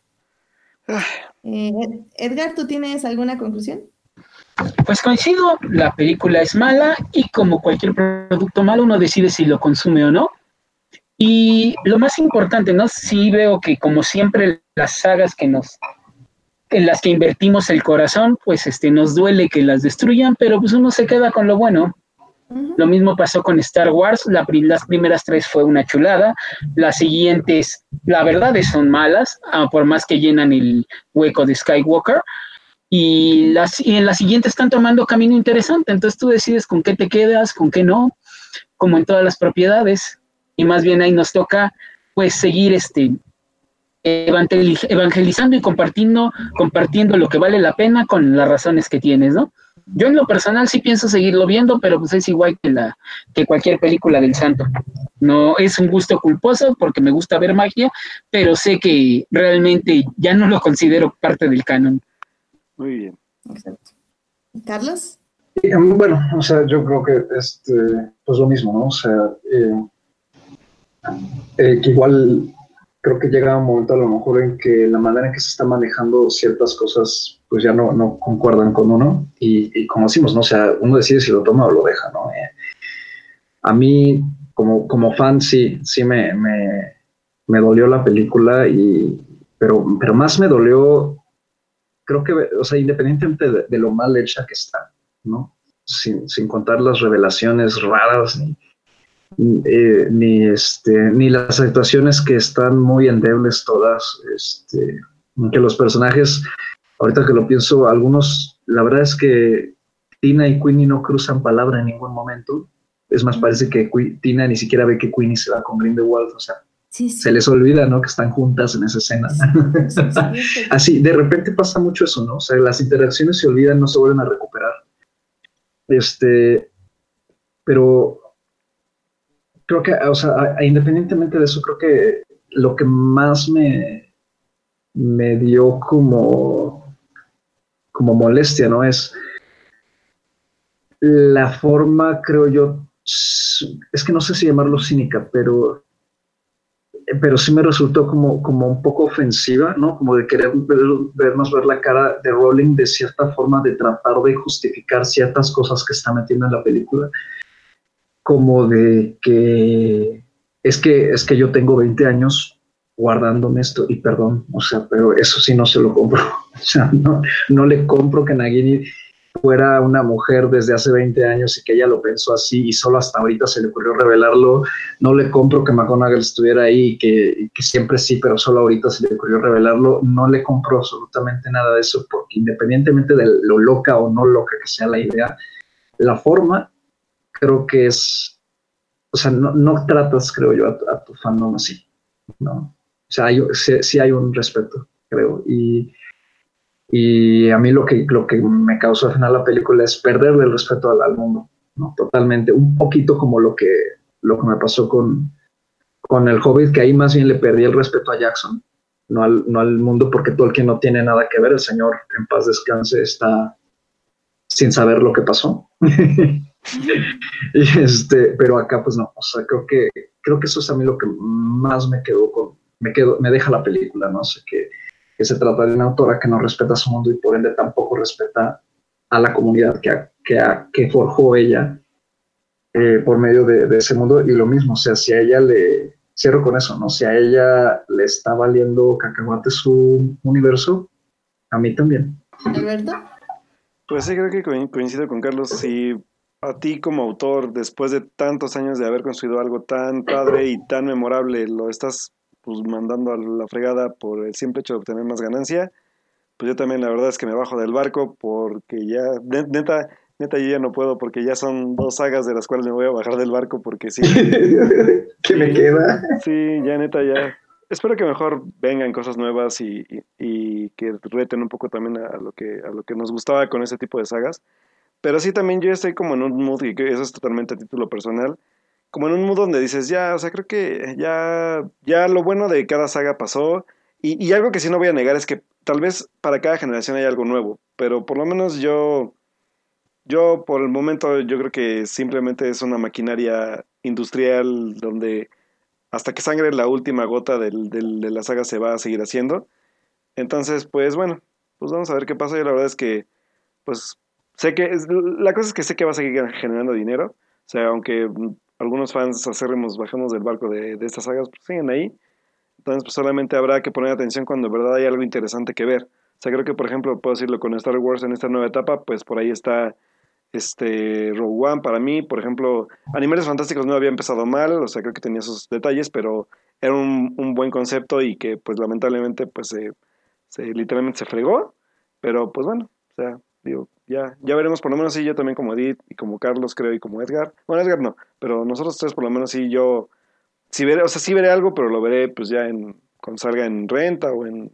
Edgar, ¿tú tienes alguna conclusión? Pues coincido, la película es mala y como cualquier producto malo uno decide si lo consume o no. Y lo más importante, ¿no? Sí veo que como siempre las sagas que en las que invertimos el corazón, pues nos duele que las destruyan, pero pues uno se queda con lo bueno. Uh-huh. Lo mismo pasó con Star Wars, las primeras 3 fue una chulada, las siguientes, la verdad es, son malas, por más que llenan el hueco de Skywalker, y en las siguientes están tomando camino interesante, entonces tú decides con qué te quedas, con qué no, como en todas las propiedades, y más bien ahí nos toca pues seguir evangelizando y compartiendo lo que vale la pena con las razones que tienes, ¿no? Yo en lo personal sí pienso seguirlo viendo, pero pues es igual que cualquier película del santo. No es un gusto culposo porque me gusta ver magia, pero sé que realmente ya no lo considero parte del canon. Muy bien. Exacto. ¿Carlos? Bueno, o sea, yo creo que pues lo mismo, ¿no? O sea, que igual creo que llega un momento a lo mejor en que la manera en que se está manejando ciertas cosas pues ya no concuerdan con uno, y como decimos, ¿no? O sea, uno decide si lo toma o lo deja, ¿no? A mí, como fan, sí me dolió la película, pero más me dolió, creo que, o sea, independientemente de lo mal hecha que está, ¿no? Sin contar las revelaciones raras, ni las actuaciones que están muy endebles todas, que los personajes... Ahorita que lo pienso, algunos, la verdad es que Tina y Queenie no cruzan palabra en ningún momento. Es más, parece que Tina ni siquiera ve que Queenie se va con Grindelwald. O sea, sí. Se les olvida, ¿no? Que están juntas en esa escena. Sí. Así, de repente pasa mucho eso, ¿no? O sea, las interacciones se olvidan, no se vuelven a recuperar. Pero creo que, o sea, independientemente de eso, creo que lo que más me dio como molestia, ¿no? Es la forma, creo yo, es que no sé si llamarlo cínica, pero sí me resultó como un poco ofensiva, ¿no? Como de querer vernos ver la cara de Rowling de cierta forma, de tratar de justificar ciertas cosas que está metiendo en la película, como de que es que yo tengo 20 años guardándome esto, y perdón, o sea, pero eso sí no se lo compro, o sea, no le compro que Nagini fuera una mujer desde hace 20 años y que ella lo pensó así y solo hasta ahorita se le ocurrió revelarlo. No le compro que McGonagall estuviera ahí y que siempre sí, pero solo ahorita se le ocurrió revelarlo. No le compro absolutamente nada de eso, porque independientemente de lo loca o no loca que sea la idea, la forma creo que es, o sea, no tratas, creo yo, a tu fandom así, ¿no? O sea, sí hay un respeto, creo. Y a mí lo que me causó al final la película es perderle el respeto al mundo, ¿no? Totalmente. Un poquito como lo que me pasó con El Hobbit, que ahí más bien le perdí el respeto a Jackson, no al mundo, porque Tolkien no tiene nada que ver. El señor, en paz descanse, está sin saber lo que pasó. Y pero acá, pues no. O sea, creo que eso es a mí lo que más me quedó con... me deja la película, ¿no? O sea, que se trata de una autora que no respeta su mundo y por ende tampoco respeta a la comunidad que forjó ella por medio de ese mundo. Y lo mismo, o sea, si a ella le... Cierro con eso, ¿no? Si a ella le está valiendo cacahuate su universo, a mí también. ¿Alberto? Pues sí, creo que coincido con Carlos. Sí. A ti como autor, después de tantos años de haber construido algo tan padre y tan memorable, lo estás... pues mandando a la fregada por el simple hecho de obtener más ganancia. Pues yo también, la verdad es que me bajo del barco, porque ya, neta yo ya no puedo, porque ya son 2 sagas de las cuales me voy a bajar del barco, porque sí. ¿Qué me queda? Sí, ya neta ya. Espero que mejor vengan cosas nuevas y que reten un poco también a lo que nos gustaba con ese tipo de sagas. Pero sí, también yo estoy como en un mood, y eso es totalmente a título personal, como en un mood donde dices, ya, o sea, creo que ya lo bueno de cada saga pasó, y algo que sí no voy a negar es que tal vez para cada generación hay algo nuevo, pero por lo menos yo por el momento yo creo que simplemente es una maquinaria industrial donde hasta que sangre la última gota de la saga se va a seguir haciendo. Entonces, pues bueno, pues vamos a ver qué pasa. Yo la verdad es que, pues, sé que, la cosa es que sé que va a seguir generando dinero. O sea, aunque algunos fans acérrimos bajemos del barco de estas sagas, pues siguen ahí. Entonces, pues solamente habrá que poner atención cuando en verdad hay algo interesante que ver. O sea, creo que, por ejemplo, puedo decirlo con Star Wars en esta nueva etapa, pues por ahí está Rogue One para mí. Por ejemplo, Animales Fantásticos no había empezado mal, o sea, creo que tenía esos detalles, pero era un buen concepto y que, pues, lamentablemente, pues, literalmente se fregó. Pero, pues, bueno, o sea, digo, ya veremos. Por lo menos sí, yo también como Edith y como Carlos, creo, y como Edgar. Bueno, Edgar no, pero nosotros tres por lo menos sí, yo sí veré, o sea, sí veré algo, pero lo veré, pues, ya cuando salga en renta o en,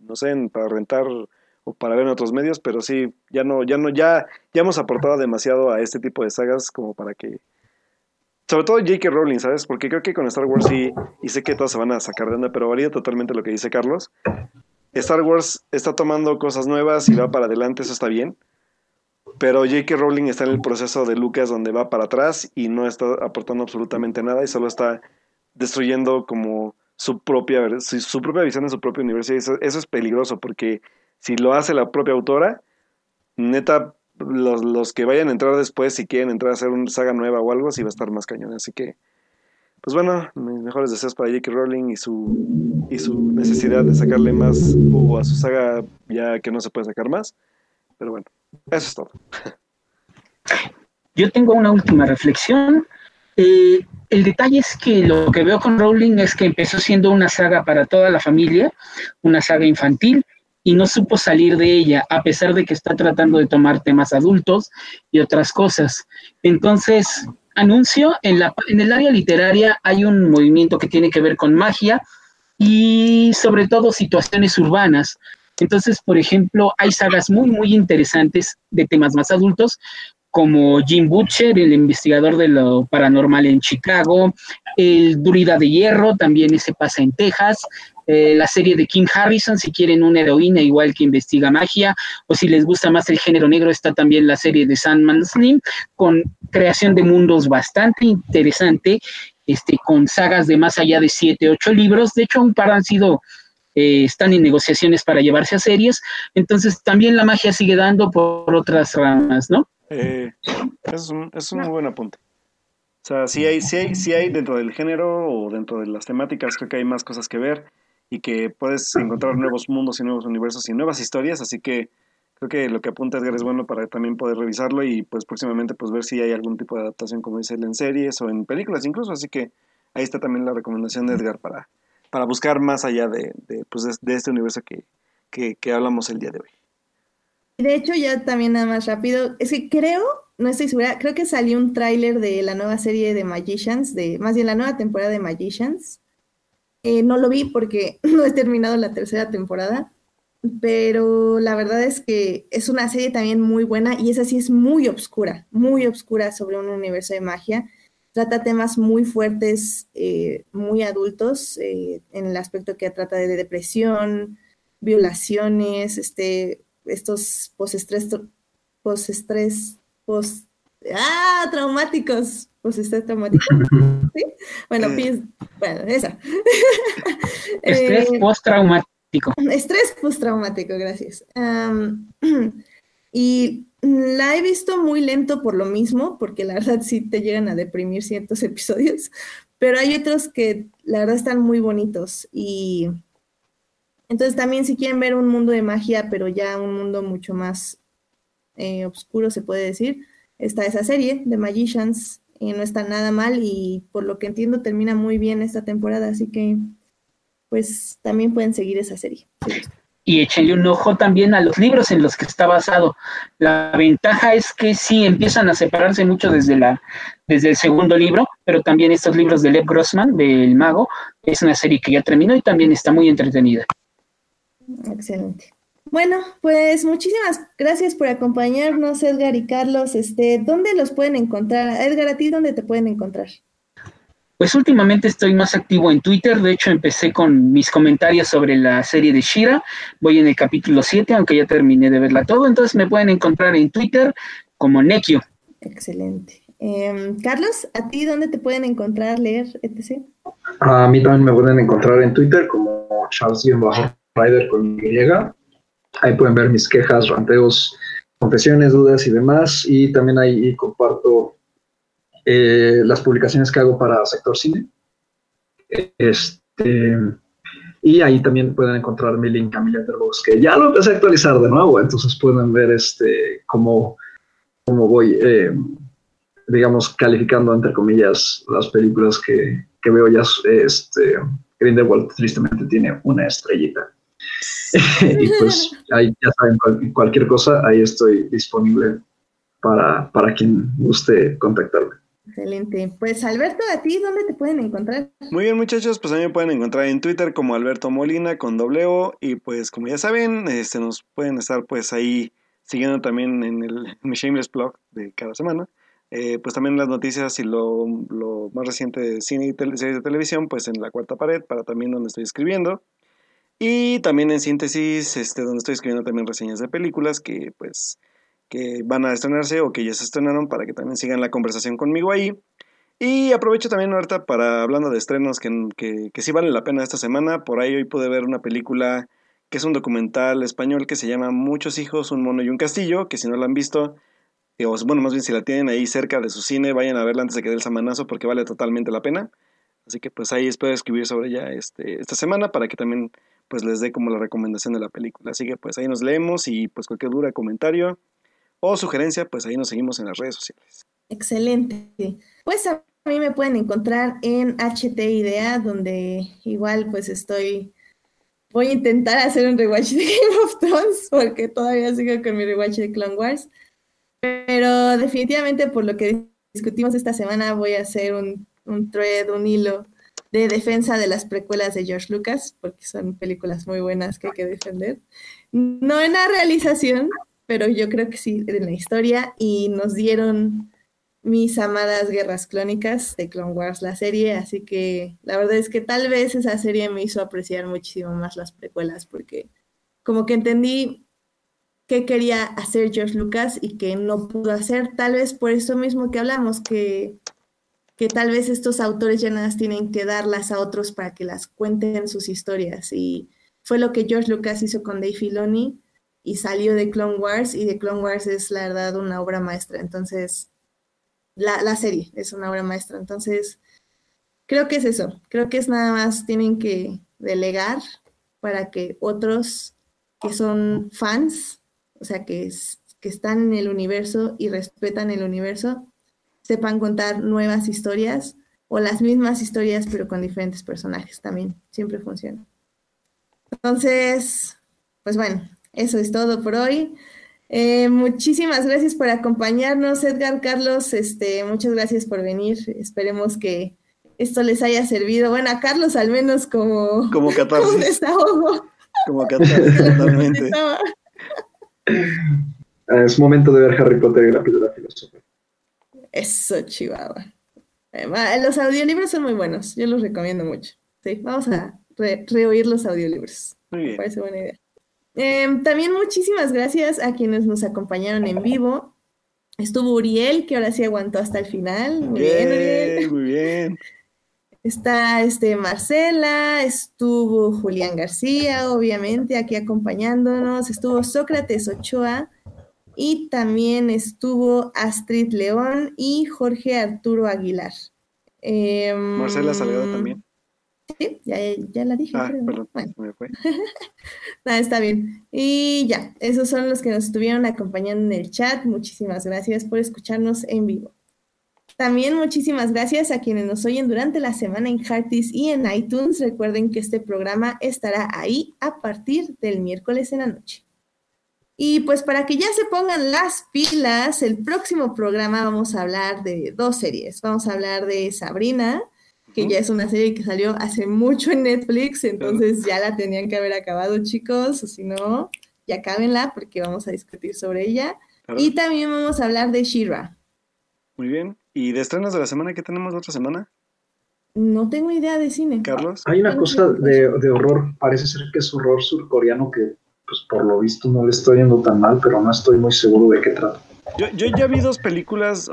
no sé, para rentar o para ver en otros medios, pero sí, ya hemos aportado demasiado a este tipo de sagas como para que, sobre todo J.K. Rowling, ¿sabes? Porque creo que con Star Wars sí, y sé que todas se van a sacar de onda, pero valía totalmente lo que dice Carlos. Star Wars está tomando cosas nuevas y va para adelante, eso está bien, pero J.K. Rowling está en el proceso de Lucas donde va para atrás y no está aportando absolutamente nada y solo está destruyendo como su propia visión en su propio universo, y eso es peligroso porque si lo hace la propia autora, neta, los que vayan a entrar después, si quieren entrar a hacer una saga nueva o algo, sí va a estar más cañón. Así que, pues bueno, mis mejores deseos para J.K. Rowling y su necesidad de sacarle más jugo a su saga, ya que no se puede sacar más. Pero bueno, eso es todo. Yo tengo una última reflexión. El detalle es que lo que veo con Rowling es que empezó siendo una saga para toda la familia, una saga infantil, y no supo salir de ella, a pesar de que está tratando de tomar temas adultos y otras cosas. Entonces, anuncio, en el área literaria hay un movimiento que tiene que ver con magia y sobre todo situaciones urbanas. Entonces, por ejemplo, hay sagas muy, muy interesantes de temas más adultos, como Jim Butcher, el investigador de lo paranormal en Chicago, el Durida de Hierro, también ese pasa en Texas, la serie de Kim Harrison, si quieren una heroína igual que investiga magia, o si les gusta más el género negro, está también la serie de Sandman Slim, con creación de mundos bastante interesante, con sagas de más allá de 7, 8 libros, de hecho un par han sido... están en negociaciones para llevarse a series, entonces también la magia sigue dando por otras ramas, ¿no? Es un muy buen apunte. O sea, sí hay dentro del género o dentro de las temáticas, creo que hay más cosas que ver y que puedes encontrar nuevos mundos y nuevos universos y nuevas historias, así que creo que lo que apunta Edgar es bueno para también poder revisarlo y pues próximamente pues ver si hay algún tipo de adaptación, como dice él, en series o en películas incluso, así que ahí está también la recomendación de Edgar para buscar más allá de este universo que hablamos el día de hoy. De hecho, ya también nada más rápido, es que creo, no estoy segura, creo que salió un tráiler de la nueva serie de Magicians, más bien la nueva temporada de Magicians. No lo vi porque no he terminado la tercera temporada, pero la verdad es que es una serie también muy buena y esa sí es muy obscura sobre un universo de magia. Trata temas muy fuertes, muy adultos, en el aspecto que trata de depresión, violaciones, estos postestrés traumáticos. ¿Sí? Bueno, esa. Estrés postraumático. Estrés postraumático, gracias. Y la he visto muy lento por lo mismo, porque la verdad sí te llegan a deprimir ciertos episodios, pero hay otros que la verdad están muy bonitos y... Entonces también si quieren ver un mundo de magia, pero ya un mundo mucho más oscuro se puede decir, está esa serie de Magicians, no está nada mal y por lo que entiendo termina muy bien esta temporada, así que pues también pueden seguir esa serie. Y échenle un ojo también a los libros en los que está basado. La ventaja es que sí empiezan a separarse mucho desde el segundo libro, pero también estos libros de Lev Grossman, del Mago, es una serie que ya terminó y también está muy entretenida. Excelente. Bueno, pues muchísimas gracias por acompañarnos, Edgar y Carlos. ¿Dónde los pueden encontrar? Edgar, ¿a ti dónde te pueden encontrar? Pues últimamente estoy más activo en Twitter, de hecho empecé con mis comentarios sobre la serie de She-Ra, voy en el capítulo 7, aunque ya terminé de verla todo, entonces me pueden encontrar en Twitter como Nekio. Excelente. Carlos, ¿a ti dónde te pueden encontrar, leer, etc.? A mí también me pueden encontrar en Twitter como Charles_Rider con Y. Ahí pueden ver mis quejas, ranteos, confesiones, dudas y demás. Y también ahí comparto las publicaciones que hago para Sector Cine. Y ahí también pueden encontrar mi link a mi Letterboxd, que ya lo empecé a actualizar de nuevo. Entonces pueden ver cómo voy, digamos, calificando, entre comillas, las películas que veo ya. Grindelwald tristemente tiene una estrellita. Y pues ahí ya saben, cualquier cosa, ahí estoy disponible para quien guste contactarme. Excelente. Pues Alberto, ¿a ti dónde te pueden encontrar? Muy bien, muchachos, pues a mí me pueden encontrar en Twitter como Alberto Molina con W, y pues como ya saben, nos pueden estar pues ahí siguiendo también en mi Shameless Blog de cada semana. Pues también las noticias y lo más reciente de cine y series de televisión, pues en La Cuarta Pared, para también donde estoy escribiendo. Y también en Síntesis, donde estoy escribiendo también reseñas de películas que pues que van a estrenarse o que ya se estrenaron, para que también sigan la conversación conmigo ahí. Y aprovecho también ahorita para, hablando de estrenos que sí vale la pena esta semana, por ahí hoy pude ver una película que es un documental español que se llama Muchos hijos, un mono y un castillo, que si no la han visto, bueno, más bien si la tienen ahí cerca de su cine, vayan a verla antes de que dé el samanazo, porque vale totalmente la pena. Así que pues ahí espero escribir sobre ella esta semana, para que también pues les dé como la recomendación de la película. Así que pues ahí nos leemos, y pues cualquier duda, comentario o sugerencia, pues ahí nos seguimos en las redes sociales. Excelente. Pues a mí me pueden encontrar en HTIDA, donde igual pues voy a intentar hacer un rewatch de Game of Thrones, porque todavía sigo con mi rewatch de Clone Wars. Pero definitivamente, por lo que discutimos esta semana, voy a hacer un thread, un hilo de defensa de las precuelas de George Lucas, porque son películas muy buenas que hay que defender. No en la realización, pero yo creo que sí en la historia, y nos dieron mis amadas guerras clónicas de Clone Wars, la serie, así que la verdad es que tal vez esa serie me hizo apreciar muchísimo más las precuelas, porque como que entendí qué quería hacer George Lucas y qué no pudo hacer, tal vez por eso mismo que hablamos, que tal vez estos autores ya nada tienen que darlas a otros para que las cuenten sus historias. Y fue lo que George Lucas hizo con Dave Filoni, y salió de Clone Wars, y de Clone Wars es, la verdad, una obra maestra. Entonces, la serie es una obra maestra. Entonces, creo que es eso. Creo que es nada más, tienen que delegar para que otros que son fans, o sea, que están en el universo y respetan el universo, sepan contar nuevas historias o las mismas historias pero con diferentes personajes también. Siempre funciona. Entonces, pues bueno, eso es todo por hoy. Muchísimas gracias por acompañarnos, Edgar, Carlos. Muchas gracias por venir. Esperemos que esto les haya servido. Bueno, a Carlos al menos como catarsis. Un desahogo. Como catarsis, totalmente. Es momento de ver Harry Potter y la Piedra Filosofal. Eso, Chihuahua. Los audiolibros son muy buenos, yo los recomiendo mucho. Sí, vamos a reoír los audiolibros. Muy bien. Me parece buena idea. También muchísimas gracias a quienes nos acompañaron en vivo. Estuvo Uriel, que ahora sí aguantó hasta el final. Muy bien, Uriel. Muy bien. Está Marcela, estuvo Julián García, obviamente, aquí acompañándonos. Estuvo Sócrates Ochoa. Y también estuvo Astrid León y Jorge Arturo Aguilar. Marcela Salgado también. Sí, ya la dije. Ah, creo. Perdón, bueno. Me fue. Nada, está bien. Y ya, esos son los que nos estuvieron acompañando en el chat. Muchísimas gracias por escucharnos en vivo. También muchísimas gracias a quienes nos oyen durante la semana en Heartis y en iTunes. Recuerden que este programa estará ahí a partir del miércoles en la noche. Y pues para que ya se pongan las pilas, el próximo programa vamos a hablar de dos series. Vamos a hablar de Sabrina, que ya es una serie que salió hace mucho en Netflix, entonces ya la tenían que haber acabado, chicos, o si no, ya acábenla, porque vamos a discutir sobre ella. Claro. Y también vamos a hablar de She-Ra. Muy bien. ¿Y de estrenos de la semana qué tenemos la otra semana? No tengo idea de cine. Carlos. Hay una cosa de horror, parece ser que es horror surcoreano que... Pues por lo visto no le estoy yendo tan mal, pero no estoy muy seguro de qué trata. Yo ya vi dos películas,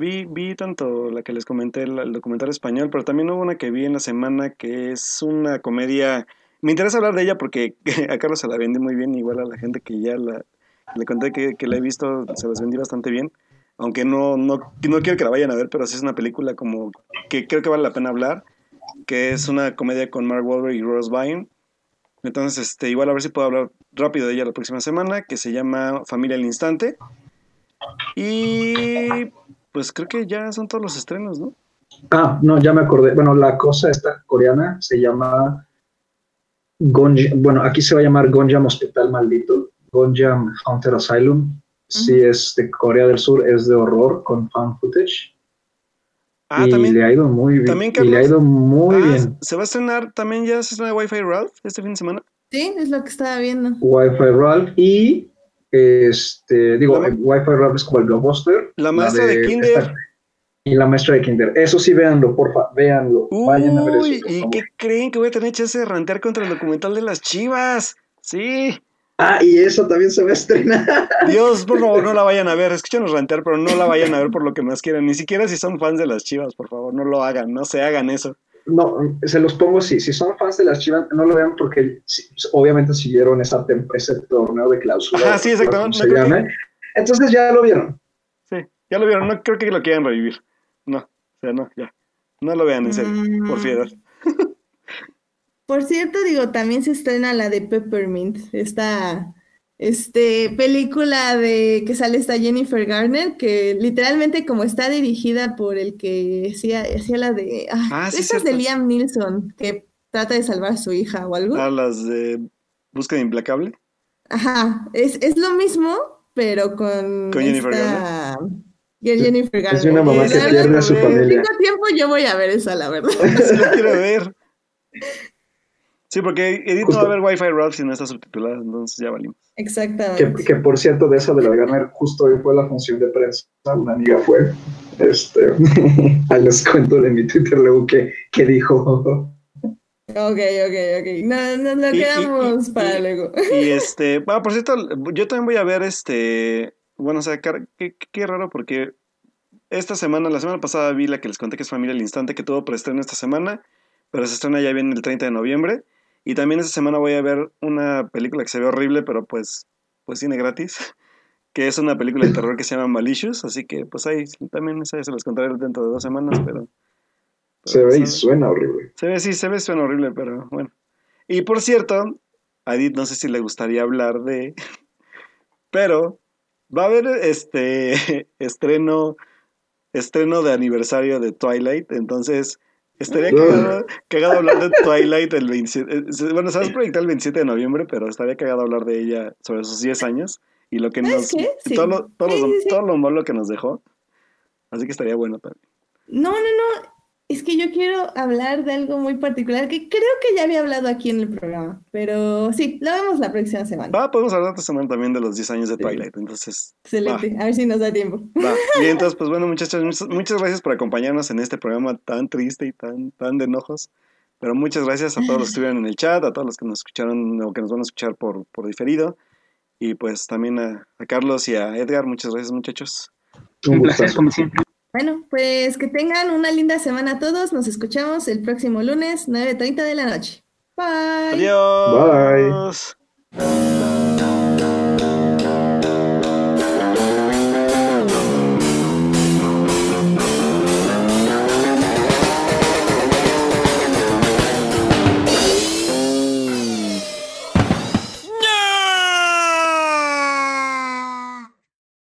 vi tanto la que les comenté, el documental español, pero también hubo una que vi en la semana que es una comedia. Me interesa hablar de ella porque a Carlos se la vendí muy bien, igual a la gente que ya le conté que la he visto, se las vendí bastante bien. Aunque no quiero que la vayan a ver, pero sí es una película como que creo que vale la pena hablar, que es una comedia con Mark Wahlberg y Rose Byrne. Entonces, igual a ver si puedo hablar rápido de ella la próxima semana, que se llama Familia al Instante. Y pues creo que ya son todos los estrenos, ¿no? Ah, no, ya me acordé. Bueno, la cosa esta coreana se llama Gonjam, bueno, aquí se va a llamar Gonjam Hospital Maldito, Gonjam Haunted Asylum. Sí, es de Corea del Sur, es de horror con fan footage. Ah, y también le ha ido muy bien. También, Carlos, y le ha ido muy bien. ¿Se va a estrenar también ya? ¿Se estrena Wi-Fi Ralph este fin de semana? Sí, es lo que estaba viendo. Wi-Fi Ralph y Wi-Fi Ralph es como el blockbuster. La maestra de Kinder. Y la maestra de Kinder. Eso sí, véanlo, porfa, véanlo. Vayan a ver eso. Uy, ¿y qué creen? Que voy a tener chance de rantear contra el documental de las Chivas. Sí. Ah, y eso también se va a estrenar. Dios, por favor, no la vayan a ver. Escúchanos rantear, pero no la vayan a ver por lo que más quieran. Ni siquiera si son fans de las Chivas, por favor, no lo hagan, no se hagan eso. No, se los pongo así. Si son fans de las Chivas, no lo vean porque obviamente siguieron ese torneo de clausura. Ajá, sí, exactamente. Entonces ya lo vieron. Sí, ya lo vieron. No creo que lo quieran revivir. No, ya. No lo vean en serio, por fiedad. Por cierto, también se estrena la de Peppermint, esta película de que sale esta Jennifer Garner, que literalmente como está dirigida por el que hacía la de... esas de Liam Neeson, que trata de salvar a su hija o algo. Ah, las de Búsqueda Implacable. Ajá, es lo mismo, pero con Jennifer Garner. Y el Jennifer Garner. Es una mamá que pierde a su familia. Si tengo tiempo yo voy a ver esa, la verdad. Sí, la quiero ver. Sí, porque Edith no va a ver Wi-Fi Ralph si no está subtitulada, entonces ya valimos. Exactamente. Que por cierto, de esa de la Garner, justo hoy fue la función de prensa, una amiga fue, a los cuentos de mi Twitter luego que dijo. Ok. No, lo quedamos para luego. Bueno, por cierto, yo también voy a ver qué raro porque la semana pasada vi la que les conté que es Familia al Instante, que tuvo preestreno esta semana, pero se estrena ya bien el 30 de noviembre. Y también esta semana voy a ver una película que se ve horrible, pero pues cine gratis, que es una película de terror que se llama Malicious, así que pues ahí también se los contaré dentro de 2 semanas, pero se ve y suena horrible. Se ve suena horrible, pero bueno. Y por cierto, a Edith no sé si le gustaría hablar de... pero va a haber estreno de aniversario de Twilight, entonces... Estaría cagado hablar de Twilight el 27... Bueno, se va a proyectar el 27 de noviembre, pero estaría cagado hablar de ella sobre sus 10 años y lo que nos... Sí. Todo lo malo que nos dejó. Así que estaría bueno también. No. Es que yo quiero hablar de algo muy particular que creo que ya había hablado aquí en el programa. Pero sí, lo vemos la próxima semana. Podemos hablar esta semana también de los 10 años de Twilight, entonces... Excelente, a ver si nos da tiempo. Y entonces, pues bueno, muchachos, muchas gracias por acompañarnos en este programa tan triste y tan de enojos. Pero muchas gracias a todos los que estuvieron en el chat, a todos los que nos escucharon o que nos van a escuchar por diferido. Y pues también a Carlos y a Edgar, muchas gracias, muchachos. Un placer, como siempre. Bueno, pues que tengan una linda semana a todos. Nos escuchamos el próximo lunes, 9:30 de la noche. Bye. Adiós. Bye.